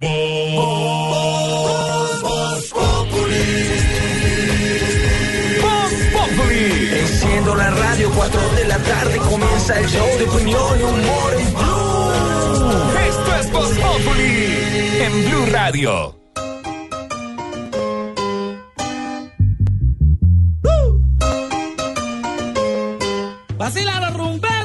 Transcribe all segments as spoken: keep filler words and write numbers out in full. Vox Populi. Vox Populi. Enciendo la radio, cuatro de la tarde comienza el show de opinión y humor en Blue. Esto es Vox Populi en Blue Radio. ¡Vacila los rumberos!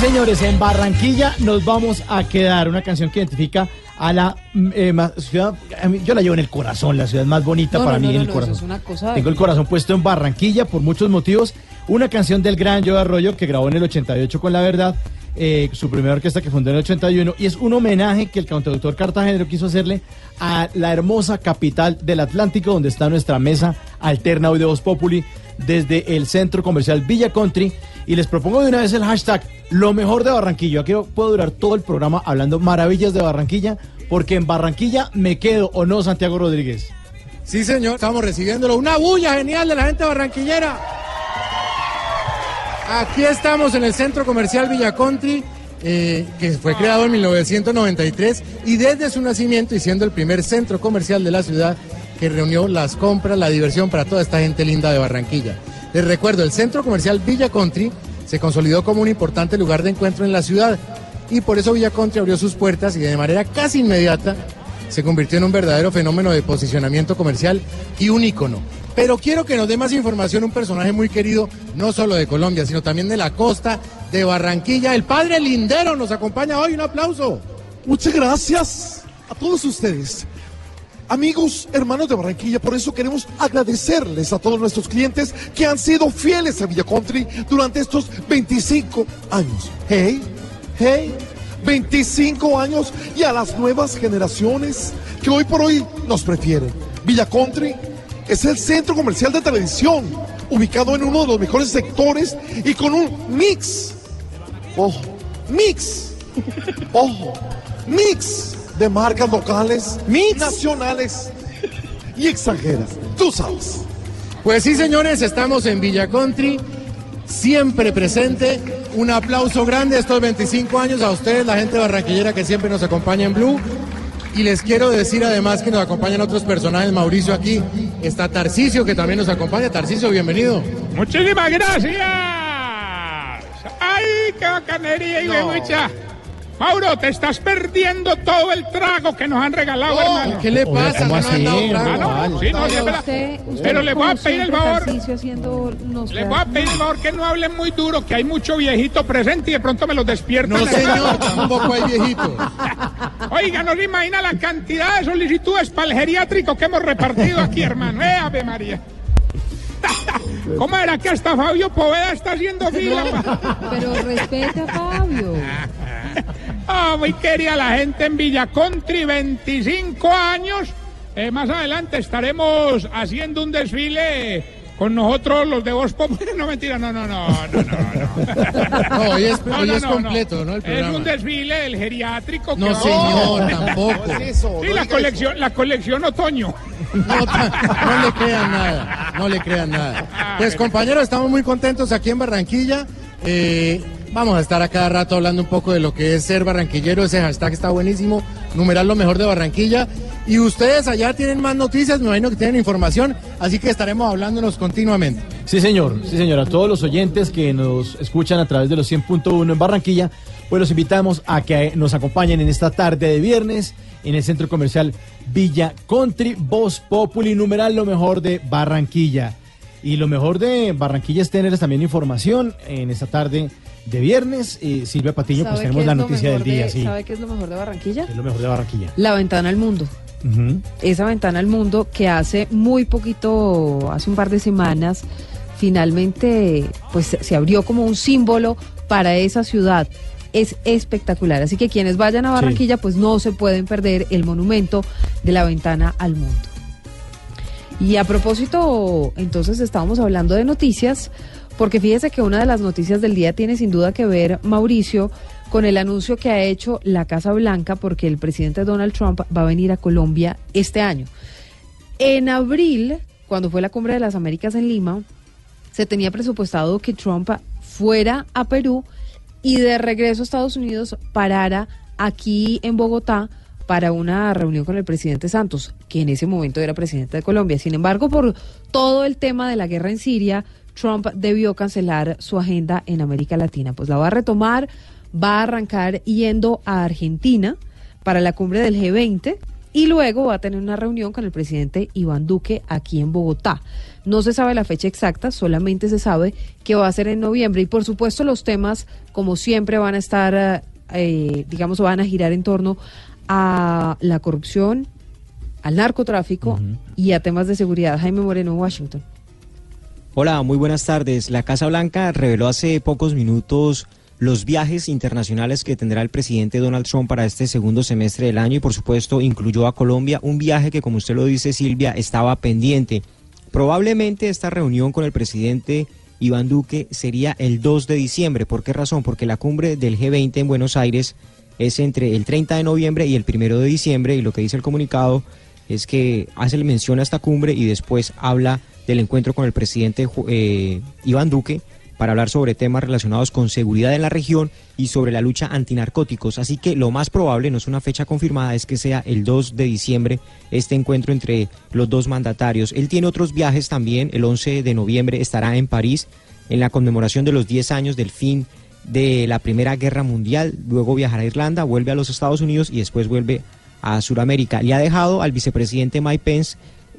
Señores, en Barranquilla nos vamos a quedar. Una canción que identifica a la eh, más, ciudad. A mí, yo la llevo en el corazón, la ciudad más bonita no, para no, mí no, en el no, corazón. Es una cosa Tengo de... el corazón puesto en Barranquilla por muchos motivos. Una canción del gran Joe Arroyo que grabó en el ochenta y ocho con La Verdad, eh, su primera orquesta que fundó en el ochenta y uno. Y es un homenaje que el cantautor cartagenero quiso hacerle a la hermosa capital del Atlántico, donde está nuestra mesa alterna hoy de Vox Populi desde el centro comercial Villa Country. Y les propongo de una vez el hashtag Lo mejor de Barranquilla. Aquí puedo durar todo el programa hablando maravillas de Barranquilla, porque en Barranquilla me quedo, ¿o no, Santiago Rodríguez? Sí, señor, estamos recibiéndolo. Una bulla genial de la gente barranquillera. Aquí estamos en el centro comercial Villa Country, eh, que fue creado en mil novecientos noventa y tres, y desde su nacimiento y siendo el primer centro comercial de la ciudad que reunió las compras, la diversión para toda esta gente linda de Barranquilla. Les recuerdo, el centro comercial Villa Country se consolidó como un importante lugar de encuentro en la ciudad y por eso Villa Country abrió sus puertas y de manera casi inmediata se convirtió en un verdadero fenómeno de posicionamiento comercial y un ícono. Pero quiero que nos dé más información un personaje muy querido, no solo de Colombia, sino también de la costa de Barranquilla. El padre Lindero nos acompaña hoy, un aplauso. Muchas gracias a todos ustedes. Amigos, hermanos de Barranquilla, por eso queremos agradecerles a todos nuestros clientes que han sido fieles a Villa Country durante estos veinticinco años. Hey, hey, veinticinco años, y a las nuevas generaciones que hoy por hoy nos prefieren. Villa Country es el centro comercial de televisión, ubicado en uno de los mejores sectores y con un mix, ojo, mix, ojo, mix. de marcas locales, mix, nacionales y extranjeras. Tú sabes. Pues sí, señores, estamos en Villa Country, siempre presente. Un aplauso grande estos veinticinco años a ustedes, la gente barranquillera que siempre nos acompaña en Blue. Y les quiero decir además que nos acompañan otros personajes. Mauricio, aquí está Tarcisio, que también nos acompaña. Tarcisio, bienvenido. Muchísimas gracias. ¡Ay, qué bacanería y no. mucha! Mauro, te estás perdiendo todo el trago que nos han regalado, oh, hermano. ¿Qué le pasa? ¿Cómo así? Pero le voy a pedir el favor. Le voy a pedir el favor que no hablen muy duro, que hay mucho viejito presente y de pronto me los despierto. No, señor, tampoco hay viejitos. Oiga, no se imagina la cantidad de solicitudes para el geriátrico que hemos repartido aquí, hermano. ¡Eh, Ave María! ¿Cómo era que hasta Fabio Poveda está haciendo fila? No, pero respeta a Fabio. Ah, oh, muy querida la gente en Villa Country, veinticinco años. Eh, más adelante estaremos haciendo un desfile con nosotros los de Vox Populi. No, mentira, no, no, no, no, no. No, no hoy es, no, hoy no, es no, completo, ¿no? ¿no? El programa. Es un desfile del geriátrico. No, que... señor, tampoco. No es eso, sí, no la colección, eso. La colección otoño. No, no le crean nada, no le crean nada. Pues compañeros, estamos muy contentos aquí en Barranquilla. Eh, vamos a estar a cada rato hablando un poco de lo que es ser barranquillero. Ese hashtag está buenísimo, numerar lo mejor de Barranquilla. Y ustedes allá tienen más noticias, me imagino que tienen información, así que estaremos hablándonos continuamente. Sí señor, sí señora, a todos los oyentes que nos escuchan a través de los cien punto uno en Barranquilla, pues los invitamos a que nos acompañen en esta tarde de viernes en el centro comercial Villa Country, Vox Populi, numeral lo mejor de Barranquilla. Y lo mejor de Barranquilla es tenerles también información en esta tarde de viernes. Eh, Silvia Patiño, pues tenemos la noticia del día. De, sí. ¿Sabe qué es lo mejor de Barranquilla? ¿Qué es lo mejor de Barranquilla? La ventana al mundo. Uh-huh. Esa ventana al mundo que hace muy poquito, hace un par de semanas, finalmente pues se abrió como un símbolo para esa ciudad. Es espectacular, así que quienes vayan a Barranquilla, sí, pues no se pueden perder el monumento de la ventana al mundo. Y a propósito, entonces estábamos hablando de noticias, porque fíjese que una de las noticias del día tiene sin duda que ver, Mauricio, con el anuncio que ha hecho la Casa Blanca, porque el presidente Donald Trump va a venir a Colombia este año. En abril, cuando fue la Cumbre de las Américas en Lima, se tenía presupuestado que Trump fuera a Perú y de regreso a Estados Unidos parara aquí en Bogotá para una reunión con el presidente Santos, que en ese momento era presidente de Colombia. Sin embargo, por todo el tema de la guerra en Siria, Trump debió cancelar su agenda en América Latina. Pues la va a retomar, va a arrancar yendo a Argentina para la cumbre del G veinte y luego va a tener una reunión con el presidente Iván Duque aquí en Bogotá. No se sabe la fecha exacta, solamente se sabe que va a ser en noviembre. Y por supuesto los temas, como siempre, van a estar, eh, digamos, van a girar en torno a la corrupción, al narcotráfico, uh-huh, y a temas de seguridad. Jaime Moreno, Washington. Hola, muy buenas tardes. La Casa Blanca reveló hace pocos minutos los viajes internacionales que tendrá el presidente Donald Trump para este segundo semestre del año y por supuesto incluyó a Colombia, un viaje que, como usted lo dice, Silvia, estaba pendiente. Probablemente esta reunión con el presidente Iván Duque sería el dos de diciembre. ¿Por qué razón? Porque la cumbre del G veinte en Buenos Aires es entre el treinta de noviembre y el primero de diciembre, y lo que dice el comunicado es que hace mención a esta cumbre y después habla del encuentro con el presidente eh, Iván Duque para hablar sobre temas relacionados con seguridad en la región y sobre la lucha antinarcóticos. Así que lo más probable, no es una fecha confirmada, es que sea el dos de diciembre este encuentro entre los dos mandatarios. Él tiene otros viajes también, el once de noviembre estará en París en la conmemoración de los diez años del fin de la Primera Guerra Mundial, luego viajará a Irlanda, vuelve a los Estados Unidos y después vuelve a Sudamérica. Le ha dejado al vicepresidente Mike Pence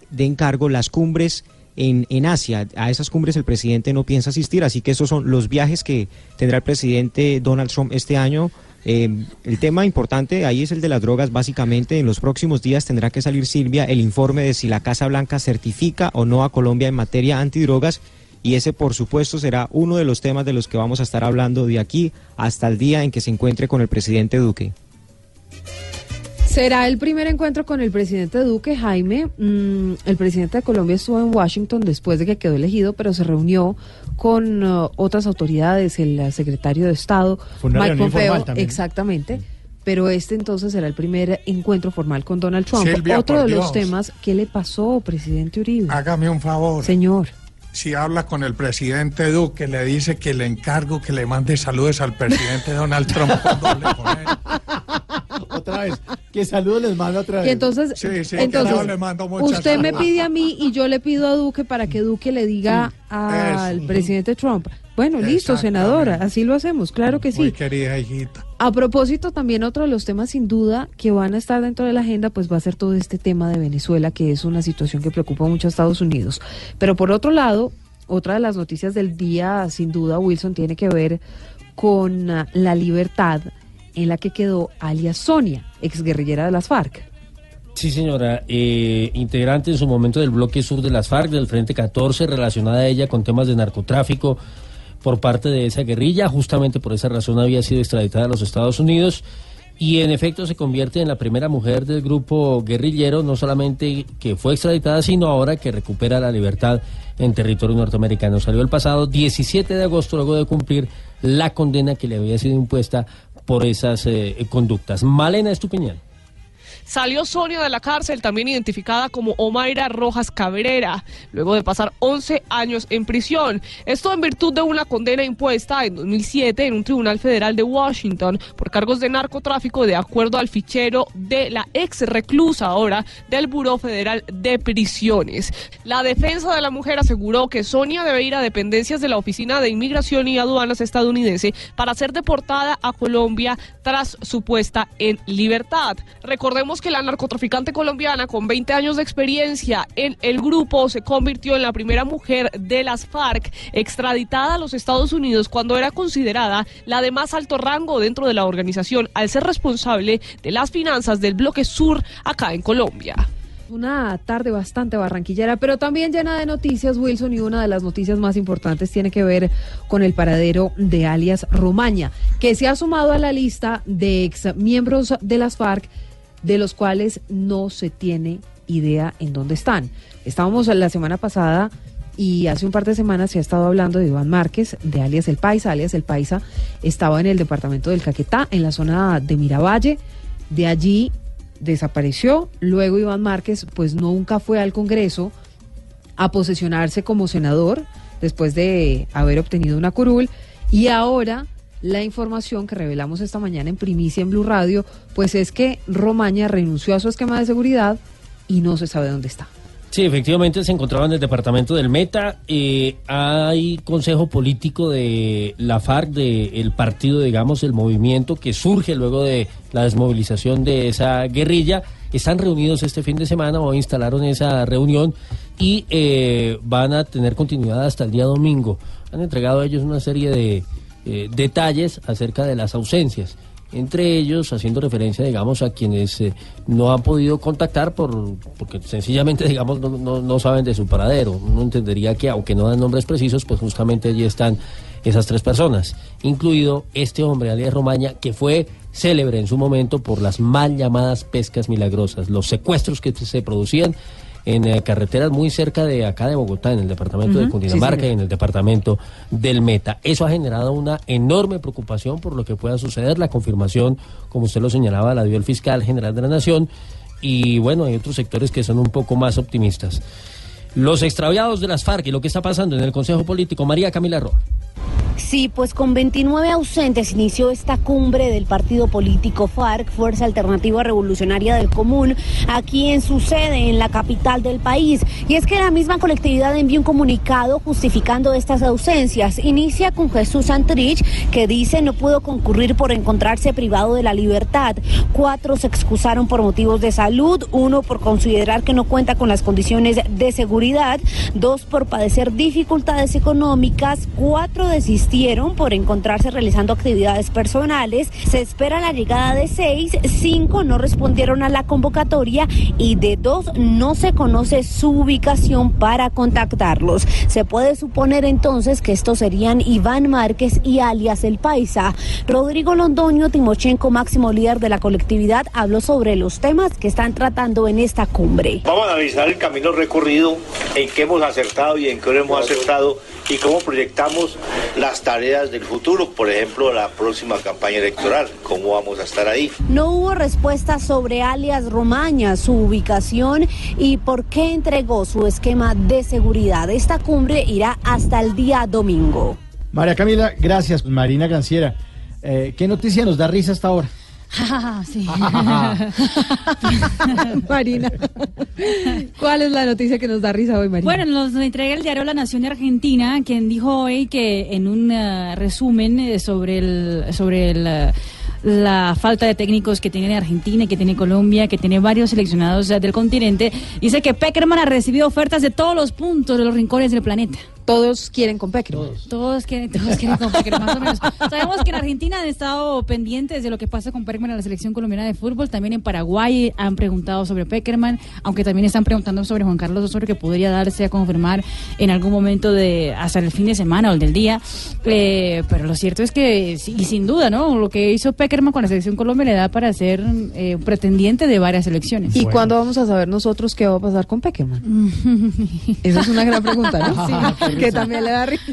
de encargo las cumbres en, en Asia. A esas cumbres el presidente no piensa asistir, así que esos son los viajes que tendrá el presidente Donald Trump este año. Eh, el tema importante ahí es el de las drogas, básicamente. En los próximos días tendrá que salir, Silvia, el informe de si la Casa Blanca certifica o no a Colombia en materia antidrogas. Y ese, por supuesto, será uno de los temas de los que vamos a estar hablando de aquí hasta el día en que se encuentre con el presidente Duque. Será el primer encuentro con el presidente Duque, Jaime. Mm, el presidente de Colombia estuvo en Washington después de que quedó elegido, pero se reunió con uh, otras autoridades, el secretario de Estado, Mike Pompeo, exactamente. Pero este entonces será el primer encuentro formal con Donald Trump. Silvia, otro de Dios. Los temas, ¿qué le pasó, presidente Uribe? Hágame un favor. Señor. Si habla con el presidente Duque, le dice que le encargo que le mande saludos al presidente Donald Trump. otra vez. Que saludos les mando otra vez. Y entonces, sí, sí, entonces les mando muchas usted saludos. Me pide a mí y yo le pido a Duque para que Duque le diga sí, al es, presidente uh-huh. Trump. Bueno, listo, senadora, así lo hacemos, claro que sí. Muy querida hijita. A propósito, también otro de los temas sin duda que van a estar dentro de la agenda, pues va a ser todo este tema de Venezuela, que es una situación que preocupa mucho a Estados Unidos. Pero por otro lado, otra de las noticias del día, sin duda, Wilson, tiene que ver con uh, la libertad en la que quedó alias Sonia, exguerrillera de las FARC. Sí, señora, eh, integrante en su momento del bloque sur de las FARC, del Frente catorce, relacionada a ella con temas de narcotráfico, por parte de esa guerrilla, justamente por esa razón había sido extraditada a los Estados Unidos y en efecto se convierte en la primera mujer del grupo guerrillero, no solamente que fue extraditada, sino ahora que recupera la libertad en territorio norteamericano. Salió el pasado diecisiete de agosto, luego de cumplir la condena que le había sido impuesta por esas eh, conductas. Malena Estupiñán. Salió Sonia de la cárcel, también identificada como Omaira Rojas Cabrera, luego de pasar once años en prisión. Esto en virtud de una condena impuesta en dos mil siete en un tribunal federal de Washington por cargos de narcotráfico, de acuerdo al fichero de la ex reclusa ahora del Buró Federal de Prisiones. La defensa de la mujer aseguró que Sonia debe ir a dependencias de la Oficina de Inmigración y Aduanas estadounidense para ser deportada a Colombia tras su puesta en libertad. Recordemos que la narcotraficante colombiana con veinte años de experiencia en el grupo se convirtió en la primera mujer de las FARC extraditada a los Estados Unidos, cuando era considerada la de más alto rango dentro de la organización al ser responsable de las finanzas del bloque sur acá en Colombia. Una tarde bastante barranquillera, pero también llena de noticias, Wilson, y una de las noticias más importantes tiene que ver con el paradero de alias Romaña, que se ha sumado a la lista de ex miembros de las FARC de los cuales no se tiene idea en dónde están. Estábamos la semana pasada y hace un par de semanas se ha estado hablando de Iván Márquez, de alias El Paisa. Alias El Paisa estaba en el departamento del Caquetá, en la zona de Miravalle. De allí desapareció. Luego Iván Márquez pues nunca fue al Congreso a posesionarse como senador después de haber obtenido una curul. Y ahora la información que revelamos esta mañana en primicia en Blue Radio, pues es que Romaña renunció a su esquema de seguridad y no se sabe dónde está. Sí, efectivamente se encontraba en el departamento del Meta. Eh, hay consejo político de la FARC, del partido, digamos, el movimiento que surge luego de la desmovilización de esa guerrilla. Están reunidos este fin de semana, hoy instalaron esa reunión y eh, van a tener continuidad hasta el día domingo. Han entregado a ellos una serie de Eh, detalles acerca de las ausencias, entre ellos haciendo referencia, digamos, a quienes eh, no han podido contactar por porque sencillamente, digamos, no, no, no saben de su paradero. Uno entendería que, aunque no dan nombres precisos, pues justamente allí están esas tres personas, incluido este hombre, alias Romaña, que fue célebre en su momento por las mal llamadas pescas milagrosas, los secuestros que se producían en eh, carreteras muy cerca de acá de Bogotá, en el departamento uh-huh. de Cundinamarca sí, y en el departamento del Meta. Eso ha generado una enorme preocupación por lo que pueda suceder. La confirmación, como usted lo señalaba, la dio el fiscal general de la Nación, y bueno, hay otros sectores que son un poco más optimistas. Los extraviados de las FARC y lo que está pasando en el Consejo Político. María Camila Roa. Sí, pues con veintinueve ausentes inició esta cumbre del partido político FARC, Fuerza Alternativa Revolucionaria del Común, aquí en su sede, en la capital del país. Y es que la misma colectividad envió un comunicado justificando estas ausencias. Inicia con Jesús Santrich, que dice no pudo concurrir por encontrarse privado de la libertad. Cuatro se excusaron por motivos de salud, uno por considerar que no cuenta con las condiciones de seguridad, dos por padecer dificultades económicas, cuatro desistieron por encontrarse realizando actividades personales. Se espera la llegada de seis, cinco no respondieron a la convocatoria y de dos no se conoce su ubicación para contactarlos. Se puede suponer entonces que estos serían Iván Márquez y alias El Paisa. Rodrigo Londoño Timochenko, máximo líder de la colectividad, habló sobre los temas que están tratando en esta cumbre. Vamos a analizar el camino recorrido, en qué hemos acertado y en qué no hemos acertado y cómo proyectamos las tareas del futuro, por ejemplo, la próxima campaña electoral, cómo vamos a estar ahí. No hubo respuesta sobre alias Romaña, su ubicación y por qué entregó su esquema de seguridad. Esta cumbre irá hasta el día domingo. María Camila, gracias. Marina Granciera, eh, ¿qué noticia nos da risa hasta ahora? Sí. Marina, ¿cuál es la noticia que nos da risa hoy, Marina? Bueno, nos entrega el diario La Nación de Argentina, quien dijo hoy que en un uh, resumen sobre el sobre el uh, la falta de técnicos que tiene Argentina, que tiene Colombia, que tiene varios seleccionados del continente, dice que Pékerman ha recibido ofertas de todos los puntos, de los rincones del planeta. Todos quieren con Pékerman. Todos, todos quieren, todos quieren con Pékerman, más o menos. Sabemos que en Argentina han estado pendientes de lo que pasa con Pékerman en la selección colombiana de fútbol. También en Paraguay han preguntado sobre Pékerman, aunque también están preguntando sobre Juan Carlos Osorio, que podría darse a confirmar en algún momento de hasta el fin de semana o el del día. Eh, pero lo cierto es que, y sin duda, ¿no? Lo que hizo Pékerman con la selección Colombia le da para ser eh, pretendiente de varias selecciones. ¿Y bueno, cuándo vamos a saber nosotros qué va a pasar con Pékerman? Esa es una gran pregunta, ¿no? Sí. Que también le da risa.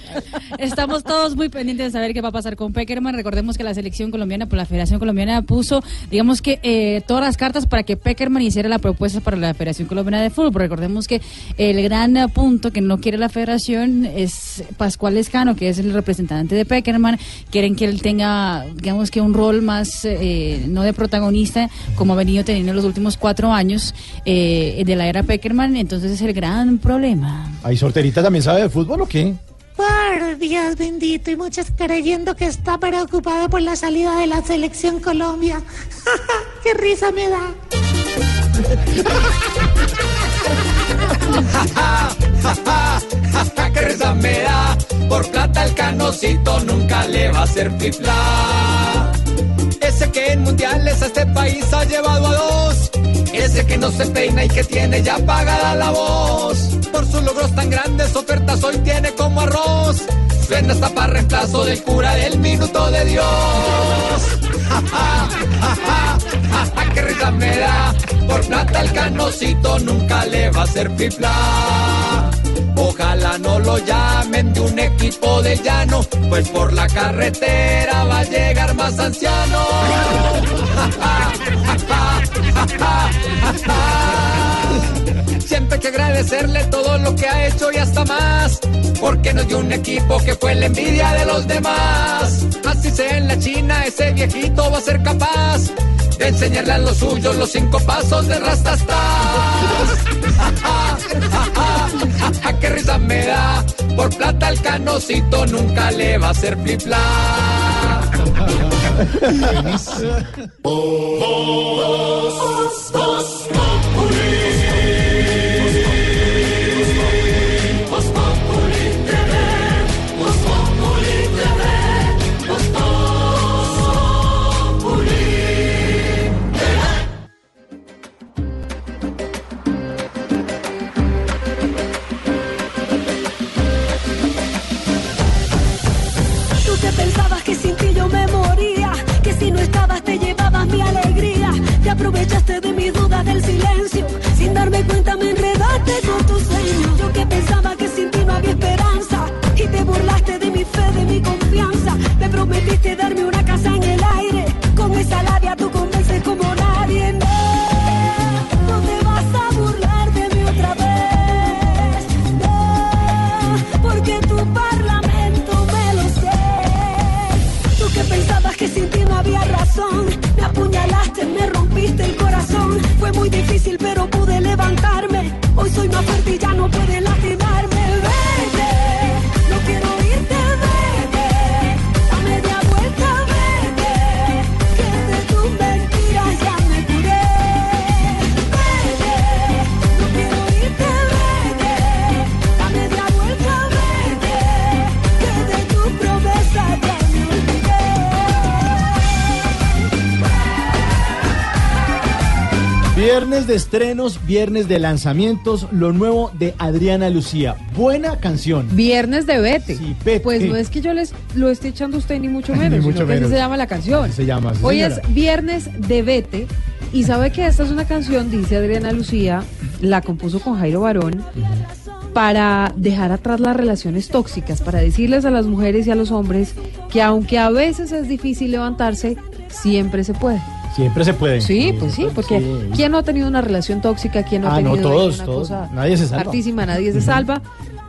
Estamos todos muy pendientes de saber qué va a pasar con Pékerman. Recordemos que la selección colombiana, pues la Federación Colombiana puso, digamos que eh, todas las cartas para que Pékerman hiciera la propuesta para la Federación Colombiana de Fútbol. Recordemos que el gran punto que no quiere la Federación es Pascual Lescano, que es el representante de Pékerman. Quieren que él tenga, digamos que un rol más, eh, no de protagonista, como ha venido teniendo en los últimos cuatro años eh, de la era Pékerman. Entonces es el gran problema. ¿Ay, Sorterita también sabe de fútbol? ¿Por qué? Por Dios bendito, y muchos creyendo que está preocupado por la salida de la selección Colombia. ¡Qué risa me da! ¡Qué risa me da! Por plata el Canocito nunca le va a hacer pifla. Ese que en mundiales a este país ha llevado a dos, ese que no se peina y que tiene ya pagada la voz. Por sus logros tan grandes, ofertas hoy tiene como arroz. Suena hasta para reemplazo del cura del minuto de Dios. Ja, ja, ja, ja, ja, ja, qué risa me da. Por plata el Canocito nunca le va a hacer pifla. Ojalá no lo llamen de un equipo de llano, pues por la carretera va a llegar más anciano. Ja, ja, ja, ja, ja, ja, ja, ja. Siempre hay que agradecerle todo lo que ha hecho y hasta más, porque nos dio un equipo que fue la envidia de los demás. Así sea en la China, ese viejito va a ser capaz de enseñarle a los suyos los cinco pasos de Rastastas. Ja, ja, ja, ja, ja, ja, qué risa me da. Por plata el Canocito nunca le va a hacer flipla. Vox Populi, Vox Populi T V, Vox Populi T V, Vox Populi T V. Tú te pensabas que sin ti yo me moría, que si no estabas te llevabas mi alegría. Te aprovechaste de mis dudas, del silencio, sin darme cuenta me enredaste con tus sueños. Yo que pensaba que sin ti no había esperanza, y te burlaste de mi fe, de mi confianza. Me prometiste darme una casa en el aire, con esa labia tú convences como nadie. No, no te vas a burlar de mí otra vez. No, porque tu parlamento me lo sé. Tú que pensabas que sin ti no había razón, me apuñalaste, me rompiste el corazón. Fue muy difícil pero pude levantarme. Hoy soy más fuerte y ya no puedes lastimarme. Vete, no quiero irte, vete, a media vuelta, vete, que de tus mentiras ya me curé. Vete, no quiero irte, vete, a media vuelta, vete, que de tus promesas ya me olvidé. Viernes de estrenos, viernes de lanzamientos, lo nuevo de Adriana Lucía. Buena canción. Viernes de Vete. Sí, Vete. Pues no es que yo les lo esté echando a usted ni mucho menos, ni mucho sino menos. Que así se llama la canción. Así se llama. Sí, hoy señora. Es Viernes de Vete. Y sabe que esta es una canción, dice Adriana Lucía, la compuso con Jairo Barón, uh-huh, para dejar atrás las relaciones tóxicas, para decirles a las mujeres y a los hombres que aunque a veces es difícil levantarse, siempre se puede. Siempre se puede. Sí, pues sí, porque sí. ¿Quién no ha tenido una relación tóxica? ¿Quién no ah, ha tenido no, todos, una todos. cosa nadie se salva. Hartísima? Nadie se salva.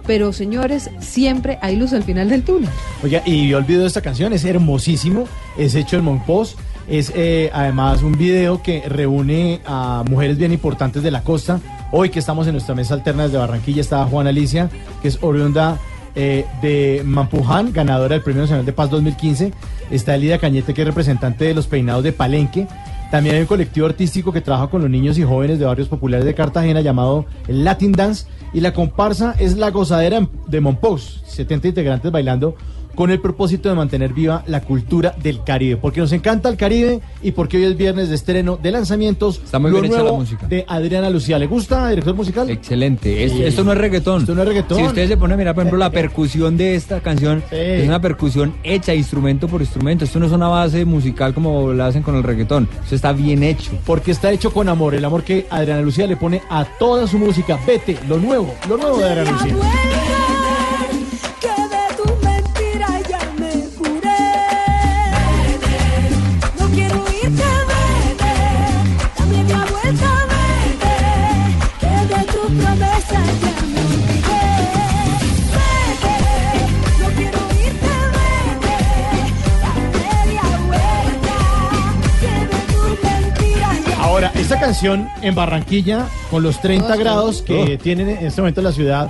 Pero, señores, siempre hay luz al final del túnel. Oiga, y yo olvido esta canción, es hermosísimo, es hecho en Mompox, Es eh, además un video que reúne a mujeres bien importantes de la costa. Hoy que estamos en nuestra mesa alterna desde Barranquilla está Juana Alicia, que es oriunda eh, de Mampuján, ganadora del Premio Nacional de Paz dos mil quince. Está Elida Cañete, que es representante de los peinados de Palenque. También hay un colectivo artístico que trabaja con los niños y jóvenes de barrios populares de Cartagena llamado el Latin Dance. Y la comparsa es La Gozadera de Mompox, setenta integrantes bailando con el propósito de mantener viva la cultura del Caribe, porque nos encanta el Caribe y porque hoy es viernes de estreno de lanzamientos. Está muy bien hecha la música de Adriana Lucía. ¿Le gusta, director musical? Excelente. Sí. Esto, esto no es reggaetón. Esto no es reggaetón. Si ustedes se ponen a mirar, por ejemplo, la percusión de esta canción, sí, es una percusión hecha instrumento por instrumento. Esto no es una base musical como la hacen con el reggaetón. Esto está bien hecho. Porque está hecho con amor, el amor que Adriana Lucía le pone a toda su música. Vete, lo nuevo, lo nuevo de Adriana Lucía. Ahora, esta canción en Barranquilla, con los treinta grados que tienen en este momento la ciudad,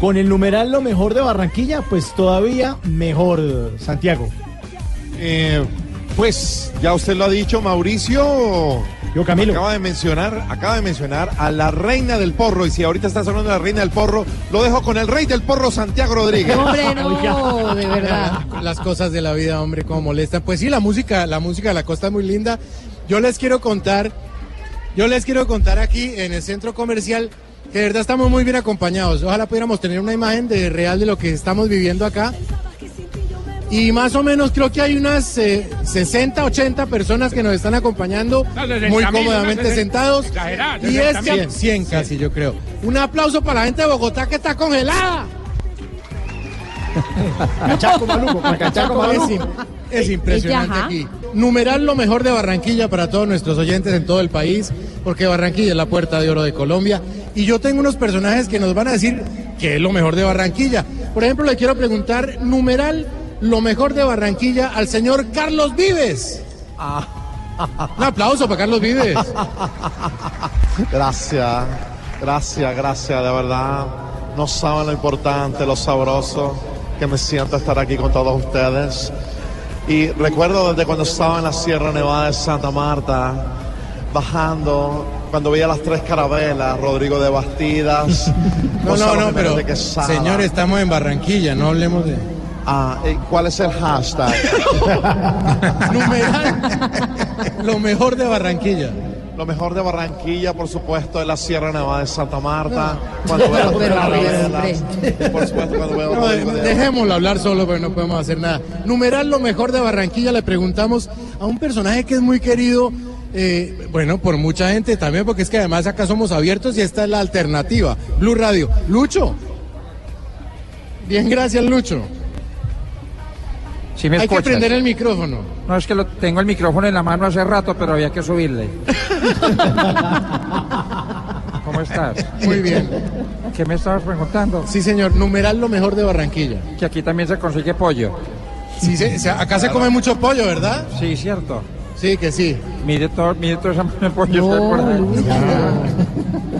con el numeral lo mejor de Barranquilla, pues todavía mejor, Santiago. Eh, pues, ya usted lo ha dicho, Mauricio. Yo, Camilo. Acaba de mencionar, acaba de mencionar a la reina del porro, y si ahorita está sonando la reina del porro, lo dejo con el rey del porro, Santiago Rodríguez. Hombre, no, de verdad. Las cosas de la vida, hombre, cómo molestan. Pues sí, la música, la música de la costa es muy linda. Yo les quiero contar... Yo les quiero contar aquí en el centro comercial que de verdad estamos muy bien acompañados. Ojalá pudiéramos tener una imagen de real de lo que estamos viviendo acá. Y más o menos creo que hay unas eh, sesenta, ochenta personas que nos están acompañando, muy cómodamente sentados. Y es que cien casi, yo creo. Un aplauso para la gente de Bogotá que está congelada. Cachaco maluco, cachaco maluco. Es impresionante aquí. Numeral lo mejor de Barranquilla para todos nuestros oyentes en todo el país, porque Barranquilla es la puerta de oro de Colombia. Y yo tengo unos personajes que nos van a decir qué es lo mejor de Barranquilla. Por ejemplo, le quiero preguntar, numeral lo mejor de Barranquilla al señor Carlos Vives. Un aplauso para Carlos Vives. Gracias, gracias, gracias, de verdad. No saben lo importante, lo sabroso que me siento estar aquí con todos ustedes. Y recuerdo desde cuando estaba en la Sierra Nevada de Santa Marta, bajando, cuando veía las tres carabelas, Rodrigo de Bastidas. No, no, no, pero señor, estamos en Barranquilla, no hablemos de... Ah, ¿cuál es el hashtag? Numeral, lo mejor de Barranquilla. Lo mejor de Barranquilla, por supuesto, es la Sierra Nevada de Santa Marta. Cuando veo pero, pero, por supuesto, cuando veo no, de, de... Dejémoslo hablar solo, pero no podemos hacer nada. Numeral lo mejor de Barranquilla, le preguntamos a un personaje que es muy querido, eh, bueno, por mucha gente también, porque es que además acá somos abiertos y esta es la alternativa. Blue Radio. Lucho. Bien, gracias, Lucho. Si me escuchas. Hay que prender el micrófono. No, es que lo, tengo el micrófono en la mano hace rato, pero había que subirle. ¿Cómo estás? Muy bien. ¿Qué me estabas preguntando? Sí, señor. Numeral lo mejor de Barranquilla. Que aquí también se consigue pollo. Sí, se, se, acá claro. Se come mucho pollo, ¿verdad? Sí, cierto. Sí, que sí. Mire todo, mire todo ese pollo. No, por no.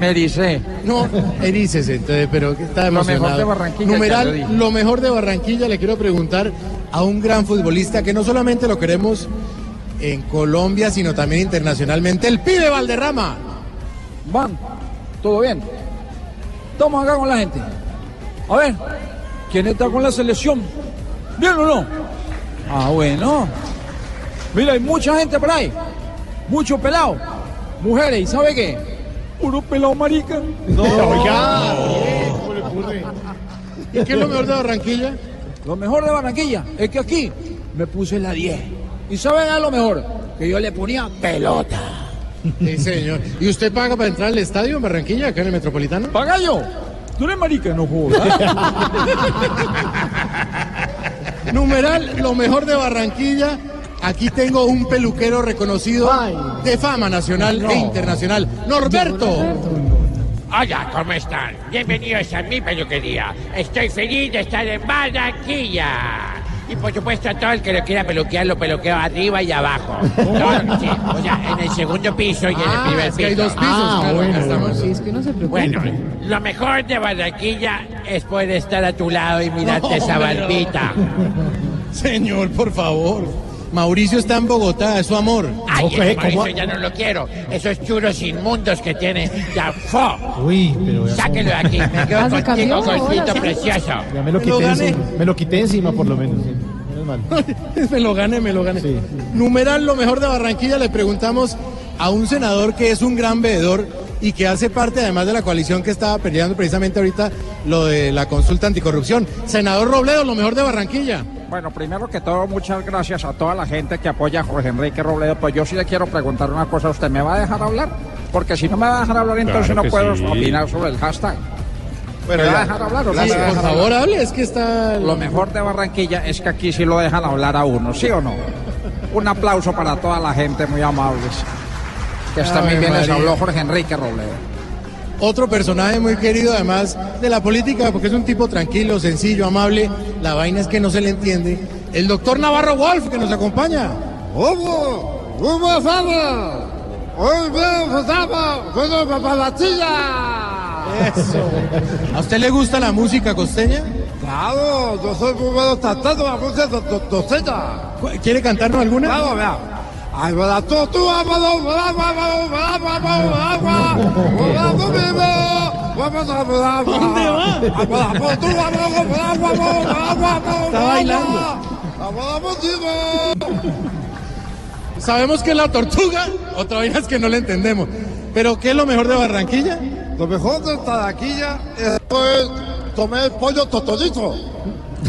Me ericé. No, erícese, entonces, pero está emocionado. Lo mejor de Barranquilla. Numeral lo, lo mejor de Barranquilla, le quiero preguntar a un gran futbolista que no solamente lo queremos en Colombia, sino también internacionalmente, el Pibe Valderrama. Van, ¿todo bien? Estamos acá con la gente. A ver, ¿quién está con la selección? ¿Bien o no? Ah, bueno. Mira, hay mucha gente por ahí. Muchos pelados. Mujeres, ¿y sabe qué? Puro pelado marica. No, oiga. ¿Y qué es lo mejor de Barranquilla? Lo mejor de Barranquilla es que aquí me puse la diez. ¿Y sabe dar lo mejor? Que yo le ponía pelota. Sí, señor. ¿Y usted paga para entrar al estadio en Barranquilla, acá en el Metropolitano? ¿Paga yo? Tú eres marica, no jodas. Numeral, lo mejor de Barranquilla. Aquí tengo un peluquero reconocido de fama nacional no. e internacional. ¡Norberto! Hola, ¿cómo están? Bienvenidos a mi peluquería. Estoy feliz de estar en Barranquilla. Y por supuesto, todo el que lo quiera peluquear, lo peluquea arriba y abajo. Todo, sí, o sea, en el segundo piso y en el primer ah, es que piso. Hay dos pisos. Ah, claro, bueno, bueno. Sí, es que no se preocupa. Bueno, lo mejor de Barranquilla es poder estar a tu lado y mirarte no, esa barbita. Señor, por favor. Mauricio está en Bogotá, es su amor. Ay, okay, Mauricio, ¿cómo? Ya no lo quiero. Esos churros inmundos que tiene. Ya fo. Uy, pero sáquelo de aquí. Me quedo contigo, gordito precioso. Ya me lo quité encima. Me lo quité encima, por lo menos. Sí. Me lo gané, me lo gané. Sí. Numeral lo mejor de Barranquilla. Le preguntamos a un senador que es un gran veedor y que hace parte además de la coalición que estaba peleando precisamente ahorita lo de la consulta anticorrupción. Senador Robledo, lo mejor de Barranquilla. Bueno, primero que todo, muchas gracias a toda la gente que apoya a Jorge Enrique Robledo. Pues yo sí le quiero preguntar una cosa a usted. ¿Me va a dejar hablar? Porque si no me va a dejar hablar, entonces claro no puedo sí. opinar sobre el hashtag. Bueno, ¿Me va a dejar hablar o no? Sí, por hablar? favor, hable, es que está... Lo mejor de Barranquilla es que aquí sí lo dejan hablar a uno, ¿sí o no? Un aplauso para toda la gente, muy amables. Que está muy bien, les habló Jorge Enrique Robledo. Otro personaje muy querido además de la política, porque es un tipo tranquilo, sencillo, amable. La vaina es que no se le entiende. El doctor Navarro Wolf, que nos acompaña. ¡Hubo! ¡Hubo asado! ¡Hubo asado! ¡Hubo papalatilla! Eso. ¿A usted le gusta la música costeña? Claro, yo soy muy bueno cantando la música costeña. ¿Quiere cantarnos alguna? Claro, vea. Ay, la tortuga, vamos, vamos, vamos, vamos, vamos, vamos, vamos, vamos, ¿dónde va? La tortuga, vamos, vamos, vamos, vamos, bailando. Sabemos que es la tortuga, otra vaina es que no la entendemos. Pero ¿qué es lo mejor de Barranquilla? Lo mejor de Barranquilla es comer pollo totodito.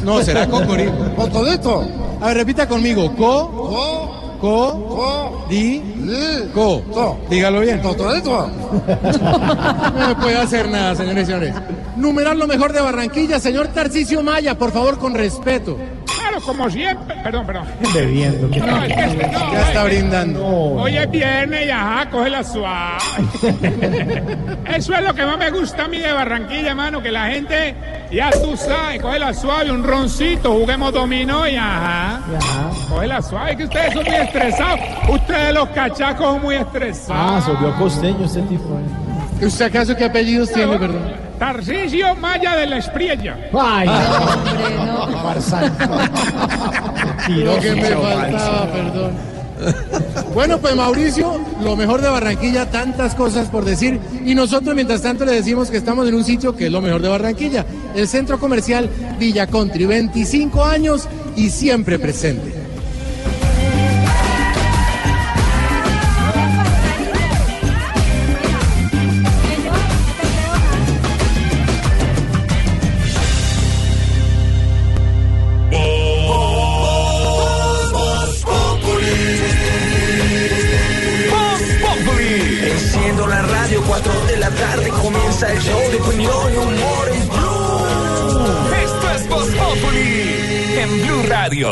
No, será cocorito. Totodito. A ver, repita conmigo. Co. Co. Co, co, di, li, co, to. Dígalo bien. To, to, to. No me puede hacer nada, señores y señores. Numerar lo mejor de Barranquilla, señor Tarcisio Maya, por favor, con respeto. Claro, como siempre. Perdón, perdón. Bebiendo. No, no, es que este, no, ya está brindando. Hoy es viernes y ajá, coge la suave. Eso es lo que más me gusta a mí de Barranquilla, hermano, que la gente, ya tú sabes, coge la suave, un roncito, juguemos dominó y ajá. ajá. Coge la suave, que ustedes son muy estresados. Ustedes los cachacos son muy estresados. Ah, subió costeño ese tipo. ¿eh? ¿Usted acaso qué apellidos no, tiene, perdón? Tarcisio Maya de la Espriella. Ay, no, no. Lo que me faltaba, perdón. Bueno, pues Mauricio, lo mejor de Barranquilla, tantas cosas por decir. Y nosotros, mientras tanto, le decimos que estamos en un sitio que es lo mejor de Barranquilla. El centro comercial Villa Country, veinticinco años y siempre presente. El show de opinión y humor en Blue. Esto es Vox Populi en Blue Radio.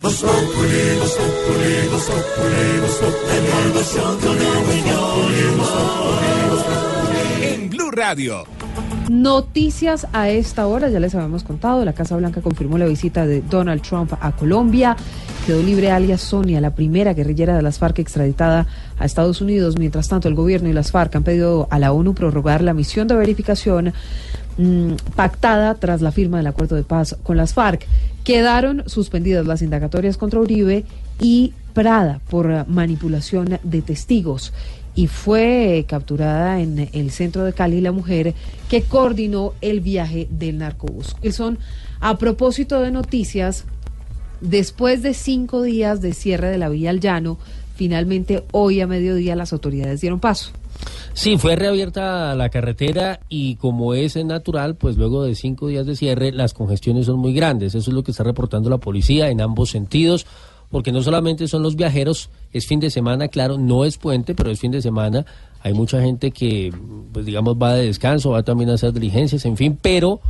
Vox Populi, Vox Populi, Vox Populi, Vox Populi, Vox Populi en Blue Radio. Noticias a esta hora, ya les habíamos contado, la Casa Blanca confirmó la visita de Donald Trump a Colombia. Quedó libre alias Sonia, la primera guerrillera de las FARC extraditada a Estados Unidos. Mientras tanto, el gobierno y las FARC han pedido a la ONU prorrogar la misión de verificación mmm, pactada tras la firma del acuerdo de paz con las FARC. Quedaron suspendidas las indagatorias contra Uribe y Prada por manipulación de testigos. Y fue capturada en el centro de Cali la mujer que coordinó el viaje del narcobús. Son, a propósito de noticias, después de cinco días de cierre de la vía al llano, finalmente hoy a mediodía las autoridades dieron paso. Sí, fue reabierta la carretera y como es natural, pues luego de cinco días de cierre las congestiones son muy grandes. Eso es lo que está reportando la policía en ambos sentidos, porque no solamente son los viajeros, es fin de semana, claro, no es puente, pero es fin de semana, hay mucha gente que, pues digamos, va de descanso, va también a hacer diligencias, en fin, pero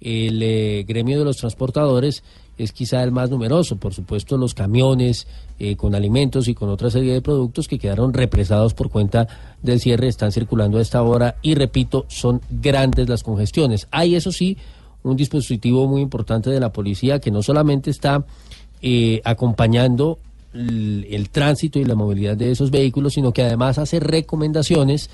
el eh, gremio de los transportadores es quizá el más numeroso, por supuesto los camiones eh, con alimentos y con otra serie de productos que quedaron represados por cuenta del cierre, están circulando a esta hora y repito, son grandes las congestiones. Hay eso sí, un dispositivo muy importante de la policía que no solamente está eh, acompañando el, el tránsito y la movilidad de esos vehículos, sino que además hace recomendaciones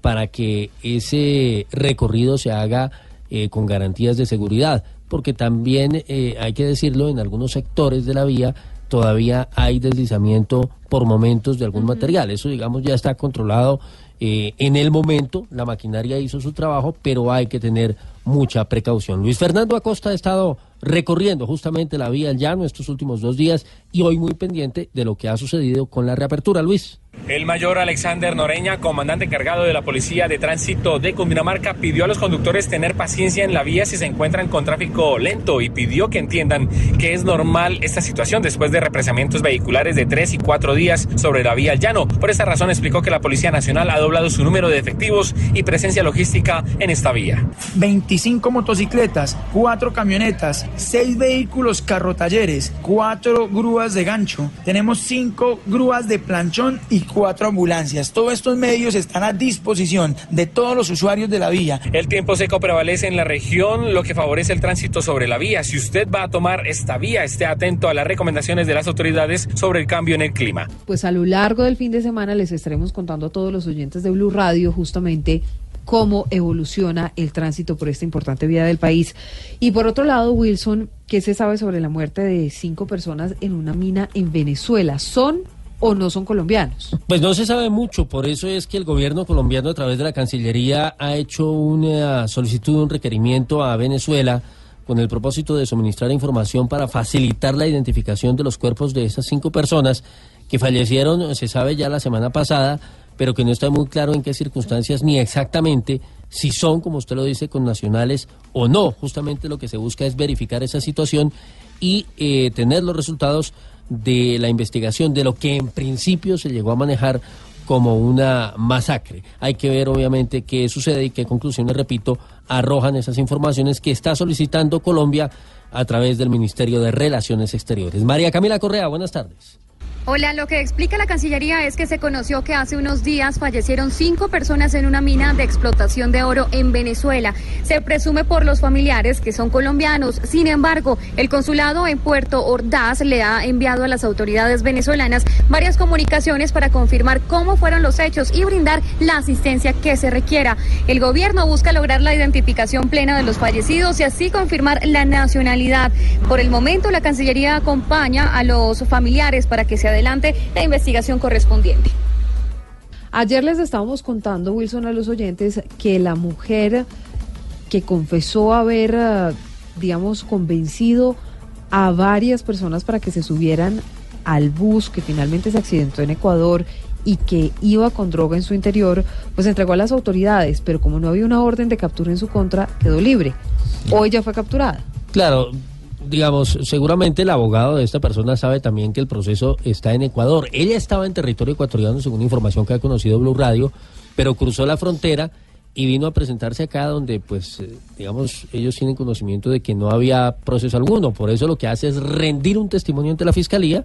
para que ese recorrido se haga eh, con garantías de seguridad, porque también eh, hay que decirlo, en algunos sectores de la vía todavía hay deslizamiento por momentos de algún uh-huh. material. Eso, digamos, ya está controlado eh, en el momento. La maquinaria hizo su trabajo, pero hay que tener mucha precaución. Luis Fernando Acosta ha estado recorriendo justamente la vía al llano estos últimos dos días y hoy muy pendiente de lo que ha sucedido con la reapertura. Luis. El mayor Alexander Noreña, comandante encargado de la Policía de Tránsito de Cundinamarca, pidió a los conductores tener paciencia en la vía si se encuentran con tráfico lento y pidió que entiendan que es normal esta situación después de represamientos vehiculares de tres y cuatro días sobre la vía al llano. Por esa razón explicó que la Policía Nacional ha doblado su número de efectivos y presencia logística en esta vía. veinticinco motocicletas, cuatro camionetas, seis vehículos carrotalleres, cuatro grúas de gancho, tenemos cinco grúas de planchón y cuatro ambulancias. Todos estos medios están a disposición de todos los usuarios de la vía. El tiempo seco prevalece en la región, lo que favorece el tránsito sobre la vía. Si usted va a tomar esta vía, esté atento a las recomendaciones de las autoridades sobre el cambio en el clima. Pues a lo largo del fin de semana les estaremos contando a todos los oyentes de Blue Radio justamente cómo evoluciona el tránsito por esta importante vía del país. Y por otro lado, Wilson, ¿qué se sabe sobre la muerte de cinco personas en una mina en Venezuela? ¿Son o no son colombianos? Pues no se sabe mucho, por eso es que el gobierno colombiano a través de la Cancillería ha hecho una solicitud, un requerimiento a Venezuela con el propósito de suministrar información para facilitar la identificación de los cuerpos de esas cinco personas que fallecieron, se sabe ya la semana pasada, pero que no está muy claro en qué circunstancias ni exactamente si son, como usted lo dice, connacionales o no. Justamente lo que se busca es verificar esa situación y eh, tener los resultados de la investigación de lo que en principio se llegó a manejar como una masacre. Hay que ver obviamente qué sucede y qué conclusiones, repito, arrojan esas informaciones que está solicitando Colombia a través del Ministerio de Relaciones Exteriores. María Camila Correa, buenas tardes. Hola, lo que explica la Cancillería es que se conoció que hace unos días fallecieron cinco personas en una mina de explotación de oro en Venezuela. Se presume por los familiares que son colombianos. Sin embargo, el consulado en Puerto Ordaz le ha enviado a las autoridades venezolanas varias comunicaciones para confirmar cómo fueron los hechos y brindar la asistencia que se requiera. El gobierno busca lograr la identificación plena de los fallecidos y así confirmar la nacionalidad. Por el momento, la Cancillería acompaña a los familiares para que se adelante la investigación correspondiente. Ayer les estábamos contando, Wilson, a los oyentes que la mujer que confesó haber, digamos, convencido a varias personas para que se subieran al bus que finalmente se accidentó en Ecuador y que iba con droga en su interior, pues entregó a las autoridades, pero como no había una orden de captura en su contra, quedó libre. Hoy ya fue capturada. Claro. Digamos, seguramente el abogado de esta persona sabe también que el proceso está en Ecuador. Ella estaba en territorio ecuatoriano, según información que ha conocido Blue Radio, pero cruzó la frontera y vino a presentarse acá donde, pues, digamos, ellos tienen conocimiento de que no había proceso alguno. Por eso lo que hace es rendir un testimonio ante la fiscalía,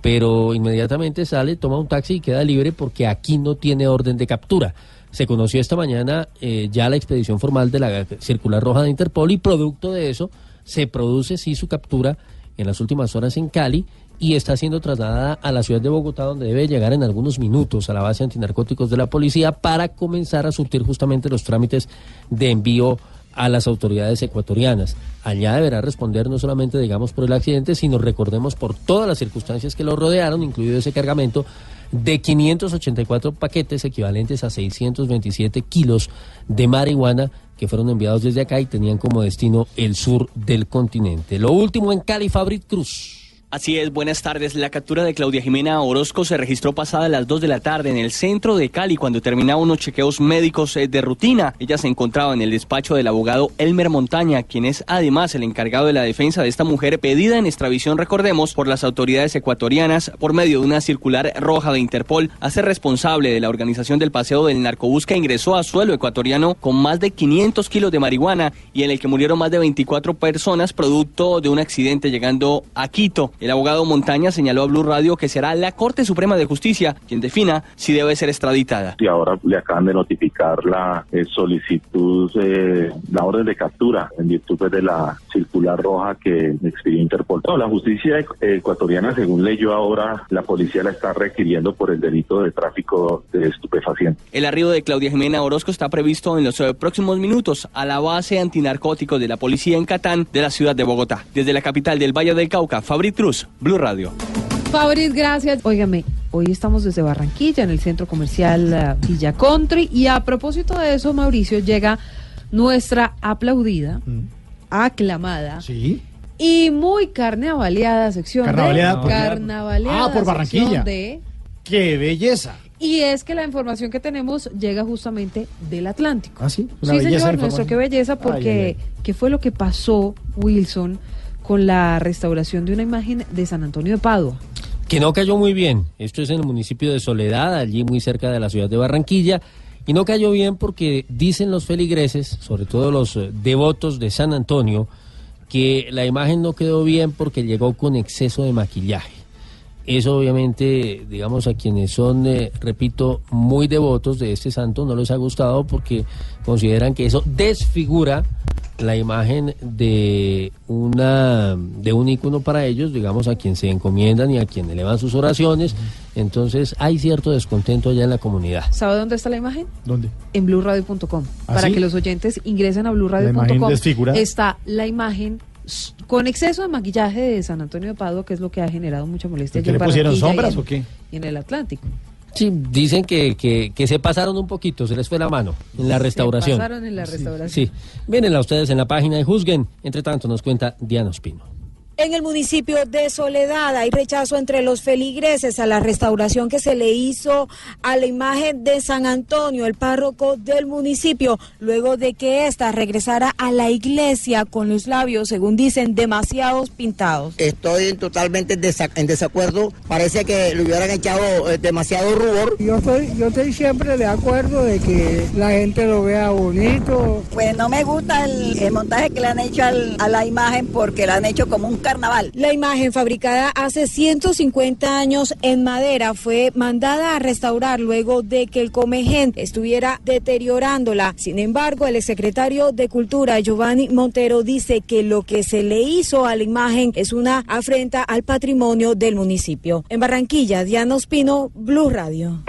pero inmediatamente sale, toma un taxi y queda libre porque aquí no tiene orden de captura. Se conoció esta mañana eh, ya la expedición formal de la circular roja de Interpol y producto de eso se produce sí su captura en las últimas horas en Cali y está siendo trasladada a la ciudad de Bogotá, donde debe llegar en algunos minutos a la base antinarcóticos de la policía para comenzar a surtir justamente los trámites de envío a las autoridades ecuatorianas. Allá deberá responder no solamente, digamos, por el accidente, sino recordemos por todas las circunstancias que lo rodearon, incluido ese cargamento de quinientos ochenta y cuatro paquetes equivalentes a seiscientos veintisiete kilos de marihuana que fueron enviados desde acá y tenían como destino el sur del continente. Lo último en Cali, Fabric Cruz. Así es, buenas tardes. La captura de Claudia Jimena Orozco se registró pasada las dos de la tarde en el centro de Cali cuando terminaba unos chequeos médicos de rutina. Ella se encontraba en el despacho del abogado Elmer Montaña, quien es además el encargado de la defensa de esta mujer pedida en extradición, recordemos, por las autoridades ecuatorianas por medio de una circular roja de Interpol. Hace responsable de la organización del paseo del narcobús que ingresó a suelo ecuatoriano con más de quinientos kilos de marihuana y en el que murieron más de veinticuatro personas producto de un accidente llegando a Quito. El abogado Montaña señaló a Blue Radio que será la Corte Suprema de Justicia quien defina si debe ser extraditada. Y ahora le acaban de notificar la eh, solicitud, eh, la orden de captura en virtud de la circular roja que expidió Interpol. No, la justicia ecuatoriana, según leyó ahora, la policía la está requiriendo por el delito de tráfico de estupefacientes. El arribo de Claudia Jimena Orozco está previsto en los próximos minutos a la base antinarcóticos de la policía en Catán de la ciudad de Bogotá. Desde la capital del Valle del Cauca, Fabriz Cruz, Blue Radio. Fabriz, gracias. Óigame, hoy estamos desde Barranquilla, en el centro comercial uh, Villa Country, y a propósito de eso, Mauricio, llega nuestra aplaudida, mm. aclamada, ¿sí?, y muy carnavaleada sección carnavaleada, de... No. Carnavaleada. Ah, por Barranquilla. De... ¡Qué belleza! Y es que la información que tenemos llega justamente del Atlántico. Ah, sí. Una sí, señor, nuestro qué belleza, porque ay, ay, ay. ¿Qué fue lo que pasó, Wilson, con la restauración de una imagen de San Antonio de Padua? Que no cayó muy bien. Esto es en el municipio de Soledad, allí muy cerca de la ciudad de Barranquilla, y no cayó bien porque dicen los feligreses, sobre todo los devotos de San Antonio, que la imagen no quedó bien porque llegó con exceso de maquillaje. Eso obviamente, digamos, a quienes son, eh, repito, muy devotos de este santo, no les ha gustado porque consideran que eso desfigura la imagen de una de un ícono para ellos, digamos, a quien se encomiendan y a quien elevan sus oraciones. Entonces hay cierto descontento allá en la comunidad. ¿Sabe dónde está la imagen? ¿Dónde? En blue radio punto com. ¿Ah, para sí? que los oyentes ingresen a blue radio punto com. Está la imagen con exceso de maquillaje de San Antonio de Padua, que es lo que ha generado mucha molestia. ¿Qué le pusieron, sombras en, o qué? Y en el Atlántico. Sí, dicen que, que, que se pasaron un poquito, se les fue la mano en la restauración. Se pasaron en la restauración. Sí, sí. Mírenla ustedes en la página y juzguen. Entre tanto, nos cuenta Diana Ospino. En el municipio de Soledad hay rechazo entre los feligreses a la restauración que se le hizo a la imagen de San Antonio, el párroco del municipio, luego de que ésta regresara a la iglesia con los labios, según dicen, demasiados pintados. Estoy totalmente desac- en desacuerdo, parece que le hubieran echado eh, demasiado rubor. Yo estoy, yo estoy siempre de acuerdo de que la gente lo vea bonito. Pues no me gusta el, el montaje que le han hecho al, a la imagen, porque la han hecho como un carnaval. La imagen, fabricada hace ciento cincuenta años en madera, fue mandada a restaurar luego de que el Comején estuviera deteriorándola. Sin embargo, el exsecretario de Cultura, Giovanni Montero, dice que lo que se le hizo a la imagen es una afrenta al patrimonio del municipio. En Barranquilla, Diana Ospino, Blue Radio.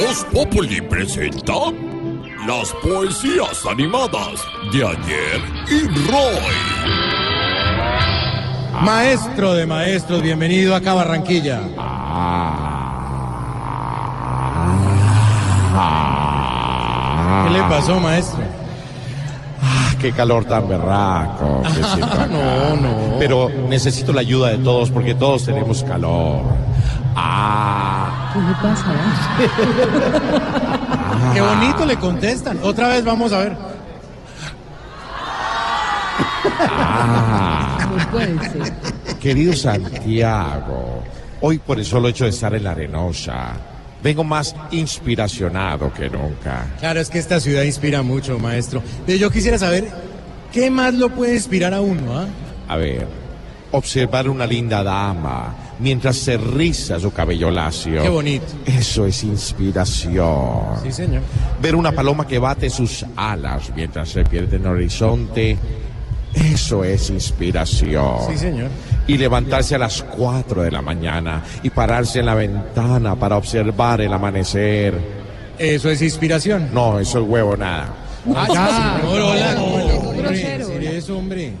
Vox Populi presenta las poesías animadas de ayer y Roy. Maestro de maestros, bienvenido acá a Barranquilla. ¿Qué le pasó, maestro? Ah, qué calor tan berraco que siento acá. No, no. Pero necesito la ayuda de todos porque todos tenemos calor. Ah. ¿Qué le pasa? Qué bonito le contestan. Otra vez vamos a ver. Ah, no puede ser. Querido Santiago, hoy por el solo hecho de estar en la Arenosa, vengo más inspiracionado que nunca. Claro, es que esta ciudad inspira mucho, maestro. Pero yo quisiera saber, ¿qué más lo puede inspirar a uno? ¿eh? A ver, observar una linda dama mientras se riza su cabello lacio. Qué bonito. Eso es inspiración. Sí, señor. Ver una paloma que bate sus alas mientras se pierde en el horizonte. Eso es inspiración. Sí, señor. Y levantarse a las cuatro de la mañana y pararse en la ventana para observar el amanecer. Eso es inspiración. No, eso es huevonada. Ah, no, hola, hombre, hombre.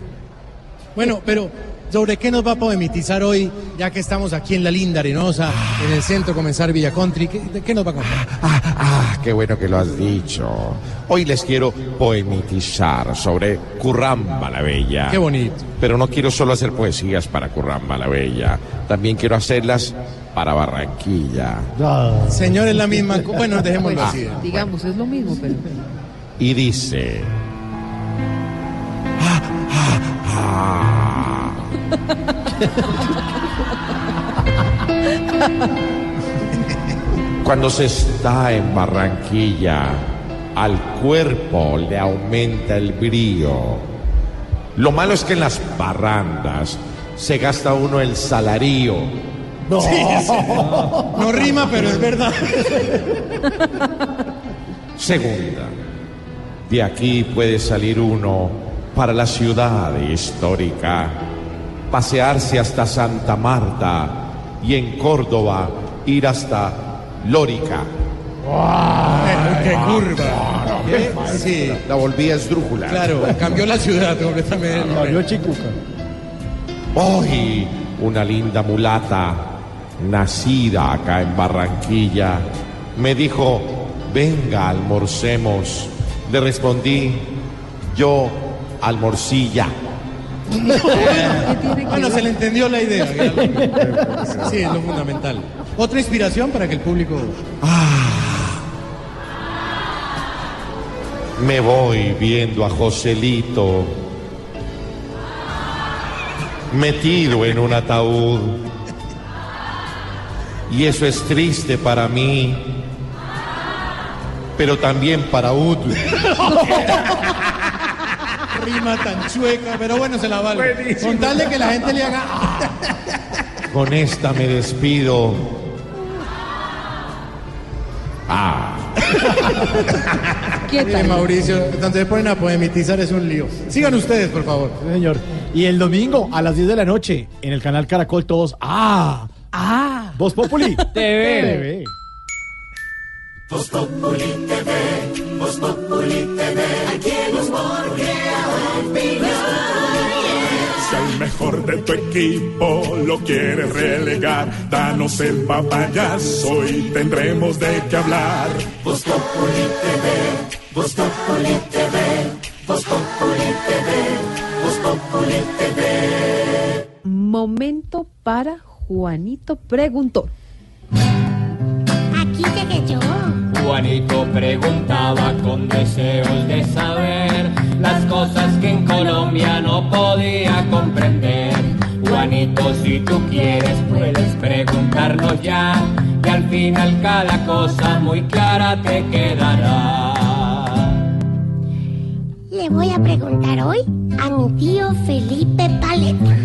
Bueno, pero ¿sobre qué nos va a poemitizar hoy, ya que estamos aquí en la linda Arenosa, en el centro comenzar Villa Country? ¿Qué, de qué nos va a contar? Ah, ah, ah, qué bueno que lo has dicho. Hoy les quiero poemitizar sobre Curramba la Bella. Qué bonito. Pero no quiero solo hacer poesías para Curramba la Bella, también quiero hacerlas para Barranquilla. Oh. Señor, es la misma... Bueno, dejémoslo así. Ah, digamos, bueno. Es lo mismo, pero... Y dice... Ah, ah, ah. Cuando se está en Barranquilla, al cuerpo le aumenta el brío Lo malo es que en las parrandas se gasta uno el salarío. No, sí, sí. No. No rima, pero es verdad. Segunda, de aquí puede salir uno para la ciudad histórica, pasearse hasta Santa Marta y en Córdoba ir hasta Lórica. Ay, ¡qué curva! ¿Qué? Sí, la volví a esdrújula. Claro, cambió la ciudad completamente. No, cambió Chicuca. Hoy, una linda mulata, nacida acá en Barranquilla, me dijo: venga, almorcemos. Le respondí: yo, almorcilla. No. Bueno, se le entendió la idea. Sí, es lo fundamental. Otra inspiración para que el público... Ah, me voy viendo a Joselito metido en un ataúd, y eso es triste para mí, pero también para Ud. Rima tan chueca, pero bueno, se la vale. Buenísimo. Con tal de que la gente le haga... Con esta me despido. Ah. ¿Qué tal? Mauricio, entonces ponen a poemitizar, es un lío. Sigan ustedes, por favor. Sí, señor. Y el domingo a las diez de la noche en el canal Caracol, todos. ¡Ah! ¡Ah! Vox Populi T V. Vox Populi T V. Vox Populi T V. Aquí los Si al mejor de tu equipo lo quieres relegar, danos el papayazo y tendremos de qué hablar. Vox Populi T V, Vox Populi T V, Vox Populi T V, Vox Populi T V. Momento para Juanito Preguntó. Aquí llegué yo. Juanito preguntaba con deseos de saber las cosas que en Colombia no podía comprender. Juanito, si tú quieres, puedes preguntarnos ya, que al final cada cosa muy clara te quedará. Le voy a preguntar hoy a mi tío Felipe Paleta.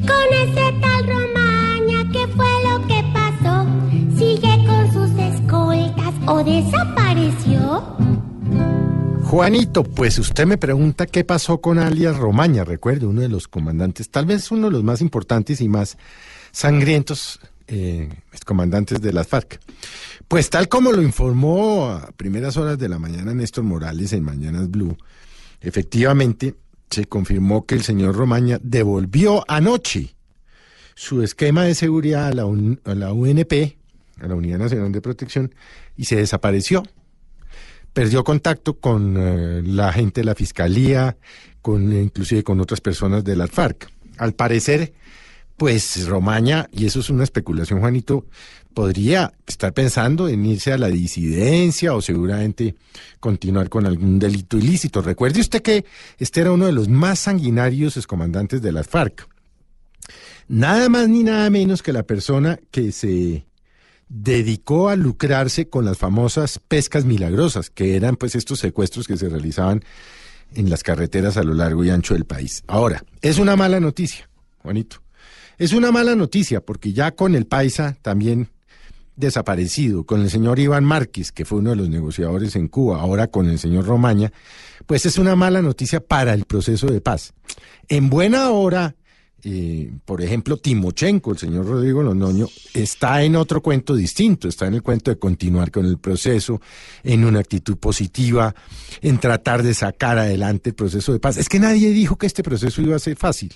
Con ese tal Romaña, ¿qué fue lo que pasó? ¿Sigue con sus escoltas o desapareció? Juanito, pues usted me pregunta qué pasó con alias Romaña. Recuerdo, uno de los comandantes, tal vez uno de los más importantes y más sangrientos eh, comandantes de las FARC. Pues tal como lo informó a primeras horas de la mañana Néstor Morales en Mañanas Blue, efectivamente se confirmó que el señor Romaña devolvió anoche su esquema de seguridad a la, un, a la U N P, a la Unidad Nacional de Protección, y se desapareció. Perdió contacto con eh, la gente de la fiscalía, con inclusive con otras personas de las FARC. Al parecer, pues Romaña, y eso es una especulación, Juanito, podría estar pensando en irse a la disidencia o seguramente continuar con algún delito ilícito. Recuerde usted que este era uno de los más sanguinarios excomandantes de las FARC. Nada más ni nada menos que la persona que se dedicó a lucrarse con las famosas pescas milagrosas, que eran pues estos secuestros que se realizaban en las carreteras a lo largo y ancho del país. Ahora, es una mala noticia, Juanito. Es una mala noticia porque ya con el Paisa también desaparecido, con el señor Iván Márquez, que fue uno de los negociadores en Cuba, ahora con el señor Romaña, pues es una mala noticia para el proceso de paz. En buena hora... Eh, por ejemplo, Timochenko, el señor Rodrigo Londoño, está en otro cuento distinto, está en el cuento de continuar con el proceso, en una actitud positiva, en tratar de sacar adelante el proceso de paz. Es que nadie dijo que este proceso iba a ser fácil,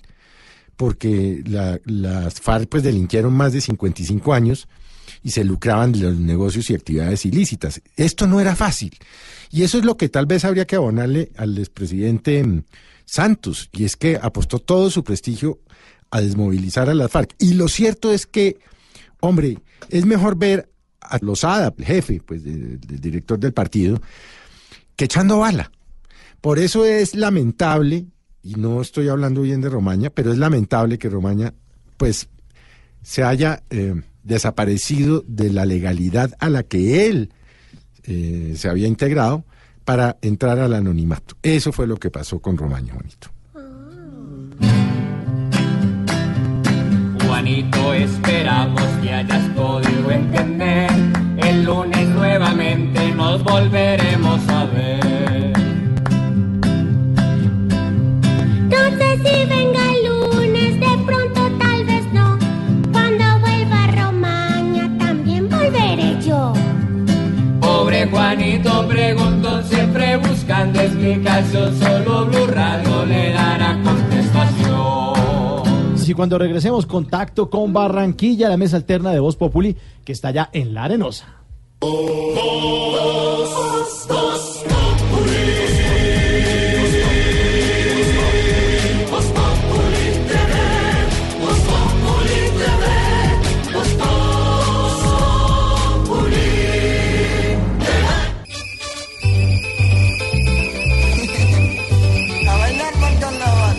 porque la, las FARC pues delinquieron más de cincuenta y cinco años y se lucraban de los negocios y actividades ilícitas. Esto no era fácil, y eso es lo que tal vez habría que abonarle al expresidente Santos, y es que apostó todo su prestigio a desmovilizar a las FARC. Y lo cierto es que, hombre, es mejor ver a Lozada, el jefe, pues, del de director del partido, que echando bala. Por eso es lamentable, y no estoy hablando bien de Romaña, pero es lamentable que Romaña, pues, se haya eh, desaparecido de la legalidad a la que él eh, se había integrado para entrar al anonimato. Eso fue lo que pasó con Romaña, Juanito. Juanito, esperamos que hayas podido entender. El lunes nuevamente nos volveremos a ver. No sé si venga el lunes, de pronto tal vez no. Cuando vuelva Romaña también volveré yo. Pobre Juanito preguntó, siempre buscando explicación. Solo Blue Radio le dará contestación. Y cuando regresemos, contacto con Barranquilla, la mesa alterna de Vox Populi, que está allá en La Arenosa. Vox, Vox Populi, Vox Populi T V, Vox Populi T V, Vox Populi T V. A bailar con carnaval.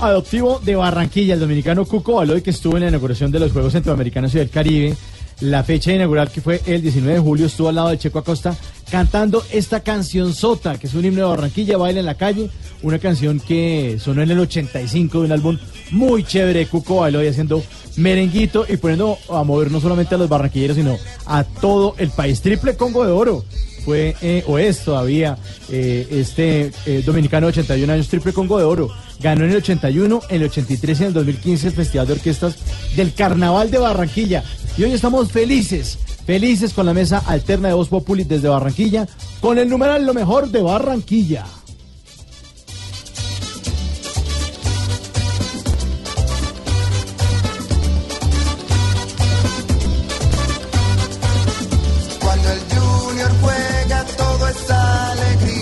Adoptivo de Barranquilla, el dominicano Cuco Valoy, que estuvo en la inauguración de los Juegos Centroamericanos y del Caribe. La fecha inaugural, que fue el diecinueve de julio, estuvo al lado de Checo Acosta cantando esta canción sota, que es un himno de Barranquilla, Baila en la Calle, una canción que sonó en el ochenta y cinco de un álbum muy chévere, Cuco Valoy, haciendo merenguito y poniendo a mover no solamente a los barranquilleros, sino a todo el país. Triple Congo de Oro fue, eh, o es todavía, eh, este eh, dominicano de ochenta y un años, triple Congo de Oro. Ganó en el ochenta y uno, en el ochenta y tres y en el dos mil quince el Festival de Orquestas del Carnaval de Barranquilla. Y hoy estamos felices, felices con la mesa alterna de Vox Populi desde Barranquilla, con el numeral Lo Mejor de Barranquilla.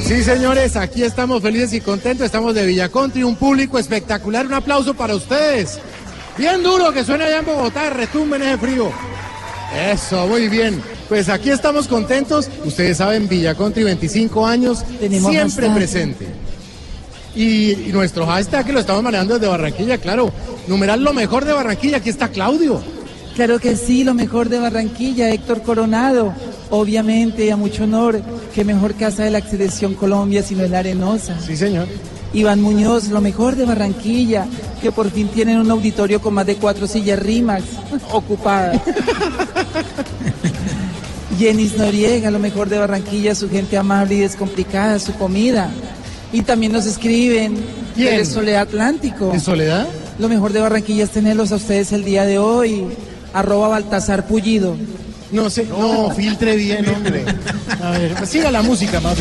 Sí, señores, aquí estamos felices y contentos, estamos de Villa Country, un público espectacular, un aplauso para ustedes. Bien duro que suena allá en Bogotá, retumben ese frío. Eso, muy bien. Pues aquí estamos contentos, ustedes saben, Villa Country, veinticinco años, tenemos siempre presente. Y, y nuestro hashtag que lo estamos manejando desde Barranquilla, claro, numeral Lo Mejor de Barranquilla, aquí está Claudio. Claro que sí, Lo Mejor de Barranquilla, Héctor Coronado, obviamente, a mucho honor, qué mejor casa de la selección Colombia sino es La Arenosa. Sí, señor. Iván Muñoz, Lo Mejor de Barranquilla, que por fin tienen un auditorio con más de cuatro sillas rimas ocupadas. Jenis Noriega, Lo Mejor de Barranquilla, su gente amable y descomplicada, su comida. Y también nos escriben de Soledad Atlántico. ¿De Soledad? Lo Mejor de Barranquilla es tenerlos a ustedes el día de hoy. Arroba Baltasar Pullido. No sé, no, filtre bien, hombre. A ver, pues siga la música, mami.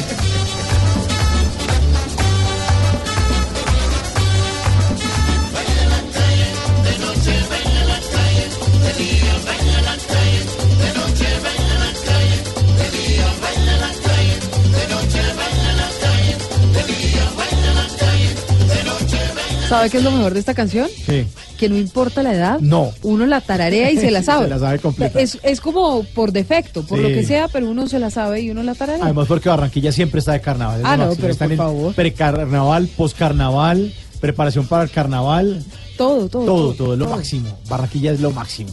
¿Sabe qué es lo mejor de esta canción? Sí. que no importa la edad, no. Uno la tararea y se la sabe. Se la sabe completa. Es, es como por defecto, por sí. Lo que sea, pero uno se la sabe y uno la tararea. Además porque Barranquilla siempre está de carnaval. Ah, no, pero está por en favor. Precarnaval, poscarnaval, preparación para el carnaval. Todo, todo. Todo, todo, todo es lo todo. Máximo. Barranquilla es lo máximo.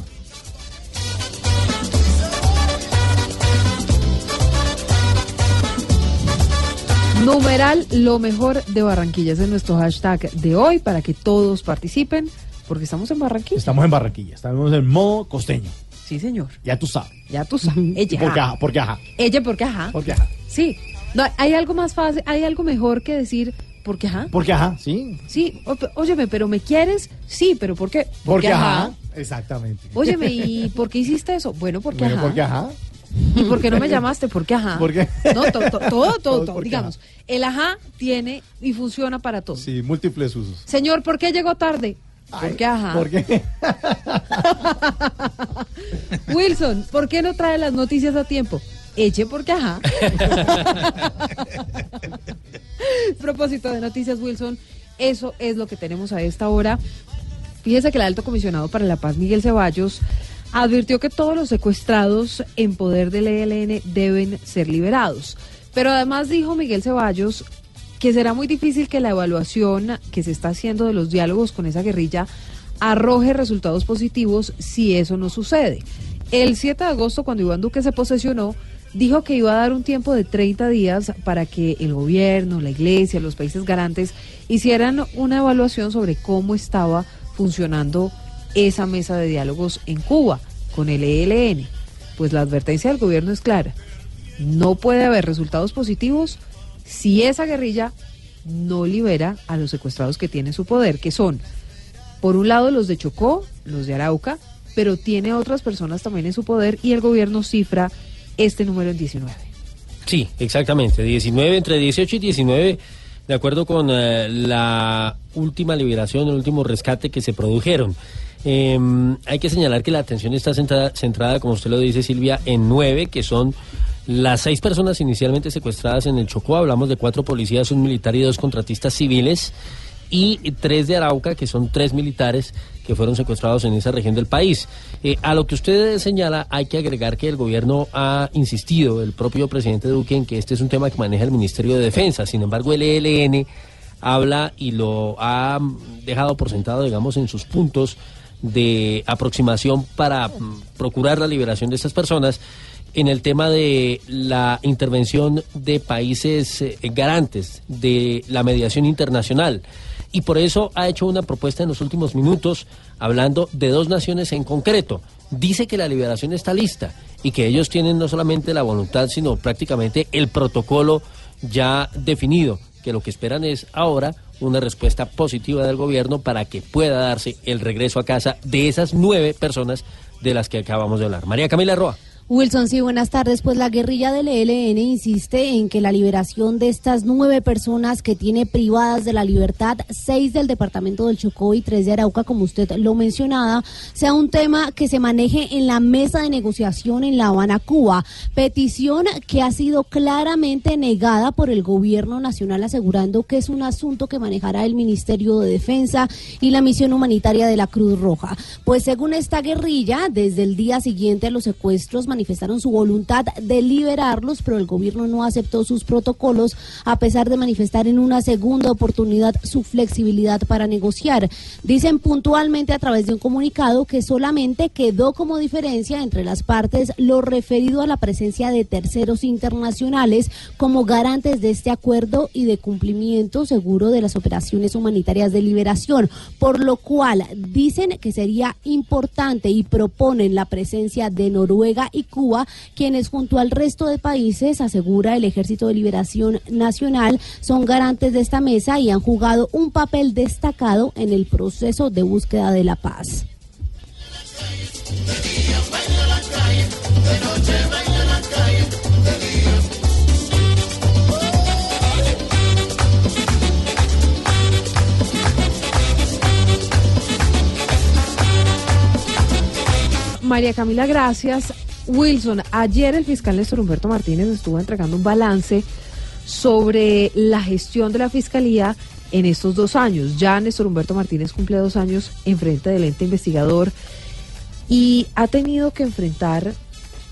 Numeral lo mejor de Barranquilla. Ese es nuestro hashtag de hoy para que todos participen, porque estamos en Barranquilla. Estamos en Barranquilla, estamos en modo costeño. Sí, señor. Ya tú sabes. Ya tú sabes. Ella. Porque ajá, porque ajá. Ella porque ajá. Porque ajá. Sí. No, hay algo más fácil, hay algo mejor que decir porque ajá. Porque ajá, sí. Sí, o, óyeme, pero ¿me quieres? Sí, pero ¿por qué? Porque, porque ajá. Ajá. Exactamente. Óyeme, ¿y por qué hiciste eso? Bueno, porque bueno, ajá. Porque ajá. ¿Y por qué no me llamaste? Porque ajá. ¿Por qué? No, to, to, todo, todo, todo. Digamos, ajá. El ajá tiene y funciona para todo. Sí, múltiples usos. Señor, ¿por qué llegó tarde? Ay, porque ajá. ¿Por qué? Wilson, ¿por qué no trae las noticias a tiempo? Eche porque ajá. Propósito de noticias, Wilson. Eso es lo que tenemos a esta hora. Fíjese que el alto comisionado para la paz, Miguel Ceballos, advirtió que todos los secuestrados en poder del E L N deben ser liberados. Pero además dijo Miguel Ceballos que será muy difícil que la evaluación que se está haciendo de los diálogos con esa guerrilla arroje resultados positivos si eso no sucede. El siete de agosto, cuando Iván Duque se posesionó, dijo que iba a dar un tiempo de treinta días para que el gobierno, la iglesia, los países garantes hicieran una evaluación sobre cómo estaba funcionando esa mesa de diálogos en Cuba con el E L N. Pues la advertencia del gobierno es clara: no puede haber resultados positivos si esa guerrilla no libera a los secuestrados que tiene en su poder, que son, por un lado, los de Chocó, los de Arauca, pero tiene otras personas también en su poder, y el gobierno cifra este número en diecinueve. Sí, exactamente, diecinueve, entre dieciocho y diecinueve, de acuerdo con eh, la última liberación, el último rescate que se produjeron. Eh, hay que señalar que la atención está centrada, centrada, como usted lo dice, Silvia, en nueve, que son las seis personas inicialmente secuestradas en el Chocó. Hablamos de cuatro policías, un militar y dos contratistas civiles, y tres de Arauca, que son tres militares que fueron secuestrados en esa región del país. Eh, a lo que usted señala, hay que agregar que el gobierno ha insistido, el propio presidente Duque, en que este es un tema que maneja el Ministerio de Defensa. Sin embargo, el E L N habla y lo ha dejado por sentado, digamos, en sus puntos de aproximación para procurar la liberación de estas personas, en el tema de la intervención de países garantes, de la mediación internacional. Y por eso ha hecho una propuesta en los últimos minutos, hablando de dos naciones en concreto. Dice que la liberación está lista y que ellos tienen no solamente la voluntad, sino prácticamente el protocolo ya definido, que lo que esperan es ahora una respuesta positiva del gobierno para que pueda darse el regreso a casa de esas nueve personas de las que acabamos de hablar. María Camila Roa. Wilson, sí, buenas tardes. Pues la guerrilla del E L N insiste en que la liberación de estas nueve personas que tiene privadas de la libertad, seis del departamento del Chocó y tres de Arauca, como usted lo mencionaba, sea un tema que se maneje en la mesa de negociación en La Habana, Cuba. Petición que ha sido claramente negada por el gobierno nacional, asegurando que es un asunto que manejará el Ministerio de Defensa y la misión humanitaria de la Cruz Roja. Pues según esta guerrilla, desde el día siguiente a los secuestros manifestaron su voluntad de liberarlos, pero el gobierno no aceptó sus protocolos, a pesar de manifestar en una segunda oportunidad su flexibilidad para negociar. Dicen puntualmente a través de un comunicado que solamente quedó como diferencia entre las partes lo referido a la presencia de terceros internacionales como garantes de este acuerdo y de cumplimiento seguro de las operaciones humanitarias de liberación, por lo cual dicen que sería importante y proponen la presencia de Noruega y Cuba, quienes junto al resto de países, asegura el Ejército de Liberación Nacional, son garantes de esta mesa y han jugado un papel destacado en el proceso de búsqueda de la paz. María Camila, gracias. Wilson, ayer el fiscal Néstor Humberto Martínez estuvo entregando un balance sobre la gestión de la Fiscalía en estos dos años. Ya Néstor Humberto Martínez cumple dos años en frente del ente investigador y ha tenido que enfrentar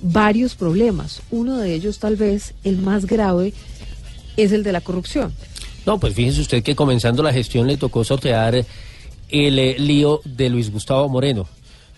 varios problemas. Uno de ellos, tal vez el más grave, es el de la corrupción. No, pues fíjese usted que comenzando la gestión le tocó sortear el eh, lío de Luis Gustavo Moreno.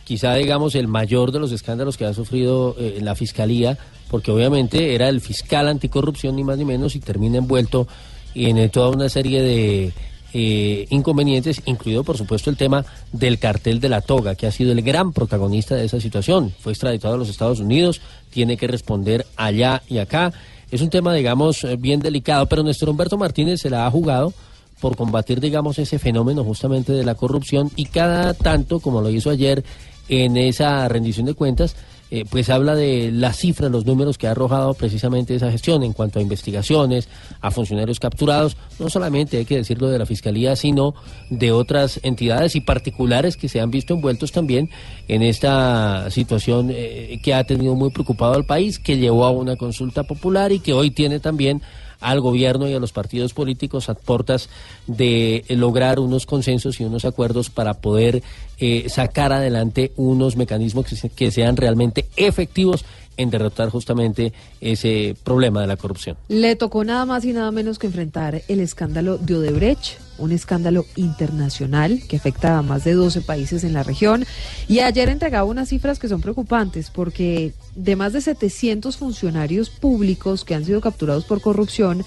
Quizá, digamos, el mayor de los escándalos que ha sufrido eh, la Fiscalía, porque obviamente era el fiscal anticorrupción, ni más ni menos, y termina envuelto en eh, toda una serie de eh, inconvenientes, incluido, por supuesto, el tema del cartel de la toga, que ha sido el gran protagonista de esa situación. Fue extraditado a los Estados Unidos, tiene que responder allá y acá. Es un tema, digamos, bien delicado, pero Néstor Humberto Martínez se la ha jugado por combatir, digamos, ese fenómeno justamente de la corrupción, y cada tanto, como lo hizo ayer en esa rendición de cuentas, eh, pues habla de las cifras, los números que ha arrojado precisamente esa gestión en cuanto a investigaciones, a funcionarios capturados, no solamente, hay que decirlo, de la Fiscalía, sino de otras entidades y particulares que se han visto envueltos también en esta situación eh, que ha tenido muy preocupado al país, que llevó a una consulta popular y que hoy tiene también al gobierno y a los partidos políticos a portas de lograr unos consensos y unos acuerdos para poder eh, sacar adelante unos mecanismos que, se, que sean realmente efectivos en derrotar justamente ese problema de la corrupción. Le tocó nada más y nada menos que enfrentar el escándalo de Odebrecht, un escándalo internacional que afecta a más de doce países en la región, y ayer entregaba unas cifras que son preocupantes, porque de más de setecientos funcionarios públicos que han sido capturados por corrupción,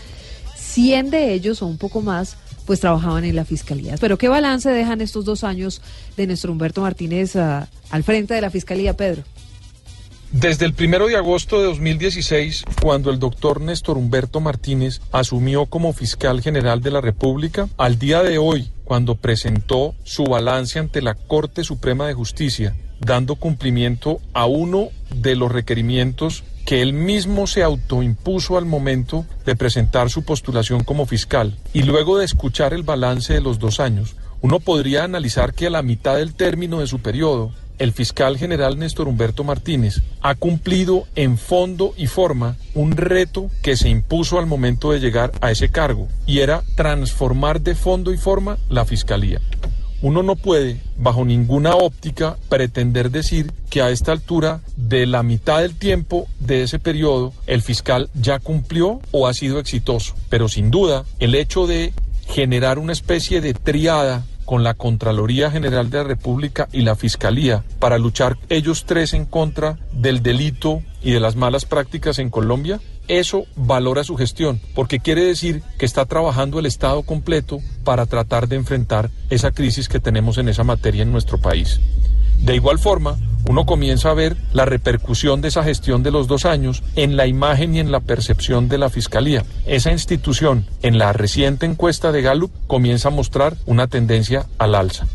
cien de ellos o un poco más pues trabajaban en la Fiscalía. Pero ¿qué balance dejan estos dos años de Néstor Humberto Martínez a, al frente de la Fiscalía, Pedro? Desde el primero de agosto de dos mil dieciséis, cuando el doctor Néstor Humberto Martínez asumió como fiscal general de la República, al día de hoy, cuando presentó su balance ante la Corte Suprema de Justicia, dando cumplimiento a uno de los requerimientos que él mismo se autoimpuso al momento de presentar su postulación como fiscal, y luego de escuchar el balance de los dos años, uno podría analizar que a la mitad del término de su periodo, el fiscal general Néstor Humberto Martínez ha cumplido en fondo y forma un reto que se impuso al momento de llegar a ese cargo, y era transformar de fondo y forma la Fiscalía. Uno no puede, bajo ninguna óptica, pretender decir que a esta altura de la mitad del tiempo de ese periodo el fiscal ya cumplió o ha sido exitoso, pero sin duda el hecho de generar una especie de triada con la Contraloría General de la República y la Fiscalía, para luchar ellos tres en contra del delito y de las malas prácticas en Colombia, eso valora su gestión, porque quiere decir que está trabajando el Estado completo para tratar de enfrentar esa crisis que tenemos en esa materia en nuestro país. De igual forma, uno comienza a ver la repercusión de esa gestión de los dos años en la imagen y en la percepción de la Fiscalía. Esa institución, en la reciente encuesta de Gallup, comienza a mostrar una tendencia al alza.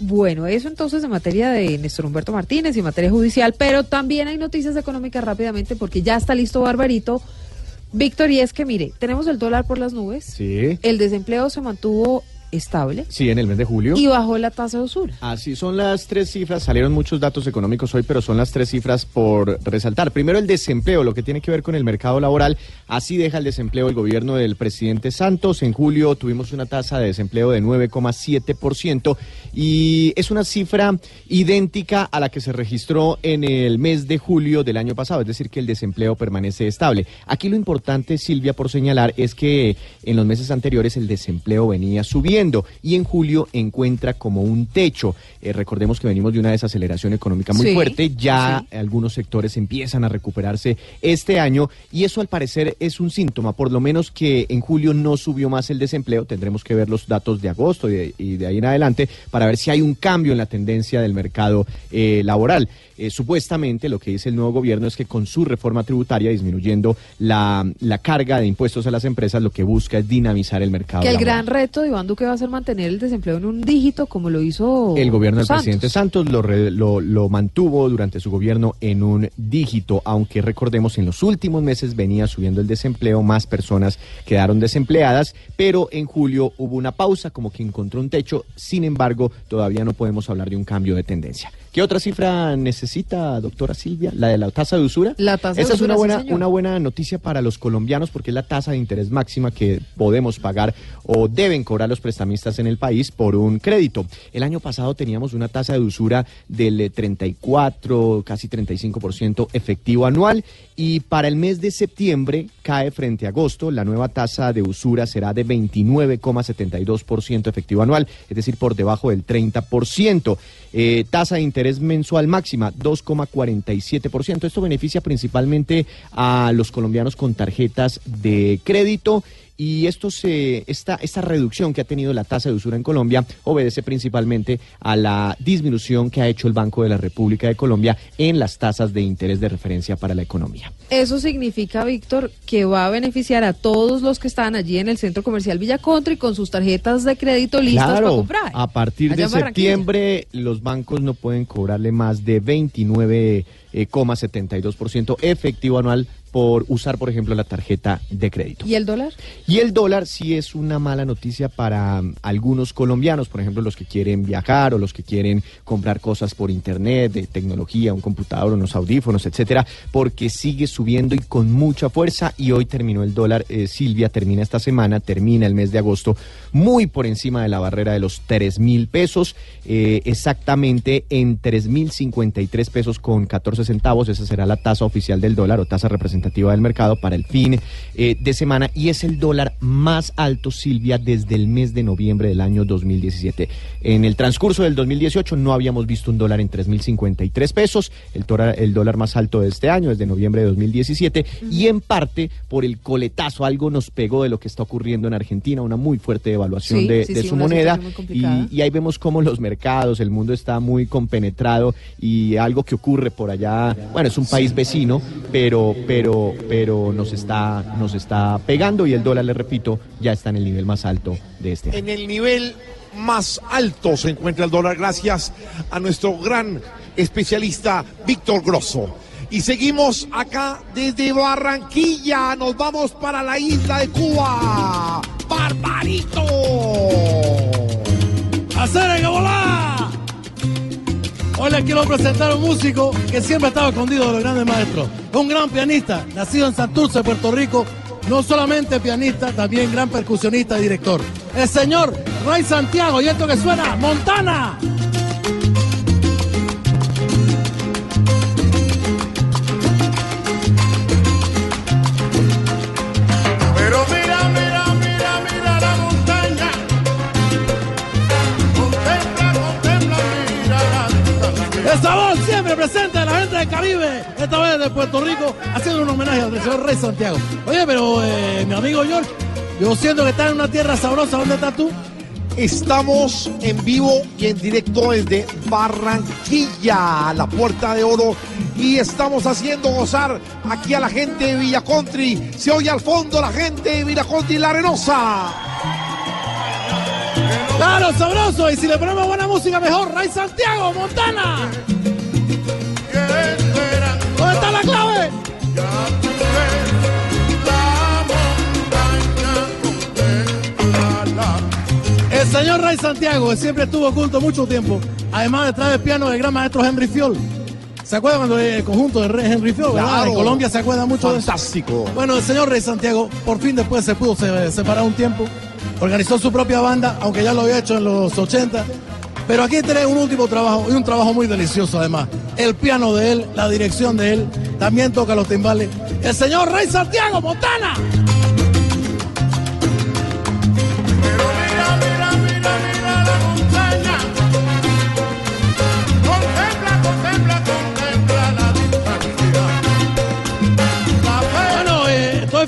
Bueno, eso entonces en materia de Néstor Humberto Martínez y en materia judicial, pero también hay noticias económicas rápidamente, porque ya está listo Barbarito. Víctor, y es que mire, tenemos el dólar por las nubes, sí. El desempleo se mantuvo estable. Sí, en el mes de julio. Y bajó la tasa de usura. Así son las tres cifras. Salieron muchos datos económicos hoy, pero son las tres cifras por resaltar. Primero, el desempleo, lo que tiene que ver con el mercado laboral. Así deja el desempleo el gobierno del presidente Santos. En julio tuvimos una tasa de desempleo de nueve coma siete por ciento y es una cifra idéntica a la que se registró en el mes de julio del año pasado. Es decir, que el desempleo permanece estable. Aquí lo importante, Silvia, por señalar, es que en los meses anteriores el desempleo venía subiendo, y en julio encuentra como un techo. Eh, recordemos que venimos de una desaceleración económica muy sí, fuerte, ya sí. Algunos sectores empiezan a recuperarse este año, y eso al parecer es un síntoma, por lo menos que en julio no subió más el desempleo. Tendremos que ver los datos de agosto y de, y de ahí en adelante para ver si hay un cambio en la tendencia del mercado eh, laboral. Eh, supuestamente lo que dice el nuevo gobierno es que con su reforma tributaria, disminuyendo la, la carga de impuestos a las empresas, lo que busca es dinamizar el mercado laboral. Que el gran reto de Iván Duque va a ser mantener el desempleo en un dígito, como lo hizo el gobierno del presidente Santos. Lo, re, lo, lo mantuvo durante su gobierno en un dígito, aunque recordemos en los últimos meses venía subiendo el desempleo, más personas quedaron desempleadas, pero en julio hubo una pausa, como que encontró un techo. Sin embargo, todavía no podemos hablar de un cambio de tendencia. ¿Qué otra cifra necesita, doctora Silvia? La de la tasa de usura. La tasa de usura. Esa es una buena, una buena noticia para los colombianos porque es la tasa de interés máxima que podemos pagar o deben cobrar los prestamistas en el país por un crédito. El año pasado teníamos una tasa de usura del treinta y cuatro, casi treinta y cinco por ciento efectivo anual y para el mes de septiembre cae frente a agosto. La nueva tasa de usura será de veintinueve coma setenta y dos por ciento efectivo anual, es decir, por debajo del treinta por ciento. Eh, tasa de interés mensual máxima, dos coma cuarenta y siete por ciento. Esto beneficia principalmente a los colombianos con tarjetas de crédito. Y esto se, esta, esta reducción que ha tenido la tasa de usura en Colombia obedece principalmente a la disminución que ha hecho el Banco de la República de Colombia en las tasas de interés de referencia para la economía. Eso significa, Víctor, que va a beneficiar a todos los que están allí en el centro comercial Villa Country con sus tarjetas de crédito listas claro, para comprar. A partir allá de septiembre los bancos no pueden cobrarle más de veintinueve coma setenta y dos por ciento efectivo anual por usar, por ejemplo, la tarjeta de crédito. ¿Y el dólar? Y el dólar sí es una mala noticia para um, algunos colombianos, por ejemplo, los que quieren viajar o los que quieren comprar cosas por internet, de tecnología, un computador, unos audífonos, etcétera, porque sigue subiendo y con mucha fuerza. Y hoy terminó el dólar, eh, Silvia, termina esta semana, termina el mes de agosto, muy por encima de la barrera de los tres mil pesos, eh, exactamente en tres mil cincuenta y tres pesos con catorce centavos. Esa será la tasa oficial del dólar o tasa representativa del mercado para el fin eh, de semana y es el dólar más alto, Silvia, desde el mes de noviembre del año dos mil diecisiete. En el transcurso del dos mil dieciocho no habíamos visto un dólar en tres mil cincuenta y tres pesos, el dólar, el dólar más alto de este año, desde noviembre de dos mil diecisiete, y en parte por el coletazo, algo nos pegó de lo que está ocurriendo en Argentina, una muy fuerte devaluación sí, de, sí, de sí, su moneda, y, y ahí vemos cómo los mercados, el mundo está muy compenetrado y algo que ocurre por allá, bueno, es un país vecino, pero, pero Pero, pero nos está nos está pegando y el dólar, le repito, ya está en el nivel más alto de este año. En el nivel más alto se encuentra el dólar gracias a nuestro gran especialista Víctor Grosso. Y seguimos acá desde Barranquilla, nos vamos para la isla de Cuba. ¡Barbarito! ¡Hacer que volá! Hoy les quiero presentar a un músico que siempre ha estado escondido de los grandes maestros. Un gran pianista, nacido en Santurce, Puerto Rico. No solamente pianista, también gran percusionista y director. El señor Ray Santiago, y esto que suena, Montana. Esta voz siempre presente de la gente del Caribe, esta vez de Puerto Rico, haciendo un homenaje al señor Rey Santiago. Oye, pero eh, mi amigo George, yo siento que estás en una tierra sabrosa. ¿Dónde estás tú? Estamos en vivo y en directo desde Barranquilla, la Puerta de Oro, y estamos haciendo gozar aquí a la gente de Villa Country. Se oye al fondo la gente de Villa Country, la Arenosa. Claro, sabroso, y si le ponemos buena música mejor, Ray Santiago, Montana. ¿Dónde está la clave? El señor Ray Santiago, que siempre estuvo oculto mucho tiempo, además detrás del piano del gran maestro Henry Fiol. ¿Se acuerdan cuando el conjunto de Henry Fiol? Claro. En Colombia se acuerda mucho Fantástico. de eso. Bueno, el señor Ray Santiago, por fin después se pudo separar un tiempo. Organizó su propia banda, aunque ya lo había hecho en los ochenta. Pero aquí tiene un último trabajo, y un trabajo muy delicioso además. El piano de él, la dirección de él, también toca los timbales. El señor Ray Santiago, Montana.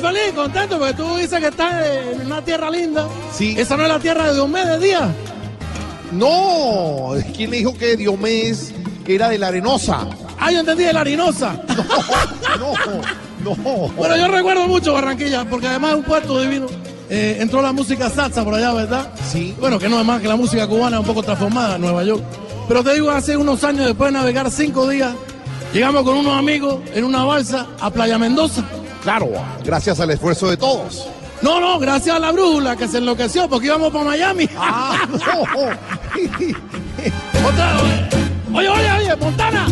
Feliz, contento, porque tú dices que estás en una tierra linda. Sí. Esa no es la tierra de Diomedes Díaz. No, ¿quién le dijo que Diomedes era de la Arenosa? Ah, yo entendí, de la Arenosa. No, no, no. Bueno, yo recuerdo mucho Barranquilla, porque además es un puerto divino. Eh, entró la música salsa por allá, ¿verdad? Sí. Bueno, que no es más que la música cubana, un poco transformada en Nueva York. Pero te digo, hace unos años, después de navegar cinco días, llegamos con unos amigos en una balsa a Playa Mendoza. Claro, gracias al esfuerzo de todos. No, no, gracias a la brújula que se enloqueció porque íbamos para Miami. Ah, no. Otra vez. Oye, oye, oye, Montana.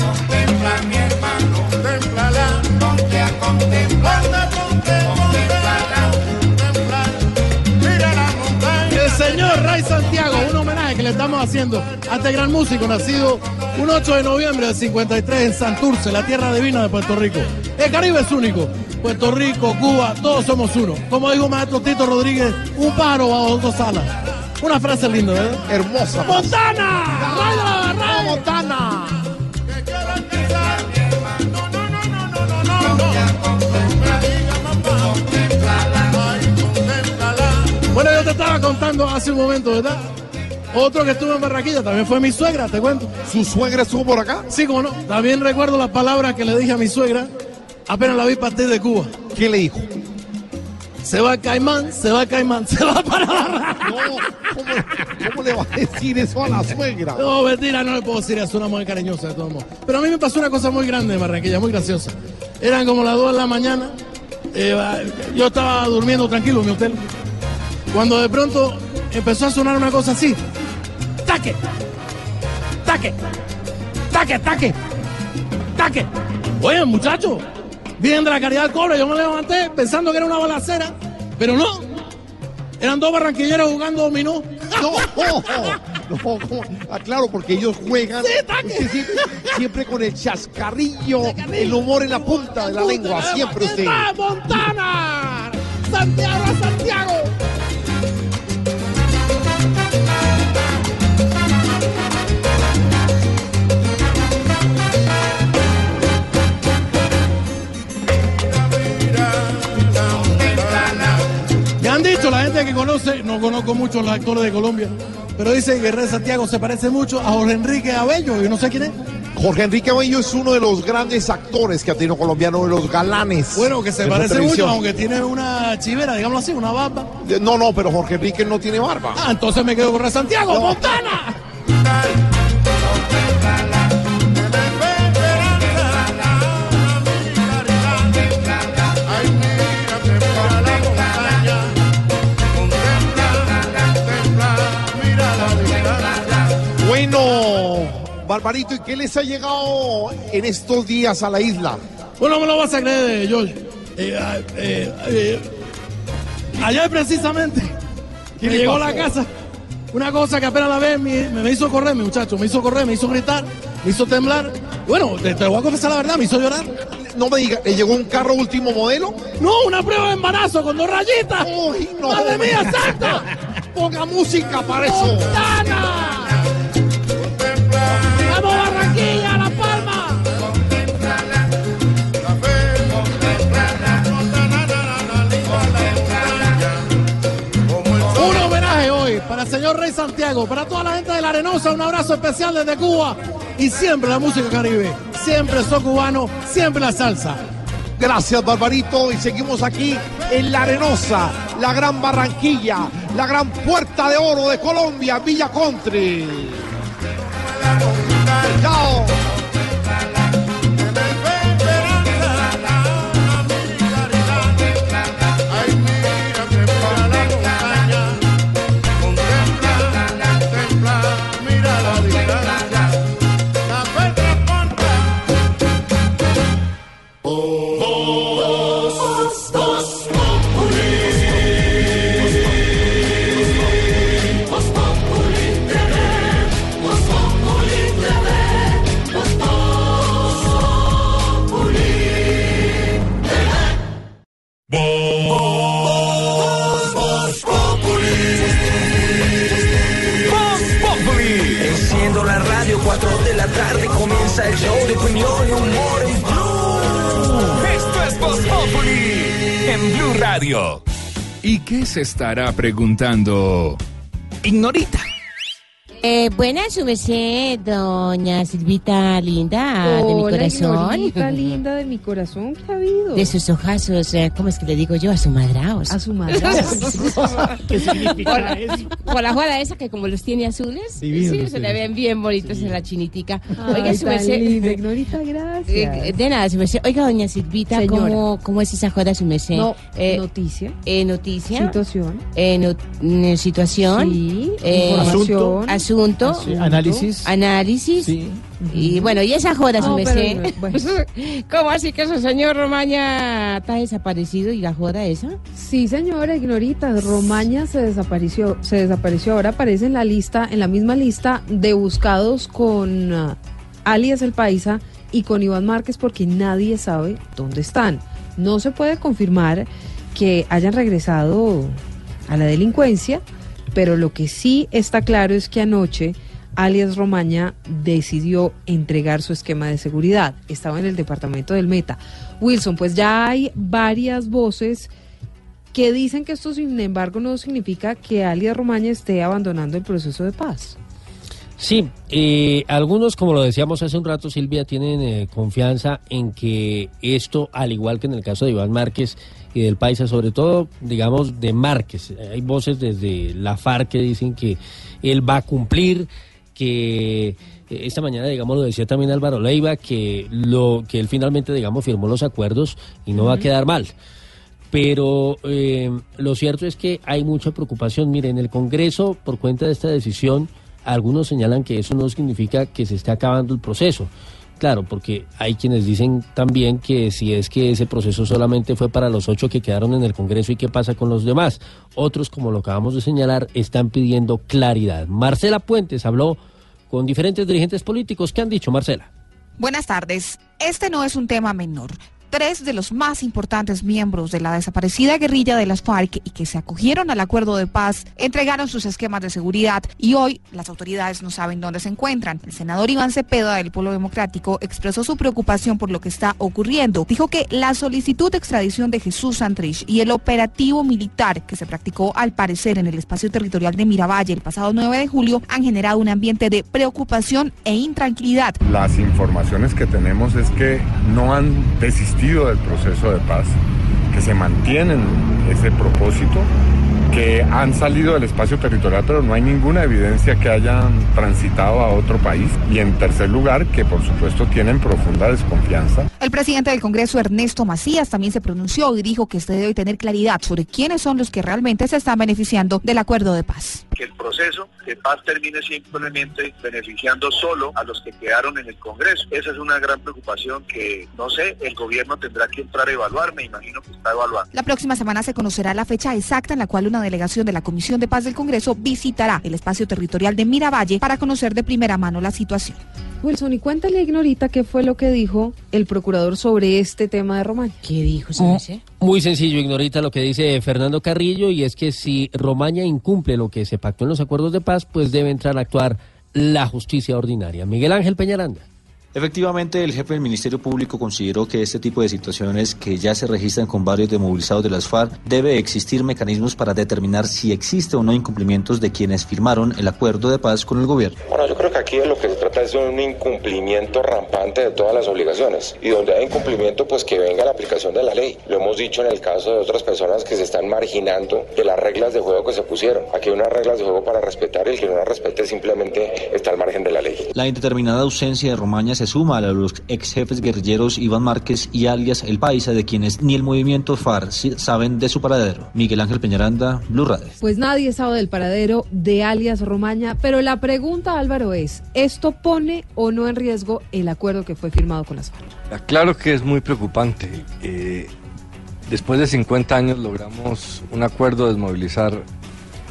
Contempla, mi hermano, contemplala, ponte a contemplarla, contemplala, contemplala, mira la montaña. El señor Ray Santiago, un homenaje que le estamos haciendo a este gran músico nacido un ocho de noviembre del cincuenta y tres en Santurce, la tierra divina de Puerto Rico. El Caribe es único. Puerto Rico, Cuba, todos somos uno. Como dijo maestro Tito Rodríguez, un pájaro bajo dos alas. Una frase linda, ¿verdad? Hermosa. ¡Montana! ¡Ray de la Barra! ¡Montana! Bueno, yo te estaba contando hace un momento, ¿verdad? Otro que estuvo en Barranquilla, también fue mi suegra, te cuento. ¿Su suegra estuvo por acá? Sí, como no. También recuerdo las palabras que le dije a mi suegra apenas la vi partir de Cuba. ¿Qué le dijo? Se va Caimán, se va Caimán, se va para Barranquilla. No, ¿cómo, ¿cómo le vas a decir eso a la suegra? No, mentira, no le puedo decir, es una mujer cariñosa de todos modos. Pero a mí me pasó una cosa muy grande en Barranquilla, muy graciosa. Eran como las dos de la mañana, eh, yo estaba durmiendo tranquilo en mi hotel, cuando de pronto empezó a sonar una cosa así. ¡Taque! ¡Taque! ¡Taque, taque! ¡Taque! Oye, muchacho, vienen de la caridad del cobre, yo me levanté pensando que era una balacera, pero no. Eran dos barranquilleros jugando dominó. ¡No! No, ah, claro, porque ellos juegan sí, siempre, siempre con el chascarrillo, el humor en la punta de la lengua, siempre usted. ¡Está Montana! ¡Santiago a Santiago! Ya han dicho la gente que conoce, no conozco mucho a los actores de Colombia, pero dicen que Ray Santiago se parece mucho a Jorge Enrique Abello, yo no sé quién es. Jorge Enrique Abello es uno de los grandes actores que ha tenido colombiano, de los galanes. Bueno, que se parece mucho, aunque tiene una chivera, digámoslo así, una barba. No, no, pero Jorge Enrique no tiene barba. Ah, entonces me quedo con Ray Santiago, no. Montana. Barbarito, ¿y qué les ha llegado en estos días a la isla? Bueno, me lo vas a creer, George. Eh, eh, eh, ayer precisamente me llegó a la casa una cosa que apenas la ve, me, me hizo correr, mi muchacho, me hizo correr, me hizo gritar, me hizo temblar. Bueno, te, te voy a confesar la verdad, me hizo llorar. No me digas, ¿le llegó un carro último modelo? No, una prueba de embarazo con dos rayitas. ¡Uy, no! ¡Madre mía, santa! Ponga música para eso. ¡Montana! ¡Vamos, Barranquilla, La Palma! Un homenaje hoy para el señor Rey Santiago, para toda la gente de La Arenosa, un abrazo especial desde Cuba. Y siempre la música caribe, siempre soy cubano, siempre la salsa. Gracias, Barbarito, y seguimos aquí en La Arenosa, la gran Barranquilla, la gran Puerta de Oro de Colombia, Villa Country. ¡Chao! Tarde comienza el show de opinión y humor en Blue. Esto es Vox Populi en Blue Radio. ¿Y qué se estará preguntando? Ignorita. Eh, buenas, su merced, doña Silvita linda, oh, de mi corazón. Silvita linda de mi corazón, ¿qué ha habido? De sus ojazos, eh, ¿cómo es que le digo yo? A su madraos. A su madraos. ¿Qué significa eso? Por la jugada esa que como los tiene azules, divino, sí, se le ven bien bonitos sí. En la chinitica. Ay, oiga, su merced. Linda, ignorita, gracias. Eh, de nada, su merced. Oiga, doña Silvita, ¿cómo, ¿cómo es esa jugada, su merced? No, eh, noticia. Eh, noticia. Situación. Eh, no, eh, situación. Sí. Eh, información. Asunto. Punto, ah, sí, análisis. Análisis. Sí. Y bueno, y esa joda, no, su merced. No, bueno. ¿Cómo así que su señor Romaña está desaparecido y la joda esa? Sí, señora, ignorita. Romaña se desapareció. Se desapareció. Ahora aparece en la lista, en la misma lista de buscados con uh, alias El Paisa y con Iván Márquez porque nadie sabe dónde están. No se puede confirmar que hayan regresado a la delincuencia. Pero lo que sí está claro es que anoche alias Romaña decidió entregar su esquema de seguridad. Estaba en el departamento del Meta. Wilson, pues ya hay varias voces que dicen que esto, sin embargo, no significa que alias Romaña esté abandonando el proceso de paz. Sí, eh, algunos, como lo decíamos hace un rato, Silvia, tienen eh, confianza en que esto, al igual que en el caso de Iván Márquez y del Paisa, sobre todo, digamos, de Márquez. Hay voces desde la FARC que dicen que él va a cumplir, que esta mañana, digamos, lo decía también Álvaro Leiva, que, lo, que él finalmente, digamos, firmó los acuerdos y no uh-huh. va a quedar mal. Pero eh, lo cierto es que hay mucha preocupación. Mire, en el Congreso, por cuenta de esta decisión, algunos señalan que eso no significa que se esté acabando el proceso. Claro, porque hay quienes dicen también que si es que ese proceso solamente fue para los ocho que quedaron en el Congreso, ¿y qué pasa con los demás? Otros, como lo acabamos de señalar, están pidiendo claridad. Marcela Puentes habló con diferentes dirigentes políticos. ¿Qué han dicho, Marcela? Buenas tardes. Este no es un tema menor. Tres de los más importantes miembros de la desaparecida guerrilla de las FARC y que se acogieron al acuerdo de paz, entregaron sus esquemas de seguridad y hoy las autoridades no saben dónde se encuentran. El senador Iván Cepeda del Polo Democrático expresó su preocupación por lo que está ocurriendo. Dijo que la solicitud de extradición de Jesús Santrich y el operativo militar que se practicó al parecer en el espacio territorial de Miravalle el pasado nueve de julio han generado un ambiente de preocupación e intranquilidad. Las informaciones que tenemos es que no han desistido del proceso de paz, que se mantienen ese propósito, que han salido del espacio territorial, pero no hay ninguna evidencia que hayan transitado a otro país. Y en tercer lugar, que por supuesto tienen profunda desconfianza. El presidente del Congreso, Ernesto Macías, también se pronunció y dijo que se debe tener claridad sobre quiénes son los que realmente se están beneficiando del acuerdo de paz. Que el proceso de paz termine simplemente beneficiando solo a los que quedaron en el Congreso. Esa es una gran preocupación que, no sé, el gobierno tendrá que entrar a evaluar, me imagino que está evaluando. La próxima semana se conocerá la fecha exacta en la cual una delegación de la Comisión de Paz del Congreso visitará el espacio territorial de Miravalle para conocer de primera mano la situación. Wilson, y cuéntale, ignorita, qué fue lo que dijo el procurador sobre este tema de Romaña. ¿Qué dijo, señor? Oh, muy sencillo, ignorita, lo que dice Fernando Carrillo, y es que si Romaña incumple lo que se pactó en los acuerdos de paz, pues debe entrar a actuar la justicia ordinaria. Miguel Ángel Peñaranda. Efectivamente, el jefe del Ministerio Público consideró que este tipo de situaciones que ya se registran con varios desmovilizados de las FARC debe existir mecanismos para determinar si existe o no incumplimientos de quienes firmaron el acuerdo de paz con el gobierno. Bueno, yo creo que aquí de lo que se trata es de un incumplimiento rampante de todas las obligaciones y donde hay incumplimiento, pues que venga la aplicación de la ley. Lo hemos dicho en el caso de otras personas que se están marginando de las reglas de juego que se pusieron. Aquí hay unas reglas de juego para respetar y el que no las respete simplemente está al margen de la ley. La indeterminada ausencia de Romaña se Se suma a los ex jefes guerrilleros Iván Márquez y alias El Paisa, de quienes ni el movimiento FARC saben de su paradero. Miguel Ángel Peñaranda, Blue Radio. Pues nadie sabe del paradero de alias Romaña, pero la pregunta, Álvaro, es, ¿esto pone o no en riesgo el acuerdo que fue firmado con las FARC? Claro que es muy preocupante. Eh, después de cincuenta años logramos un acuerdo de desmovilizar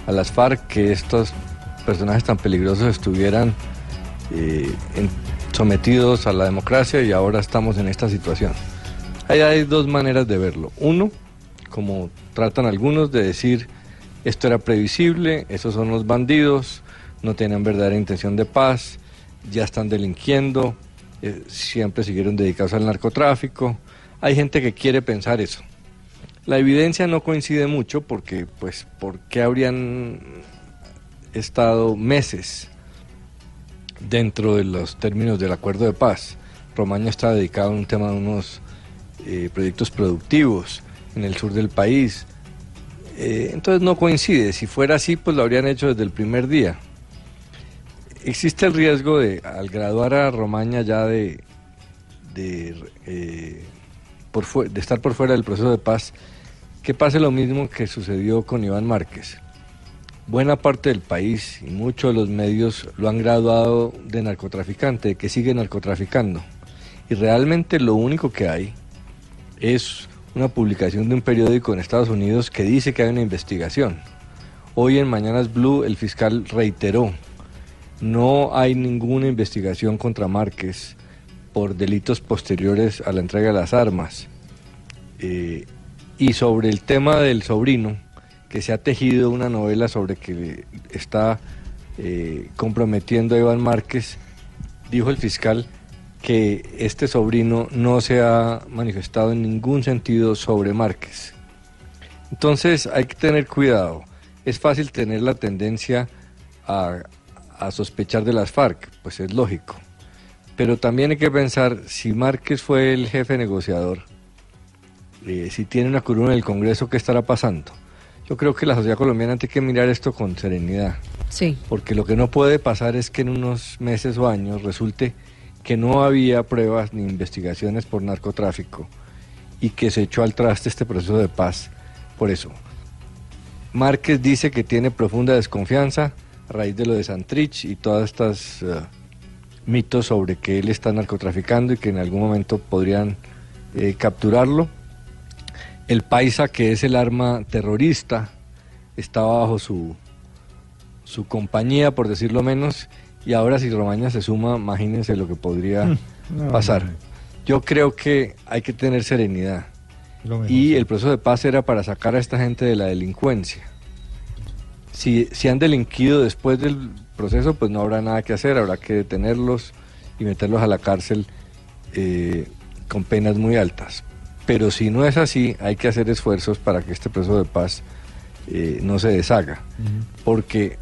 a las FARC, que estos personajes tan peligrosos estuvieran eh, en sometidos a la democracia, y ahora estamos en esta situación. Ahí hay dos maneras de verlo. Uno, como tratan algunos de decir, esto era previsible, esos son los bandidos, no tenían verdadera intención de paz, ya están delinquiendo, eh, siempre siguieron dedicados al narcotráfico. Hay gente que quiere pensar eso. La evidencia no coincide mucho porque, pues, ¿por qué habrían estado meses dentro de los términos del acuerdo de paz. Romaña está dedicado a un tema de unos eh, proyectos productivos en el sur del país. Eh, entonces no coincide. Si fuera así, pues lo habrían hecho desde el primer día. Existe el riesgo de, al graduar a Romaña ya de, de, eh, por fu- de estar por fuera del proceso de paz, que pase lo mismo que sucedió con Iván Márquez. Buena parte del país y muchos de los medios lo han graduado de narcotraficante, de que sigue narcotraficando. Y realmente lo único que hay es una publicación de un periódico en Estados Unidos que dice que hay una investigación. Hoy en Mañanas Blue el fiscal reiteró: no hay ninguna investigación contra Márquez por delitos posteriores a la entrega de las armas. Eh, y sobre el tema del sobrino, que se ha tejido una novela sobre que está eh, comprometiendo a Iván Márquez, dijo el fiscal que este sobrino no se ha manifestado en ningún sentido sobre Márquez. Entonces hay que tener cuidado. Es fácil tener la tendencia a, a sospechar de las FARC, pues es lógico. Pero también hay que pensar, si Márquez fue el jefe negociador, eh, si tiene una curul en el Congreso, ¿qué estará pasando? Yo creo que la sociedad colombiana tiene que mirar esto con serenidad. Sí. Porque lo que no puede pasar es que en unos meses o años resulte que no había pruebas ni investigaciones por narcotráfico y que se echó al traste este proceso de paz. Por eso, Márquez dice que tiene profunda desconfianza a raíz de lo de Santrich y todas estas uh, mitos sobre que él está narcotraficando y que en algún momento podrían eh, capturarlo. El Paisa, que es el arma terrorista, está bajo su, su compañía, por decirlo menos, y ahora si Romaña se suma, imagínense lo que podría no, pasar. No, no. Yo creo que hay que tener serenidad. Y el proceso de paz era para sacar a esta gente de la delincuencia. Si, si han delinquido después del proceso, pues no habrá nada que hacer, habrá que detenerlos y meterlos a la cárcel eh, con penas muy altas. Pero si no es así, hay que hacer esfuerzos para que este proceso de paz eh, no se deshaga. Uh-huh. Porque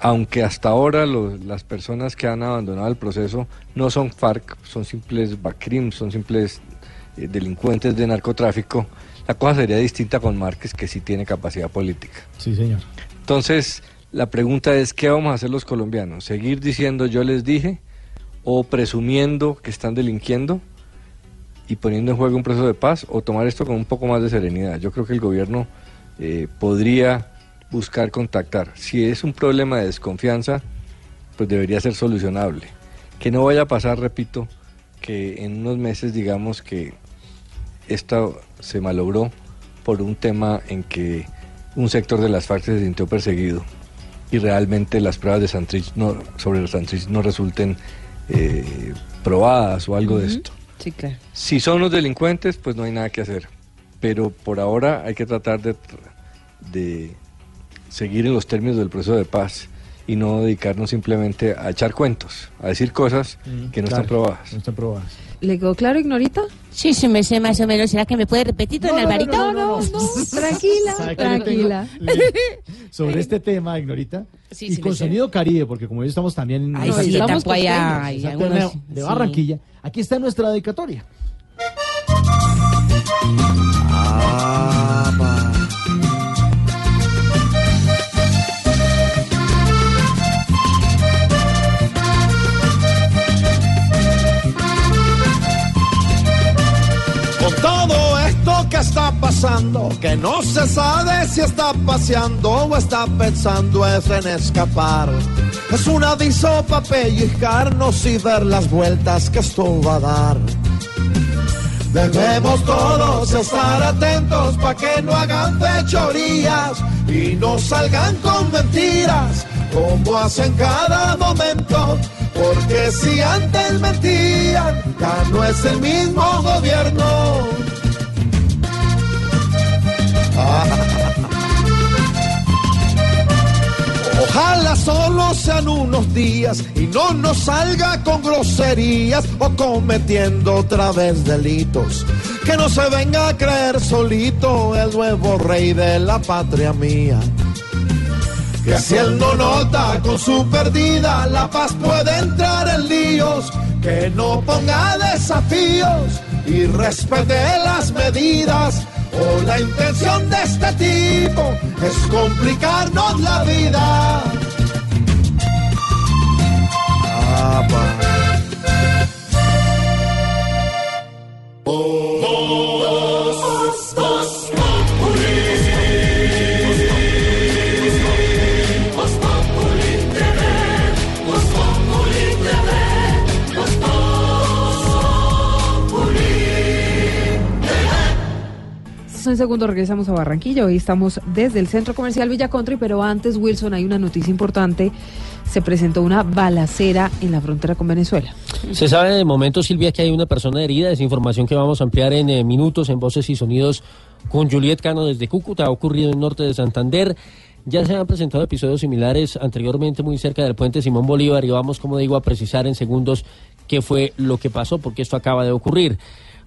aunque hasta ahora los, las personas que han abandonado el proceso no son FARC, son simples BACRIM, son simples eh, delincuentes de narcotráfico, la cosa sería distinta con Márquez, que sí tiene capacidad política. Sí, señor. Entonces, la pregunta es, ¿qué vamos a hacer los colombianos? ¿Seguir diciendo yo les dije o presumiendo que están delinquiendo y poniendo en juego un proceso de paz, o tomar esto con un poco más de serenidad? Yo creo que el gobierno eh, podría buscar contactar. Si es un problema de desconfianza, pues debería ser solucionable. Que no vaya a pasar, repito, que en unos meses digamos que esto se malogró por un tema en que un sector de las FARC se sintió perseguido y realmente las pruebas de Santrich no, sobre Santrich no resulten eh, probadas o algo uh-huh. de esto. Sí, claro. Si son los delincuentes, pues no hay nada que hacer. Pero por ahora hay que tratar de, de seguir en los términos del proceso de paz y no dedicarnos simplemente a echar cuentos, a decir cosas mm, que no, claro, están probadas. no están probadas. ¿Le quedó claro, Ignorita? Sí, sí, me sé más o menos. ¿Será que me puede repetir, don no, Alvarito? No, no, no, no, no. Tranquila, tranquila. Tengo, le, sobre este tema, Ignorita, sí, y sí, con Sonido sé. Caribe, porque como ellos estamos también en... Ay, sí, estamos por allá, hay algunos, de Barranquilla. Sí. Aquí está nuestra dedicatoria. Ah, pa. Todo esto que está pasando, que no se sabe si está paseando o está pensando es en escapar. Es una aviso para pellizcarnos y ver las vueltas que esto va a dar. Debemos todos estar atentos para que no hagan fechorías y no salgan con mentiras como hacen cada momento. Porque si antes mentían, ya no es el mismo gobierno. Ah. Ojalá solo sean unos días y no nos salga con groserías o cometiendo otra vez delitos. Que no se venga a creer solito el nuevo rey de la patria mía. que si él no nota con su perdida, la paz puede entrar en líos, que no ponga desafíos y respete las medidas. O la intención de este tipo es complicarnos la vida. Ah, Vox Populi, Vox Populi T V, Vox Populi T V, Vox Populi T V. En segundo regresamos a Barranquilla. Hoy estamos desde el Centro Comercial Villa Country, pero antes, Wilson, hay una noticia importante. Se presentó una balacera en la frontera con Venezuela. Se sabe de momento, Silvia, que hay una persona herida. Es información que vamos a ampliar en eh, minutos en Voces y Sonidos con Juliet Cano desde Cúcuta. Ha ocurrido en el norte de Santander. Ya se han presentado episodios similares anteriormente muy cerca del puente Simón Bolívar y vamos, como digo, a precisar en segundos qué fue lo que pasó, porque esto acaba de ocurrir.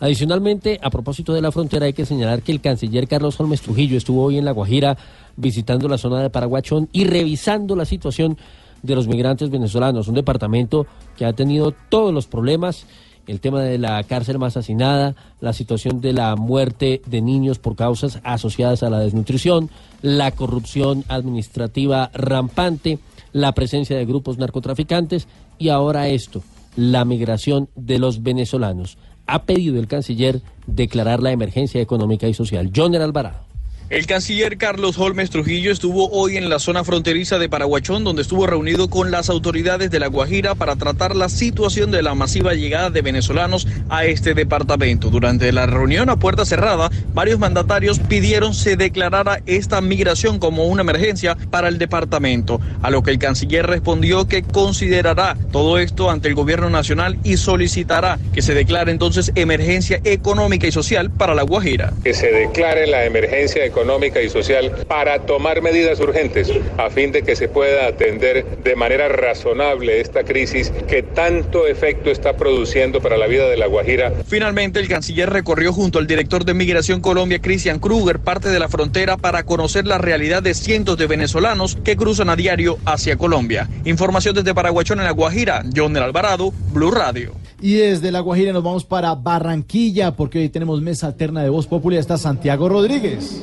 Adicionalmente, a propósito de la frontera, hay que señalar que el canciller Carlos Holmes Trujillo estuvo hoy en La Guajira visitando la zona de Paraguachón y revisando la situación de los migrantes venezolanos, un departamento que ha tenido todos los problemas, el tema de la cárcel más hacinada, la situación de la muerte de niños por causas asociadas a la desnutrición, la corrupción administrativa rampante, la presencia de grupos narcotraficantes y ahora esto, la migración de los venezolanos. Ha pedido el canciller declarar la emergencia económica y social. Joner Alvarado. El canciller Carlos Holmes Trujillo estuvo hoy en la zona fronteriza de Paraguachón, donde estuvo reunido con las autoridades de La Guajira para tratar la situación de la masiva llegada de venezolanos a este departamento. Durante la reunión a puerta cerrada, varios mandatarios pidieron se declarara esta migración como una emergencia para el departamento, a lo que el canciller respondió que considerará todo esto ante el gobierno nacional y solicitará que se declare entonces emergencia económica y social para La Guajira. Que se declare la emergencia económica. económica y social para tomar medidas urgentes a fin de que se pueda atender de manera razonable esta crisis que tanto efecto está produciendo para la vida de La Guajira. Finalmente, el canciller recorrió junto al director de Migración Colombia, Christian Kruger, parte de la frontera para conocer la realidad de cientos de venezolanos que cruzan a diario hacia Colombia. Información desde Paraguachón en La Guajira, Joner Alvarado, Blue Radio. Y desde La Guajira nos vamos para Barranquilla, porque hoy tenemos mesa alterna de Voz Populi. Está Santiago Rodríguez.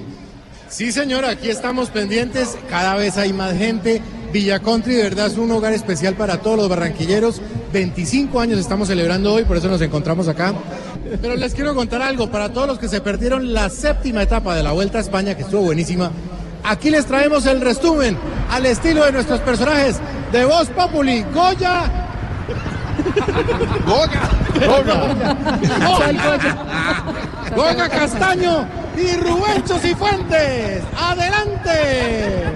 Sí, señor, aquí estamos pendientes, cada vez hay más gente. Villa Country de verdad es un hogar especial para todos los barranquilleros, veinticinco años estamos celebrando hoy, por eso nos encontramos acá. Pero les quiero contar algo, para todos los que se perdieron la séptima etapa de la Vuelta a España, que estuvo buenísima, aquí les traemos el resumen al estilo de nuestros personajes de Voz Populi, Goya... Goga, Goga, Goga, Goga Castaño y Rubencho Cifuentes, adelante.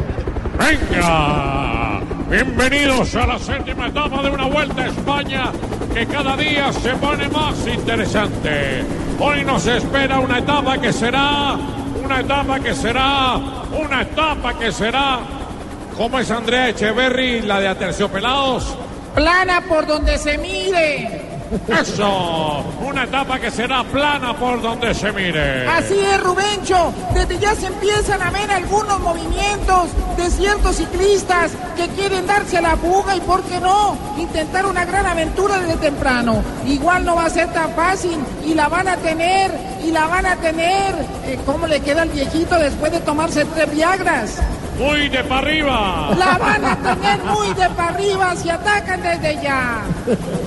Venga, bienvenidos a la séptima etapa de una Vuelta a España que cada día se pone más interesante. Hoy nos espera una etapa que será, una etapa que será, una etapa que será, como es Andrea Echeverry, la de Aterciopelados. Plana por donde se mire. Eso, una etapa que será plana por donde se mire. Así es, Rubencho, desde ya se empiezan a ver algunos movimientos de ciertos ciclistas que quieren darse a la fuga y por qué no intentar una gran aventura desde temprano. Igual no va a ser tan fácil y la van a tener, y la van a tener. Eh, ¿Cómo le queda al viejito después de tomarse tres viagras? Muy de para arriba. La van a tener muy de para arriba si atacan desde ya.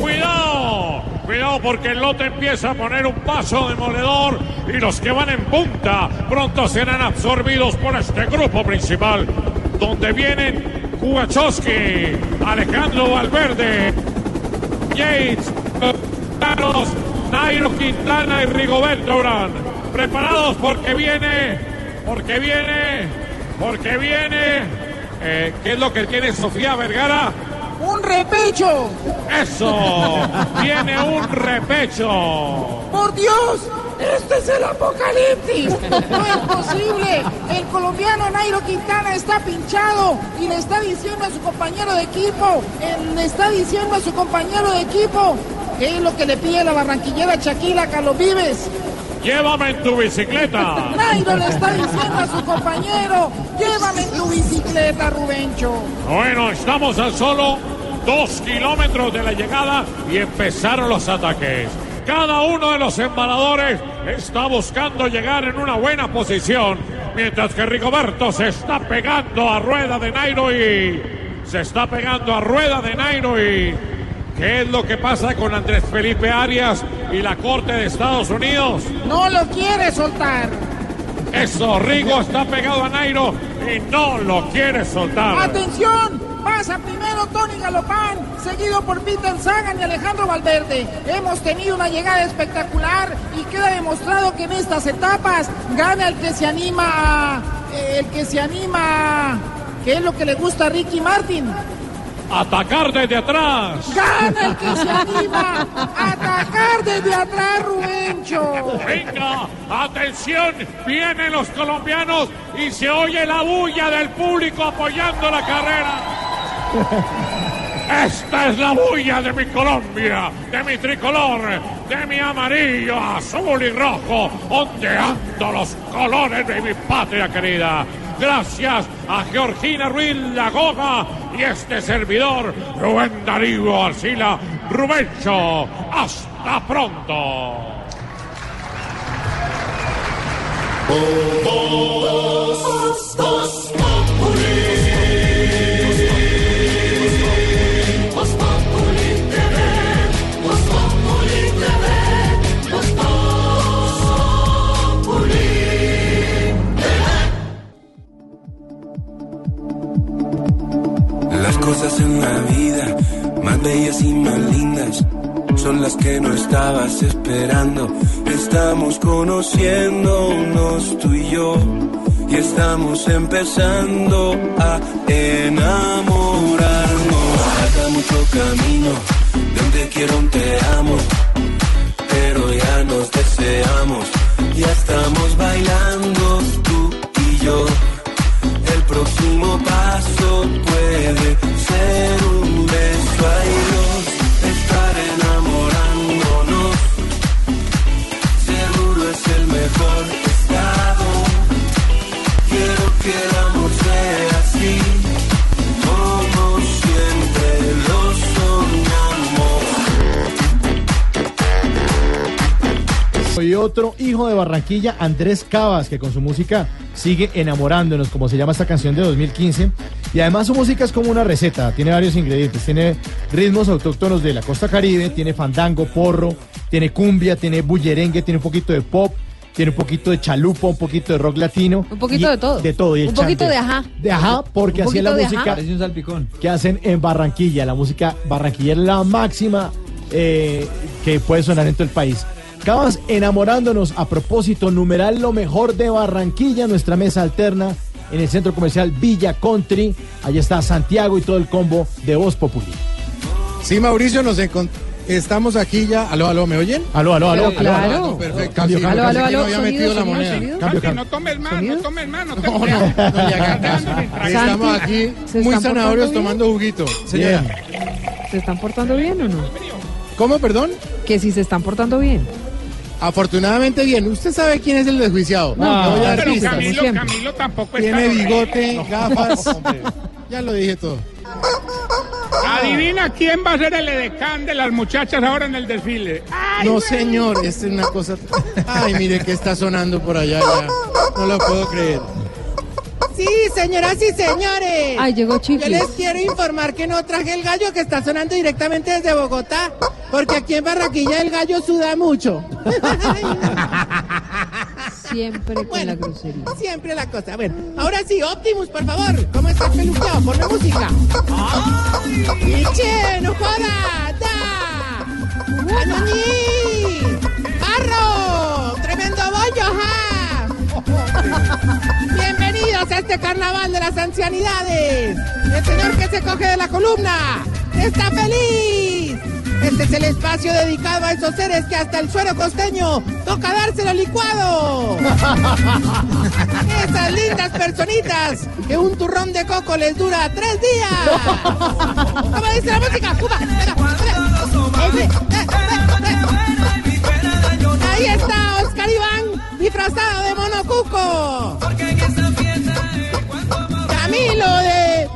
Cuidado, cuidado porque el lote empieza a poner un paso demoledor y los que van en punta pronto serán absorbidos por este grupo principal, donde vienen Kuwachowski, Alejandro Valverde, Yates, Carlos, Nairo Quintana y Rigoberto Urán. Preparados porque viene, porque viene... Porque viene, eh, ¿qué es lo que tiene Sofía Vergara? ¡Un repecho! ¡Eso! ¡Tiene un repecho! ¡Por Dios! ¡Este es el apocalipsis! ¡No es posible! El colombiano Nairo Quintana está pinchado y le está diciendo a su compañero de equipo, él le está diciendo a su compañero de equipo, que es lo que le pide la barranquillera Shakira a Carlos Vives. Llévame en tu bicicleta. Nairo le está diciendo a su compañero, llévame en tu bicicleta, Rubencho. Bueno, estamos a solo dos kilómetros de la llegada y empezaron los ataques. Cada uno de los embaladores está buscando llegar en una buena posición, mientras que Rigoberto se está pegando a rueda de Nairo y... Se está pegando a rueda de Nairo y... ¿Qué es lo que pasa con Andrés Felipe Arias y la Corte de Estados Unidos? No lo quiere soltar. Eso, Rigo está pegado a Nairo y no lo quiere soltar. ¡Atención! Pasa primero Tony Galopán, seguido por Peter Sagan y Alejandro Valverde. Hemos tenido una llegada espectacular y queda demostrado que en estas etapas gana el que se anima a... El que se anima a... ¿Qué es lo que le gusta a Ricky Martin? ¡Atacar desde atrás! ¡Gana el que se anima! ¡Atacar desde atrás, Rubencho! ¡Venga! ¡Atención! ¡Vienen los colombianos! ¡Y se oye la bulla del público apoyando la carrera! ¡Esta es la bulla de mi Colombia! ¡De mi tricolor! ¡De mi amarillo, azul y rojo! ¡Ondeando los colores de mi patria querida! Gracias a Georgina Ruiz Lagoga y este servidor, Rubén Darío Arcila Rubencho. ¡Hasta pronto! Vox Populi, Vox Populi T V, Vox Populi T V, Vox Populi. Las cosas en la vida, más bellas y más lindas, son las que no estabas esperando. Estamos conociéndonos tú y yo, y estamos empezando a enamorarnos. Falta mucho camino, donde quiero un te amo, pero ya nos deseamos. Ya estamos bailando tú y yo. El próximo paso puede ser un beso. Ay, Dios, estar enamorándonos, seguro es el mejor estado. Quiero que el amor sea así, como siempre lo soñamos. Soy otro hijo de Barranquilla, Andrés Cabas, que con su música sigue enamorándonos, como se llama esta canción de dos mil quince, y además su música es como una receta, tiene varios ingredientes, tiene ritmos autóctonos de la costa caribe, tiene fandango, porro, tiene cumbia, tiene bullerengue, tiene un poquito de pop, tiene un poquito de chalupa, un poquito de rock latino, un poquito de todo, de todo, y un poquito de ajá, de ajá, porque así es la música que hacen en Barranquilla, la música barranquillera es la máxima eh, que puede sonar en todo el país. Acabas enamorándonos a propósito, numeral lo mejor de Barranquilla, nuestra mesa alterna en el centro comercial Villa Country. Allí está Santiago y todo el combo de Vox Populi. Sí, Mauricio, nos encontramos. Estamos aquí ya. Aló, aló, ¿me oyen? Aló, aló, aló. Claro. Perfecto. Cambio, cambio. Aló, aló, había metido la moneda. No tomes más, no tomes más, no tomes más. No, no, estamos aquí muy zanahorios tomando juguito. Señora. ¿Se están portando bien o no? ¿Cómo, perdón? Que si se están portando bien. Afortunadamente bien. ¿Usted sabe quién es el desjuiciado? No, no, ya, pero artista, Camilo, Camilo tampoco está. Tiene bigote, no, gafas. Hombre, ya lo dije todo. Adivina quién va a ser el edecán de las muchachas ahora en el desfile. Ay, no, señor, es una cosa. Ay, mire que está sonando por allá. Ya. No lo puedo creer. Sí, señoras y señores. Ay, llegó Chiflis. Yo les quiero informar que no traje el gallo que está sonando directamente desde Bogotá, porque aquí en Barranquilla el gallo suda mucho. Siempre con bueno, la grosería. Siempre la cosa. Bueno, ahora sí, Optimus, por favor. ¿Cómo estás, peluqueado? Ponme música. ¡Ay! ¡Piche, no joda! ¡Da! ¡Anoñí! ¡Barro! ¡Tremendo bollo, ja! ¡Bienvenidos a este carnaval de las ancianidades! ¡El señor que se coge de la columna está feliz! Este es el espacio dedicado a esos seres que hasta el suero costeño toca dárselo licuado. Esas lindas personitas que un turrón de coco les dura tres días. ¿Cómo dice la música? ¡Cuba! ¡Venga, venga! Ahí está Oscar Iván disfrazado de monocuco. Porque en esta fiesta es cuando vamos Camilo de...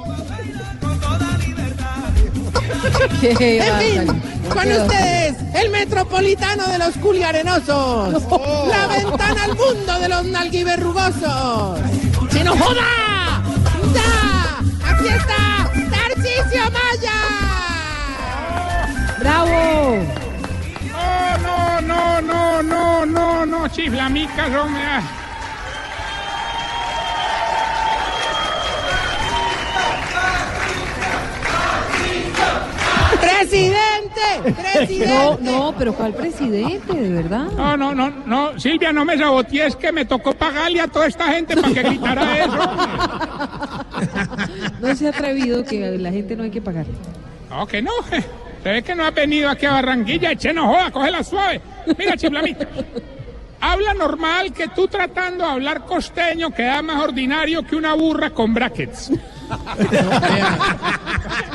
Con toda libertad. En fin, con ustedes, el metropolitano de los culiarenosos. Oh. La ventana al mundo de los nalguiverrugosos. ¡Si no joda! ¡Da! ¡Aquí está Tarcisio Maya! ¡Bravo! No, no, no, no, no, no, chiflamicas, hombre. ¡Presidente! ¡Presidente! No, no, pero ¿cuál presidente, de verdad? No, no, no, no, Silvia, no me sabotees, que me tocó pagarle a toda esta gente para que gritara eso. No se ha atrevido, que la gente no hay que pagar. No, que no, se ve que no has venido aquí a Barranquilla, eche no joda, cógela suave. Mira, chiflamita, habla normal, que tú tratando de hablar costeño queda más ordinario que una burra con brackets. No, vea,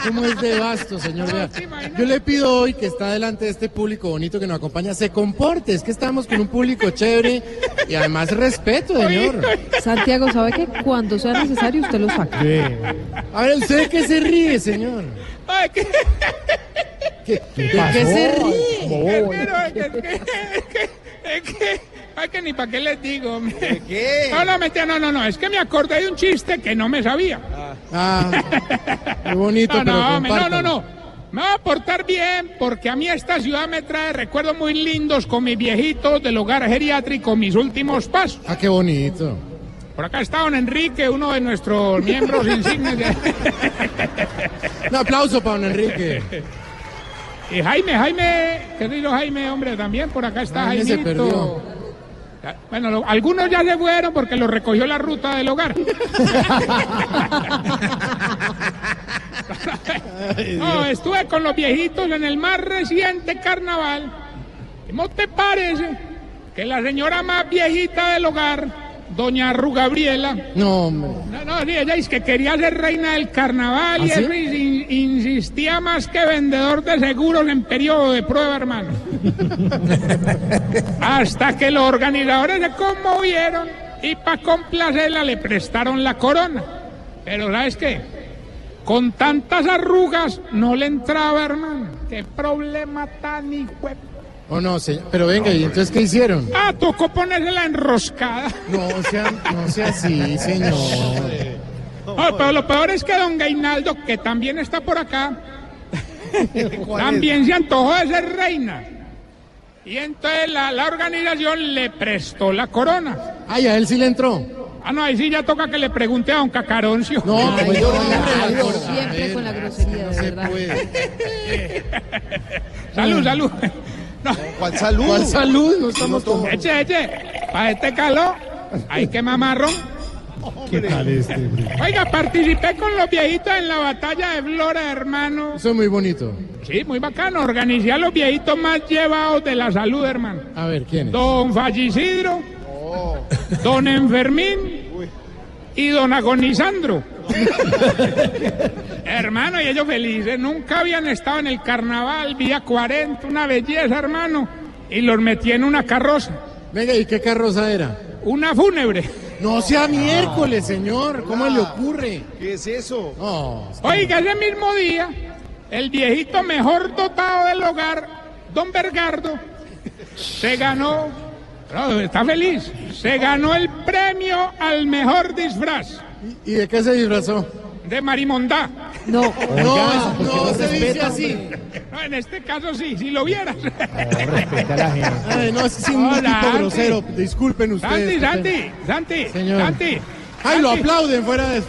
¿cómo es de vasto, señor? Vea. Yo le pido hoy, que está delante de este público bonito que nos acompaña, se comporte, es que estamos con un público chévere y además respeto, señor. Santiago, ¿sabe que cuando sea necesario usted lo saca? Sí. A ver, ¿usted de qué se ríe, señor? Ay, que... ¿Qué, qué, ¿De qué se ríe? Es que, que, que, que, que, ay, que ni para qué les digo. Me... ¿Qué? No, no, mentira, no, no, no, es que me acordé de un chiste que no me sabía. Ah, ah qué bonito, no, pero no, me, no, no, no. Me voy a portar bien, porque a mí esta ciudad me trae recuerdos muy lindos con mis viejitos del hogar geriátrico, mis últimos pasos. Ah, qué bonito. Por acá está don Enrique, uno de nuestros miembros insignes. De... Un aplauso para don Enrique. Y Jaime, Jaime, querido Jaime, hombre, también por acá está Jaime. Se perdió. Bueno, lo, algunos ya se fueron porque los recogió la ruta del hogar. No, estuve con los viejitos en el más reciente carnaval. ¿Cómo te parece que la señora más viejita del hogar, doña Ru Gabriela? No, hombre. No, no, sí, ella es que quería ser reina del carnaval. ¿Ah, y sí? Eso, in, insistía más que vendedor de seguros en periodo de prueba, hermano. Hasta que los organizadores se conmovieron y para complacerla le prestaron la corona. Pero ¿sabes qué? Con tantas arrugas no le entraba, hermano. Qué problema tan hijueputa. Oh, no, señor. Pero venga, ¿y entonces qué hicieron? Ah, tocó ponérsela enroscada. No, o sea, no sea así, señor. Oh, pero lo peor es que don Gainaldo, que también está por acá, también es? se antojó de ser reina. Y entonces la, la organización le prestó la corona. Ah, ¿y a él sí le entró? Ah, no, ahí sí ya toca que le pregunte a don Cacaroncio. No, pues yo no, siempre con la grosería, de verdad. Salud, salud. No. ¿Cuál salud? ¿Cuál salud? No estamos todos. Eche, eche, para este calor hay que mamarrón. ¿Qué tal este, bro? Oiga, participé con los viejitos en la batalla de Flora, hermano. Eso es muy bonito. Sí, muy bacano. Organicé a los viejitos más llevados de la salud, hermano. A ver, ¿quiénes? Don Fallicidro, oh. Don Enfermín. Uy. Y don Agonizandro. Hermano, y ellos felices, nunca habían estado en el carnaval, vía cuarenta, una belleza, hermano, y los metí en una carroza. Venga, ¿y qué carroza era? Una fúnebre. No sea miércoles, señor, ¿cómo le ocurre? ¿Qué es eso? Oh, está... Oiga, ese mismo día, el viejito mejor dotado del hogar, don Bergardo, se ganó, claro, está feliz, se ganó el premio al mejor disfraz. ¿Y de qué se disfrazó? De marimondá. No, oiga, no, no, no se dice así. No, en este caso sí, si lo vieras. No, respeta a la gente. Ay, no, es sin un tipo grosero, disculpen ustedes. Santi, Santi, Santi, señor. Santi. Ay, lo aplauden fuera de eso.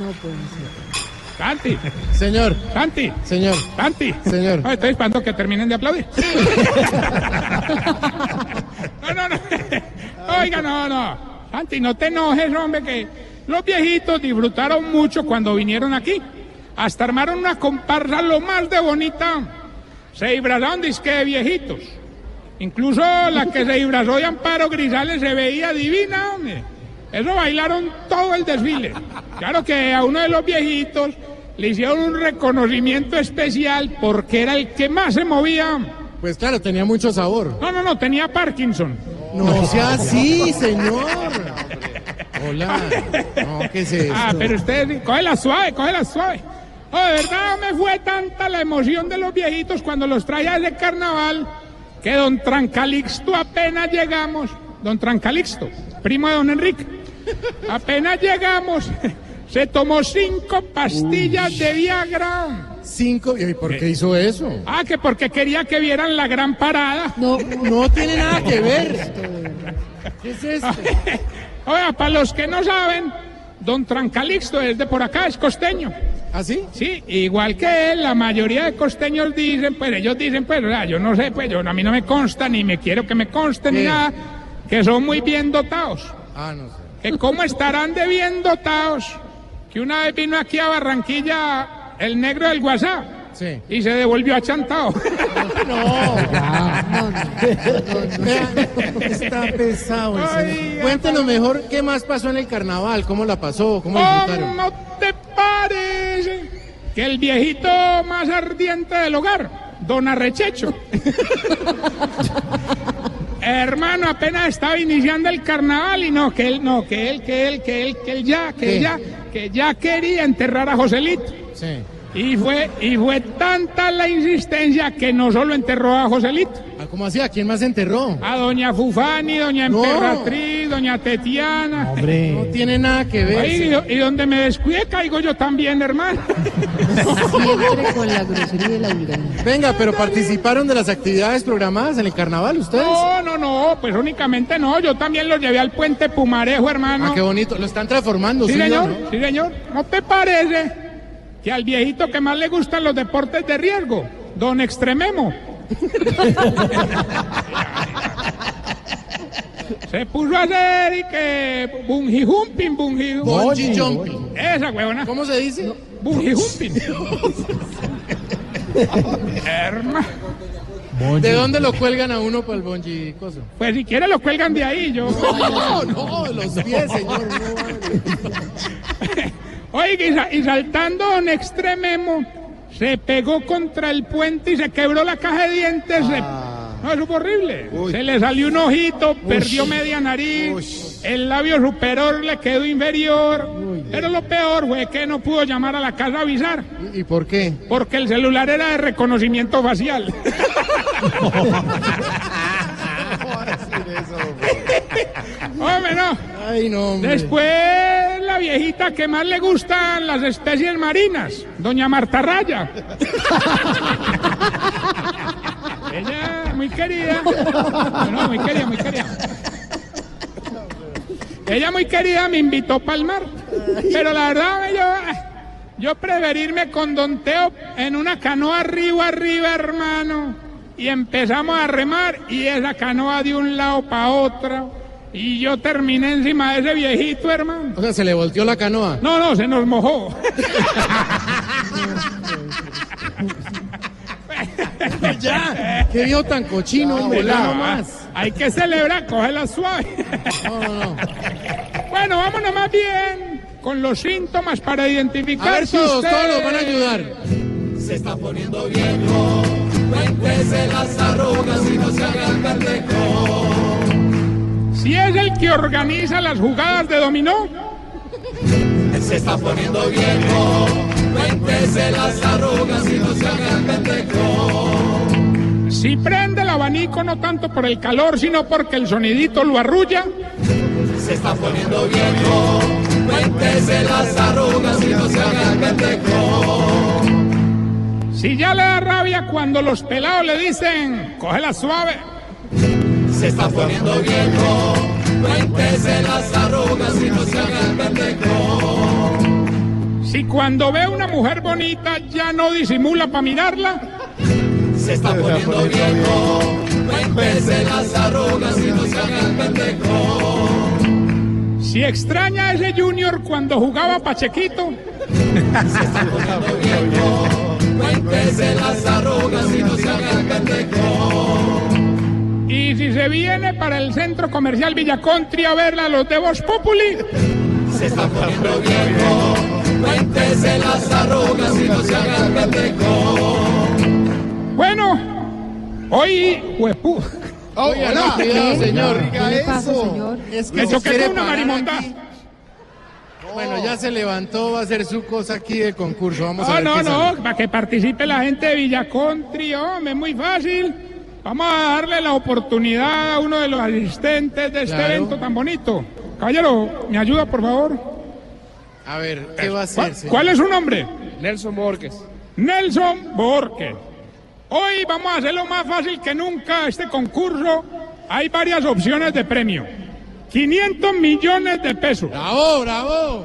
No puede ser. Santi. Señor. Santi. Señor. Santi. Señor. No, estoy esperando que terminen de aplaudir. No, no, no. Oiga, no, no. Santi, no te enojes, hombre, que... Los viejitos disfrutaron mucho cuando vinieron aquí. Hasta armaron una comparsa lo más de bonita. Se disfrazaron disque de viejitos. Incluso la que se disfrazó de Amparo Grisales se veía divina, hombre. Eso bailaron todo el desfile. Claro que a uno de los viejitos le hicieron un reconocimiento especial porque era el que más se movía. Pues claro, tenía mucho sabor. No, no, no, tenía Parkinson. No sea así, señor. Hola. No, ¿qué es esto? Ah, pero ustedes, cógela suave, cógela suave. Oh, de verdad me fue tanta la emoción de los viejitos cuando los traía de carnaval que don Trancalixto apenas llegamos. Don Trancalixto, primo de don Enrique. Apenas llegamos, se tomó cinco pastillas Uy. de Viagra. Cinco, ¿y por qué hizo eso? Ah, que porque quería que vieran la gran parada. No, no tiene nada que ver. ¿Qué es esto? Oiga, para los que no saben, don Trancalixto es de por acá, es costeño. ¿Ah, sí? Sí, igual que él, la mayoría de costeños dicen, pues ellos dicen, pues, o sea, yo no sé, pues, yo, a mí no me consta, ni me quiero que me conste, ¿qué? Ni nada, que son muy bien dotados. Ah, no sé. Que cómo estarán de bien dotados, que una vez vino aquí a Barranquilla el negro del WhatsApp, sí, y se devolvió achantado. No, no, no, no, no, no está pesado. Cuéntanos mejor qué más pasó en el carnaval, cómo la pasó, cómo disfrutaron. ¿No te parece que el viejito más ardiente del hogar, don Arrechecho, hermano, apenas estaba iniciando el carnaval y no, que él, no, que él, que él, que él, que él ya, que él ya, que ya quería enterrar a Joselito? Sí. Y fue, y fue tanta la insistencia que no solo enterró a Joselito. ¿Cómo hacía? ¿Quién más enterró? A doña Fufani, doña Emperatriz, no. doña Tetiana. Hombre. No tiene nada que ver. Ahí, y, y donde me descuide caigo yo también, hermano. Siempre con la grosería y la vulgaridad. Venga, pero ¿participaron de las actividades programadas en el carnaval ustedes? No, no, no, pues únicamente no. Yo también los llevé al puente Pumarejo, hermano. Ah, qué bonito. Lo están transformando. Sí, sí señor, ¿no? Sí, señor. ¿No te parece que al viejito que más le gustan los deportes de riesgo, don Extrememo? Se puso a hacer y que bungee jumping, bungee jumping. Bungee jumping. Esa huevona. ¿Cómo se dice? No. Bungee jumping. Hermano. ¿De dónde lo cuelgan a uno para el bungee coso? Pues si quiere lo cuelgan de ahí, yo. No, no, los pies, señor. No. Oiga, y saltando don Extrememo, se pegó contra el puente y se quebró la caja de dientes. Ah. Se... No, eso fue horrible. Uy. Se le salió un ojito, perdió Uy. media nariz, Uy. el labio superior le quedó inferior. Uy. Pero lo peor fue que no pudo llamar a la casa a avisar. ¿Y por qué? Porque el celular era de reconocimiento facial. No, no voy a decir eso, hombre. Hombre, no. Ay, no, hombre. Después... La viejita que más le gustan las especies marinas, doña Marta Raya. Ella muy querida. No, muy querida, muy querida. Ella muy querida me invitó para el mar. Pero la verdad, yo, yo preferirme con don Teo en una canoa arriba, arriba, hermano. Y empezamos a remar y esa canoa de un lado para otro. Y yo terminé encima de ese viejito, hermano. O sea, ¿se le volteó la canoa? No, no, se nos mojó. Ya, qué viejo tan cochino, hombre, no más. Hay que celebrar, cógela suave. No, no, no. Bueno, vámonos más bien con los síntomas para identificar. A ver, todos, usted... todos nos van a ayudar. Se está poniendo viejo, cuéntese las arrugas y no se haga el pendejo. Si es el que organiza las jugadas de dominó. Se está poniendo viejo, cuéntese las arrugas y no se haga el pendejo. Si prende el abanico no tanto por el calor, sino porque el sonidito lo arrulla. Se está poniendo viejo, cuéntese las arrugas y no se haga el pendejo. Si ya le da rabia cuando los pelados le dicen, cógela suave. Se está poniendo viejo, cuéntese las arrugas y no se haga el pendejo. Si cuando ve una mujer bonita ya no disimula para mirarla. Se está poniendo viejo, cuéntese las arrugas y no se haga el pendejo. Si extraña a ese Junior cuando jugaba Pachequito. Se está poniendo viejo, cuéntese las arrugas y no se haga el pendejo. Y si se viene para el centro comercial Villa Country a verla a los de Vox Populi. Se está poniendo viejo, cuéntese las arrugas y no se haga el pendejo. Bueno, hoy, huepú, Oh, hola, cuidado, señor. ¿Qué le pasa, señor? Es que se quiere una marimonda. Bueno, ya se levantó, va a hacer su cosa aquí de concurso. Vamos a ver. No, no, no, para que participe la gente de Villa Country, hombre, es muy fácil. Vamos a darle la oportunidad a uno de los asistentes de este evento tan bonito. Caballero, ¿me ayuda, por favor? A ver, ¿qué va a hacer, señor? ¿Cuál es su nombre? Nelson Borges. Nelson Borges. Hoy vamos a hacerlo más fácil que nunca, este concurso. Hay varias opciones de premio. quinientos millones de pesos. ¡Bravo, bravo!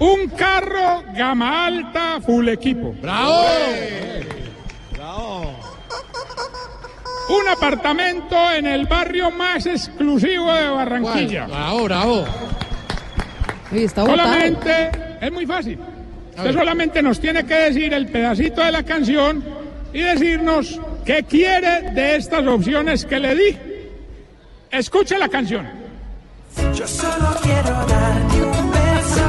Un carro gama alta full equipo. ¡Bravo! ¡Bravo! Un apartamento en el barrio más exclusivo de Barranquilla. ¡Bravo, bravo! Sí, está solamente, es muy fácil. Usted solamente nos tiene que decir el pedacito de la canción y decirnos qué quiere de estas opciones que le di. Escuche la canción. Yo solo quiero darte un beso.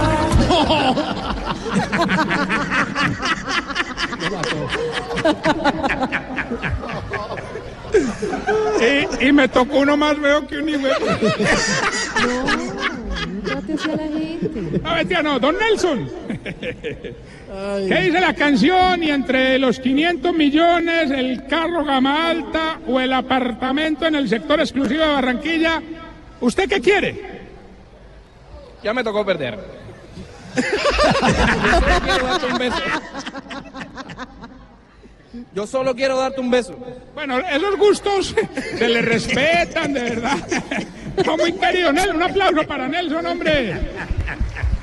y, y me tocó uno más, veo que un hijo. A la gente. No, bestia, no, don Nelson. ¿Qué dice la canción? Y entre los quinientos millones, el carro gama alta o el apartamento en el sector exclusivo de Barranquilla, ¿usted qué quiere? Ya me tocó perder. Yo solo quiero darte un beso. Bueno, esos gustos se le respetan, de verdad. Está muy querido, Nelson. Un aplauso para Nelson, hombre.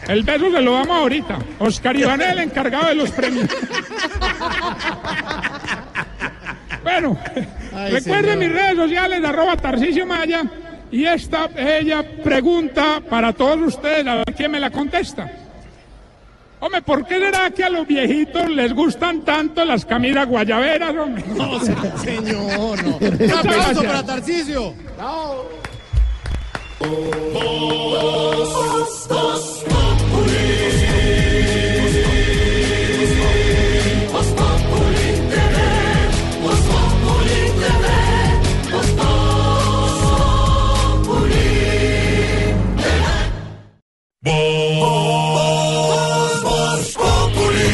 El beso se lo damos ahorita. Oscar Iván, el encargado de los premios. Bueno, ay, recuerden señor. Mis redes sociales, arroba Tarcisio Maya. Y esta, ella pregunta para todos ustedes, a ver quién me la contesta. Hombre, ¿por qué será que a los viejitos les gustan tanto las camisas guayaberas, hombre? No, señor, no. Un aplauso para Tarcisio. ¡Chao! Vox Populi, Vox Populi T V, Vox Populi T V, Vox Populi T V. Vox, Vox Populi,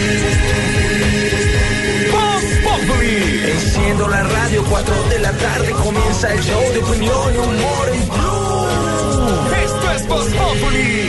Vox Populi. Enciendo la radio, cuatro de la tarde comienza el show de opinión y humor en Blue. Vox Populi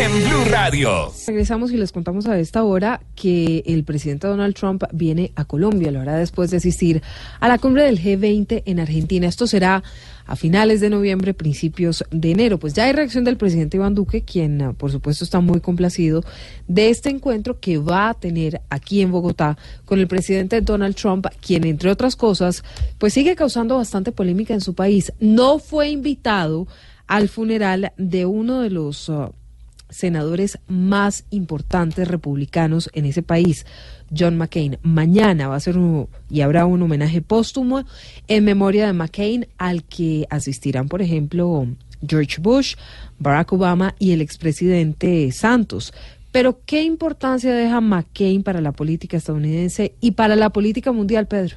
en Blue Radio. Regresamos y les contamos a esta hora que el presidente Donald Trump viene a Colombia, lo hará después de asistir a la cumbre del G veinte en Argentina. Esto será a finales de noviembre, principios de enero. Pues ya hay reacción del presidente Iván Duque, quien por supuesto está muy complacido de este encuentro que va a tener aquí en Bogotá con el presidente Donald Trump, quien entre otras cosas pues sigue causando bastante polémica en su país. No fue invitado al funeral de uno de los uh, senadores más importantes republicanos en ese país, John McCain. Mañana va a ser un, y habrá un homenaje póstumo en memoria de McCain, al que asistirán, por ejemplo, George Bush, Barack Obama y el expresidente Santos. Pero, ¿qué importancia deja McCain para la política estadounidense y para la política mundial, Pedro?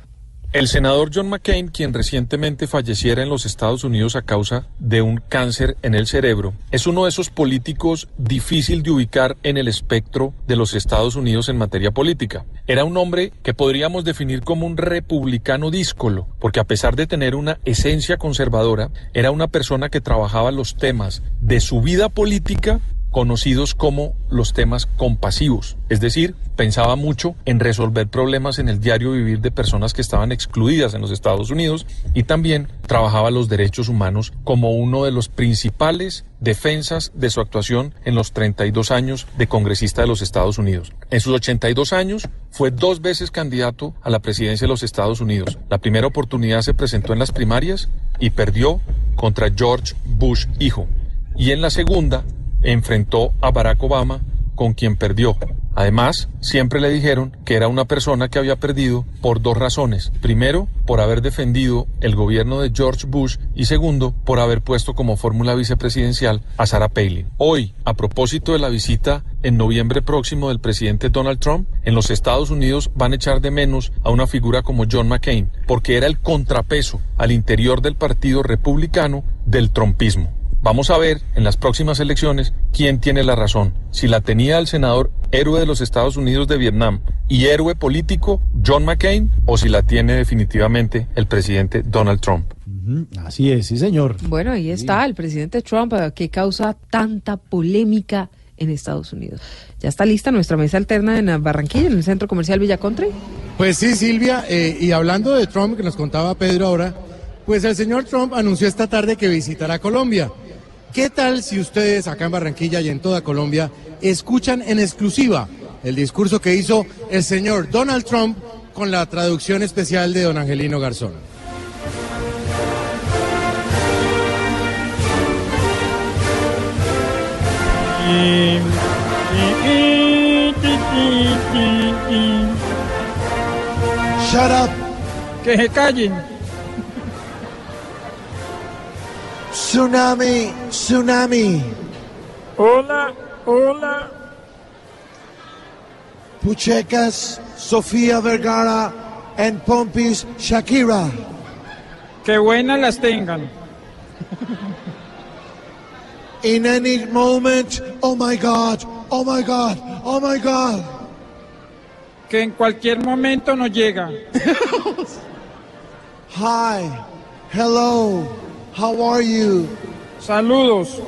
El senador John McCain, quien recientemente falleciera en los Estados Unidos a causa de un cáncer en el cerebro, es uno de esos políticos difícil de ubicar en el espectro de los Estados Unidos en materia política. Era un hombre que podríamos definir como un republicano díscolo, porque a pesar de tener una esencia conservadora, era una persona que trabajaba los temas de su vida política conocidos como los temas compasivos, es decir, pensaba mucho en resolver problemas en el diario vivir de personas que estaban excluidas en los Estados Unidos, y también trabajaba los derechos humanos como uno de los principales defensas de su actuación en los treinta y dos años de congresista de los Estados Unidos. En sus ochenta y dos años fue dos veces candidato a la presidencia de los Estados Unidos. La primera oportunidad se presentó en las primarias y perdió contra George Bush hijo, y en la segunda enfrentó a Barack Obama, con quien perdió. Además, siempre le dijeron que era una persona que había perdido por dos razones. Primero, por haber defendido el gobierno de George Bush, y segundo, por haber puesto como fórmula vicepresidencial a Sarah Palin. Hoy, a propósito de la visita en noviembre próximo del presidente Donald Trump, en los Estados Unidos van a echar de menos a una figura como John McCain, porque era el contrapeso al interior del Partido Republicano del trumpismo. Vamos a ver en las próximas elecciones quién tiene la razón. Si la tenía el senador héroe de los Estados Unidos de Vietnam y héroe político John McCain, o si la tiene definitivamente el presidente Donald Trump. Así es, sí señor. Bueno, ahí está el presidente Trump que causa tanta polémica en Estados Unidos. ¿Ya está lista nuestra mesa alterna en Barranquilla, en el Centro Comercial Villa Country? Pues sí, Silvia, eh, y hablando de Trump, que nos contaba Pedro ahora, pues el señor Trump anunció esta tarde que visitará Colombia. ¿Qué tal si ustedes acá en Barranquilla y en toda Colombia escuchan en exclusiva el discurso que hizo el señor Donald Trump con la traducción especial de don Angelino Garzón? Shut up. Que se callen. Tsunami, tsunami. Hola, hola. Puchecas, Sofía Vergara, en Pompis, Shakira. Que buenas las tengan. In any moment, oh my God, oh my God, oh my God. Que en cualquier momento nos llega. Hi, hello. How are you? Saludos.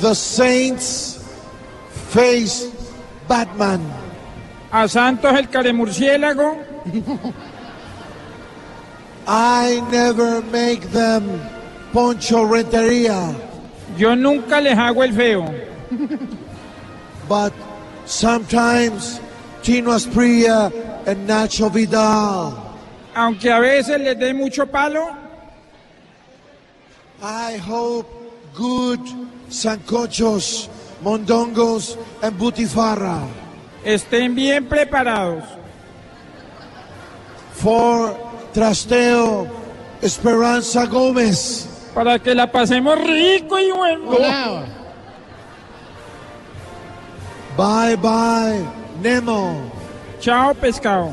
The Saints face Batman. A Santos el calemurciélago. I never make them Poncho Rentería. Yo nunca les hago el feo. But sometimes Tino Asprilla and Nacho Vidal. Aunque a veces les dé mucho palo. I hope good sancochos, mondongos and butifarra estén bien preparados. For Trasteo Esperanza Gómez. Para que la pasemos rico y bueno. Hola. Bye bye Nemo. Chao pescado.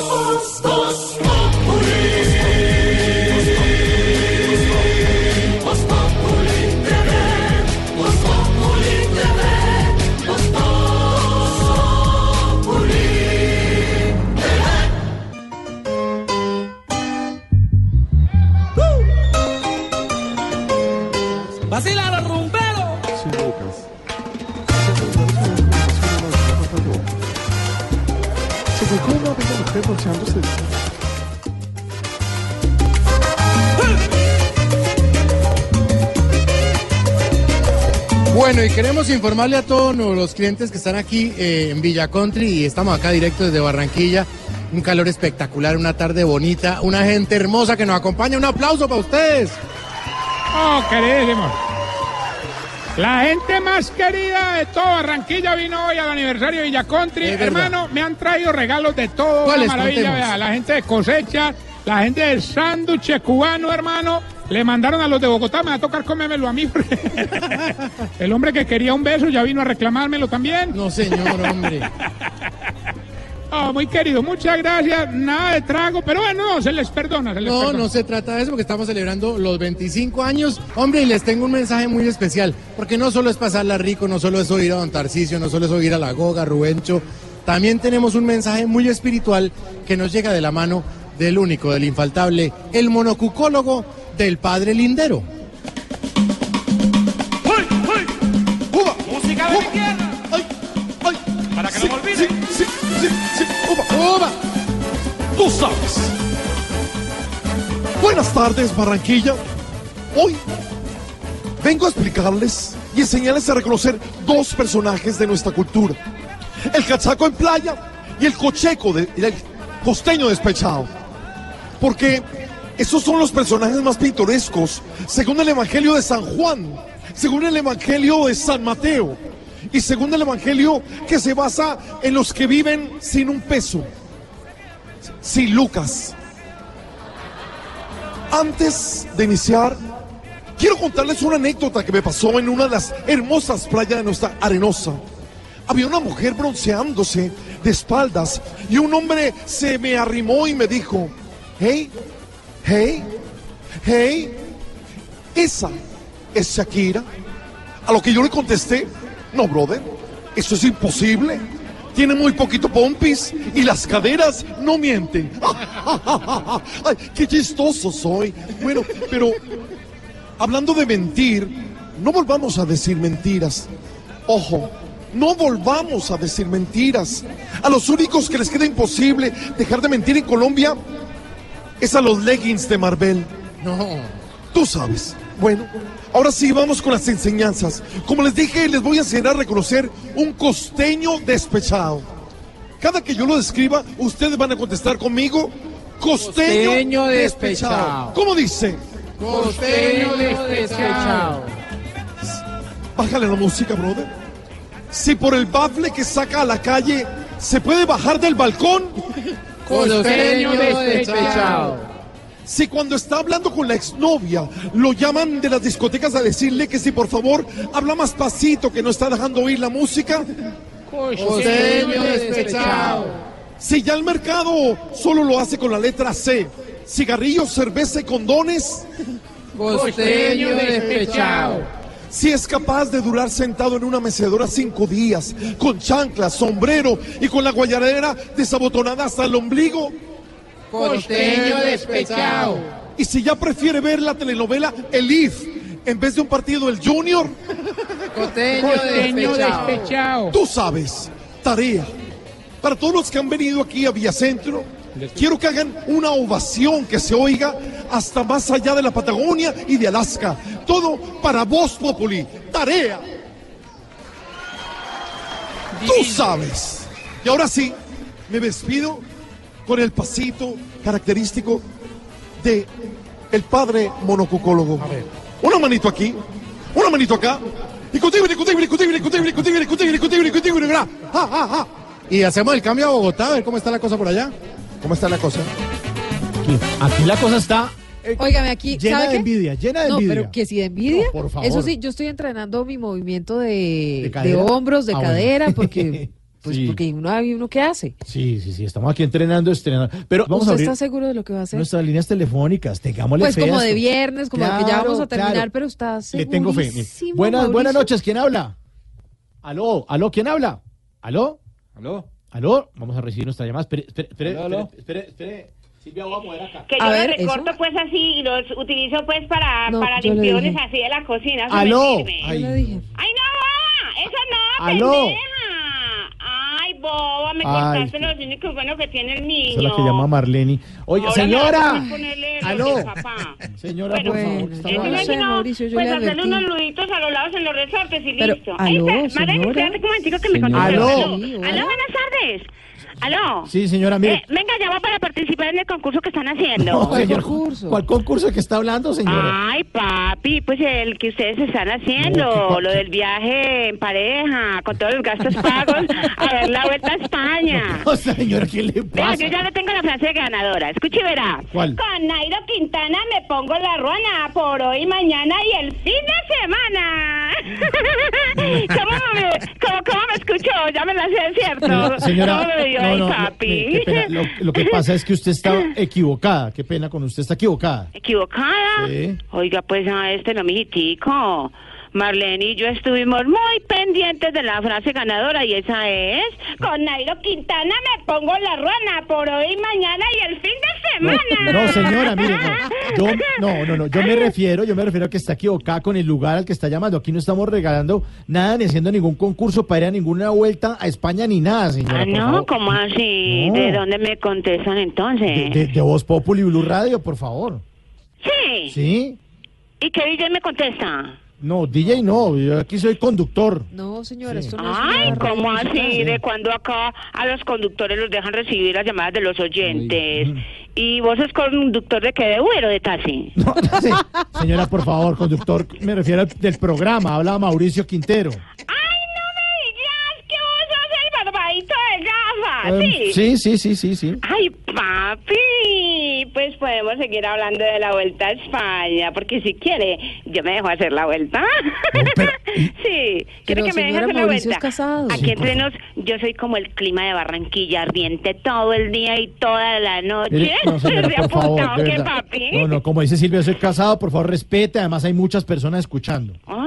Vox Populi, Vox Populi T V, Vox Populi T V, Vox Populi T V. Vacila los rumberos. Sin bocas. ¿Cómo una vez la mujer boxeándose? Bueno, y queremos informarle a todos los clientes que están aquí eh, en Villa Country, y estamos acá directo desde Barranquilla. Un calor espectacular, una tarde bonita, una gente hermosa que nos acompaña. Un aplauso para ustedes. Oh, queridísimos. La gente más querida de todo Barranquilla vino hoy al aniversario de Villa Country. Hermano, me han traído regalos de todo. Una maravilla, vea, la gente de cosecha, la gente del sándwich cubano, hermano. Le mandaron a los de Bogotá, me va a tocar comérmelo a mí. Porque... el hombre que quería un beso ya vino a reclamármelo también. No, señor, hombre. Oh, muy querido, muchas gracias, nada de trago, pero bueno, no, se les perdona, se les No, perdona. No se trata de eso, porque estamos celebrando los veinticinco años, hombre, y les tengo un mensaje muy especial, porque no solo es pasarla rico, no solo es oír a don Tarcisio, no solo es oír a la Goga, Rubencho, también tenemos un mensaje muy espiritual que nos llega de la mano del único, del infaltable, el monocucólogo del padre Lindero. ¡Hey, hey! ¡Uba! ¡Música de la izquierda! ¡Ay, ay! ¡Para que sí, no me olviden! Sí, sí. Sí, sí, uva, uva. Tú sabes. Buenas tardes, Barranquilla. Hoy vengo a explicarles y enseñarles a reconocer dos personajes de nuestra cultura: el cachaco en playa y el cocheco, de, el costeño despechado. Porque esos son los personajes más pintorescos según el Evangelio de San Juan, según el Evangelio de San Mateo. Y según el Evangelio que se basa en los que viven sin un peso, sin Lucas. Antes de iniciar, quiero contarles una anécdota que me pasó en una de las hermosas playas de nuestra Arenosa. Había una mujer bronceándose de espaldas y un hombre se me arrimó y me dijo: hey, hey, hey, esa es Shakira. A lo que yo le contesté: no, brother, eso es imposible. Tiene muy poquito pompis y las caderas no mienten. Ay, qué chistoso soy. Bueno, pero hablando de mentir, no volvamos a decir mentiras. Ojo, no volvamos a decir mentiras. A los únicos que les queda imposible dejar de mentir en Colombia es a los leggings de Marvel. No. Tú sabes. Bueno, ahora sí vamos con las enseñanzas. Como les dije, les voy a enseñar a reconocer un costeño despechado. Cada que yo lo describa, ustedes van a contestar conmigo: costeño, costeño despechado. despechado. ¿Cómo dice? Costeño despechado. Bájale la música, brother. Si por el bafle que saca a la calle se puede bajar del balcón, costeño despechado. Si cuando está hablando con la exnovia lo llaman de las discotecas a decirle que si por favor habla más pasito, que no está dejando oír la música, costeño despechado. Si ya el mercado solo lo hace con la letra C: cigarrillos, cerveza y condones, costeño despechado. Si es capaz de durar sentado en una mecedora cinco días, con chanclas, sombrero y con la guayadera desabotonada hasta el ombligo, costeño despechado. Y si ya prefiere ver la telenovela El If en vez de un partido del Junior, costeño, costeño despechado. despechado. Tú sabes. Tarea para todos los que han venido aquí a Villacentro: quiero que hagan una ovación que se oiga hasta más allá de la Patagonia y de Alaska. Todo para Vox Populi. Tarea. Divino. Tú sabes. Y ahora sí, me despido con el pasito característico de el padre monocucólogo. Una manito aquí, una manito acá. Y hacemos el cambio a Bogotá, a ver cómo está la cosa por allá. ¿Cómo está la cosa? Aquí, aquí la cosa está... Eh, Óigame, aquí llena de envidia, llena de envidia. No, pero que si de envidia. No, por favor. Eso sí, yo estoy entrenando mi movimiento de, de, de hombros, de ah, cadera, bueno. porque... Pues sí. Porque uno hay uno que hace. Sí, sí, sí, estamos aquí entrenando, estrenando. Pero vamos ¿Usted a está seguro de lo que va a hacer? Nuestras líneas telefónicas, tengámosle fe. Pues como de viernes, como claro, que ya vamos a terminar, claro. Pero está segurísimo. Le tengo fe. Buenas, buenas noches, ¿quién habla? Aló, aló, ¿quién habla? Aló, aló, aló, vamos a recibir nuestra llamada. Espere, espere, espere, aló, aló. espere, espere, espere. Silvia, voy a mover acá. Que yo a ver, recorto eso, pues así y los utilizo pues para, no, para limpiones así de la cocina. Aló, ahí le dije. Ay, no, eso no, aló. Pendeja. Ay, boba, me contaste los únicos buenos que tiene el niño. Esa es la que llama Marleni. Oye, ahora señora. Aló. Señora, bueno, por favor. Bueno, está mal. Sino, Mauricio, yo pues hacerle unos nuditos a los lados en los resortes y pero, listo. Aló, Ahí señora. Marleni, espérate un momentico que me conteste. Aló. Aló, buenas tardes. Aló. Sí, señora, mire. Eh, venga, ya va para participar en el concurso que están haciendo. No, señor, concurso. ¿Cuál concurso que está hablando, señora? Ay, papi, pues el que ustedes están haciendo, no, qué, lo qué. del viaje en pareja, con todos los gastos pagos, a ver la vuelta a España. No, señora, ¿qué le pasa? Venga, yo ya le tengo la frase ganadora, escuche y verá. ¿Cuál? Con Nairo Quintana me pongo la ruana por hoy, mañana y el fin de semana. ¿Cómo, me, cómo, ¿Cómo me escucho? Ya me la sé, ¿cierto? No, señora... No, no, lo, qué pena. Lo, lo que pasa es que usted está equivocada. Qué pena con usted, está equivocada. ¿Equivocada? Sí. Oiga, pues a este no, mijitico. Marleni y yo estuvimos muy pendientes de la frase ganadora y esa es: con Nairo Quintana me pongo la ruana por hoy, mañana y el fin de semana. No, no señora, mire, no. Yo, no, no, no, yo me refiero, yo me refiero a que está equivocada con el lugar al que está llamando. Aquí no estamos regalando nada ni haciendo ningún concurso para ir a ninguna vuelta a España ni nada, señora. Ah, no, ¿cómo así? No. ¿De dónde me contestan entonces? De, de, de Vox Populi y Blue Radio, por favor. Sí. ¿Sí? ¿Y qué D J me contesta? No, D J no, yo aquí soy conductor. No, señora, sí. Esto no es... Ay, ¿cómo así? Sí. ¿De cuando acá a los conductores los dejan recibir las llamadas de los oyentes? Ay. ¿Y vos es conductor de qué? ¿De Uber o de taxi? No, sí. Señora, por favor, conductor, me refiero al del programa, habla Mauricio Quintero. Ay, no me digas que vos sos el barbaito de gafas, ¿sí? Um, sí, sí, sí, sí, sí. Ay, papi. ahí pues podemos seguir hablando de la Vuelta a España, porque si quiere, yo me dejo hacer la vuelta. No, pero, sí, quiero que me deje hacer Mauricio la vuelta. Casado, aquí sí, entre nos, yo soy como el clima de Barranquilla, ardiente todo el día y toda la noche. No, señora, por favor, que papi. No, no, como dice Silvia, soy casado, por favor, respete, además hay muchas personas escuchando. Ah.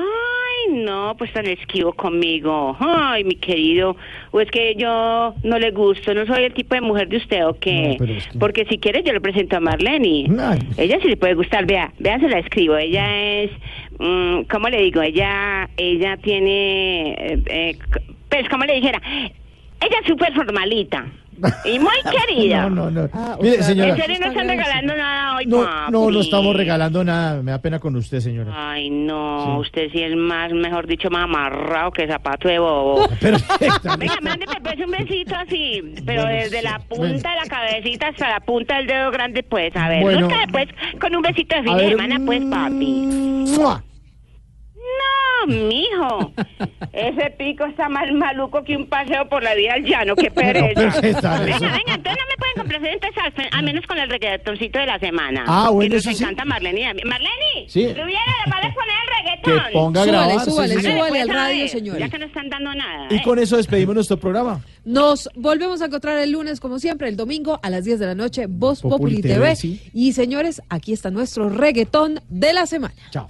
No, pues tan esquivo conmigo. Ay, mi querido, o es que yo no le gusto, no soy el tipo de mujer de usted, ¿o qué? No, es que... Porque si quiere yo le presento a Marleni. Ay. Ella sí le puede gustar, vea, vea, se la escribo. Ella es, um, ¿cómo le digo? Ella ella tiene, eh, eh, pues, ¿cómo le dijera? Ella es súper formalita. Y muy querida. No, no, no. Ah, mire, sea, señora. ¿En serio no están regalando nada hoy, no, papi? No, no estamos regalando nada. Me da pena con usted, señora. Ay, no. Sí. Usted sí es más, mejor dicho, más amarrado que zapato de bobo. Perfecto. Venga, mándeme pues un besito así. Pero bueno, desde sí, la punta bueno. de la cabecita hasta la punta del dedo grande, pues. A ver, bueno, nunca después con un besito de fin de semana, pues, papi. ¡Mua! Mijo, ese pico está más maluco que un paseo por la vida al llano, qué pereza. Venga, venga, entonces no me pueden complacer, entonces, a menos con el reggaetoncito de la semana. Ah, bueno, que nos eso encanta sí. Marleni. Marleni, sí. Tuviera la madre de poner el reggaetón. Que ponga a grabar. Súbale, súbale, súbale al radio, señor. Ya que no están dando nada. Y eh. con eso despedimos nuestro programa. Nos volvemos a encontrar el lunes, como siempre, el domingo a las diez de la noche, Vox Populi T V. Sí. Y señores, aquí está nuestro reggaetón de la semana. Chao.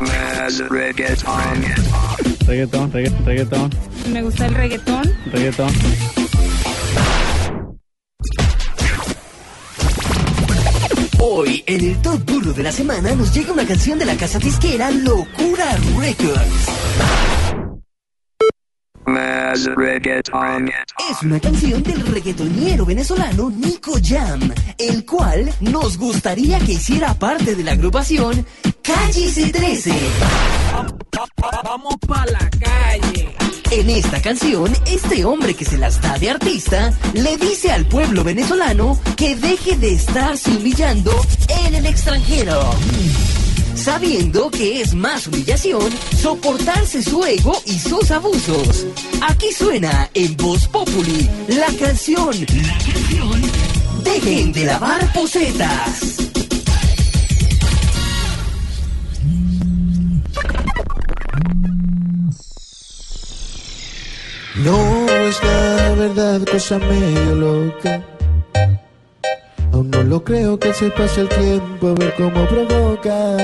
Más reggaetón. Reggaetón, reggaetón, reggaetón. Me gusta el reggaetón. Reggaetón. Hoy, en el Top Duro de la Semana, nos llega una canción de la casa disquera Locura Records. Más reggaetón. Es una canción del reggaetonero venezolano Nico Jam, el cual nos gustaría que hiciera parte de la agrupación Calle trece. Vamos pa' la calle. En esta canción, este hombre que se las da de artista le dice al pueblo venezolano que deje de estarse humillando en el extranjero, sabiendo que es más humillación soportarse su ego y sus abusos. Aquí suena en Voz Populi la canción, la canción Dejen de lavar posetas. No es la verdad, cosa medio loca. Aún no lo creo que se pase el tiempo a ver cómo provoca.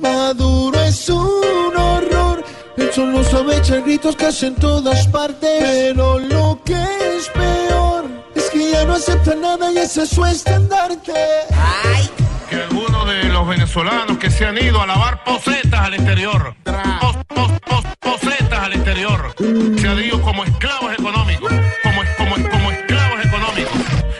Maduro es un horror, él solo sabe echar gritos casi en todas partes. Pero lo que es peor es que ya no acepta nada y ese es su estandarte. Ay. Que algunos de los venezolanos que se han ido a lavar posetas al exterior, pos, pos, pos, posetas al exterior, se han ido como esclavos económicos, como, como, como esclavos económicos,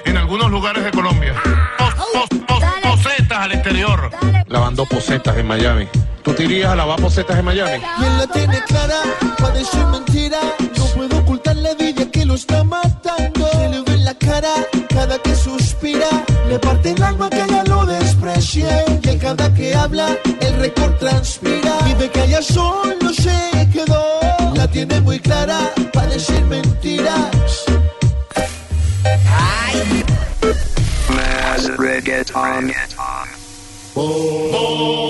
en algunos lugares de Colombia, pos, pos, pos, posetas al exterior, lavando posetas en Miami. ¿Tú te irías a lavar posetas en Miami? Y él la tiene clara, para decir mentira, no puedo ocultar la vida que lo está matando. Se le ve en la cara cada que suspira, le parte el alma que ya lo desprecia. Que cada que habla, el récord transpira. Y de que ella solo se quedó, la tiene muy clara para decir mentiras. Ay. Más reggaetón. Oh. Oh.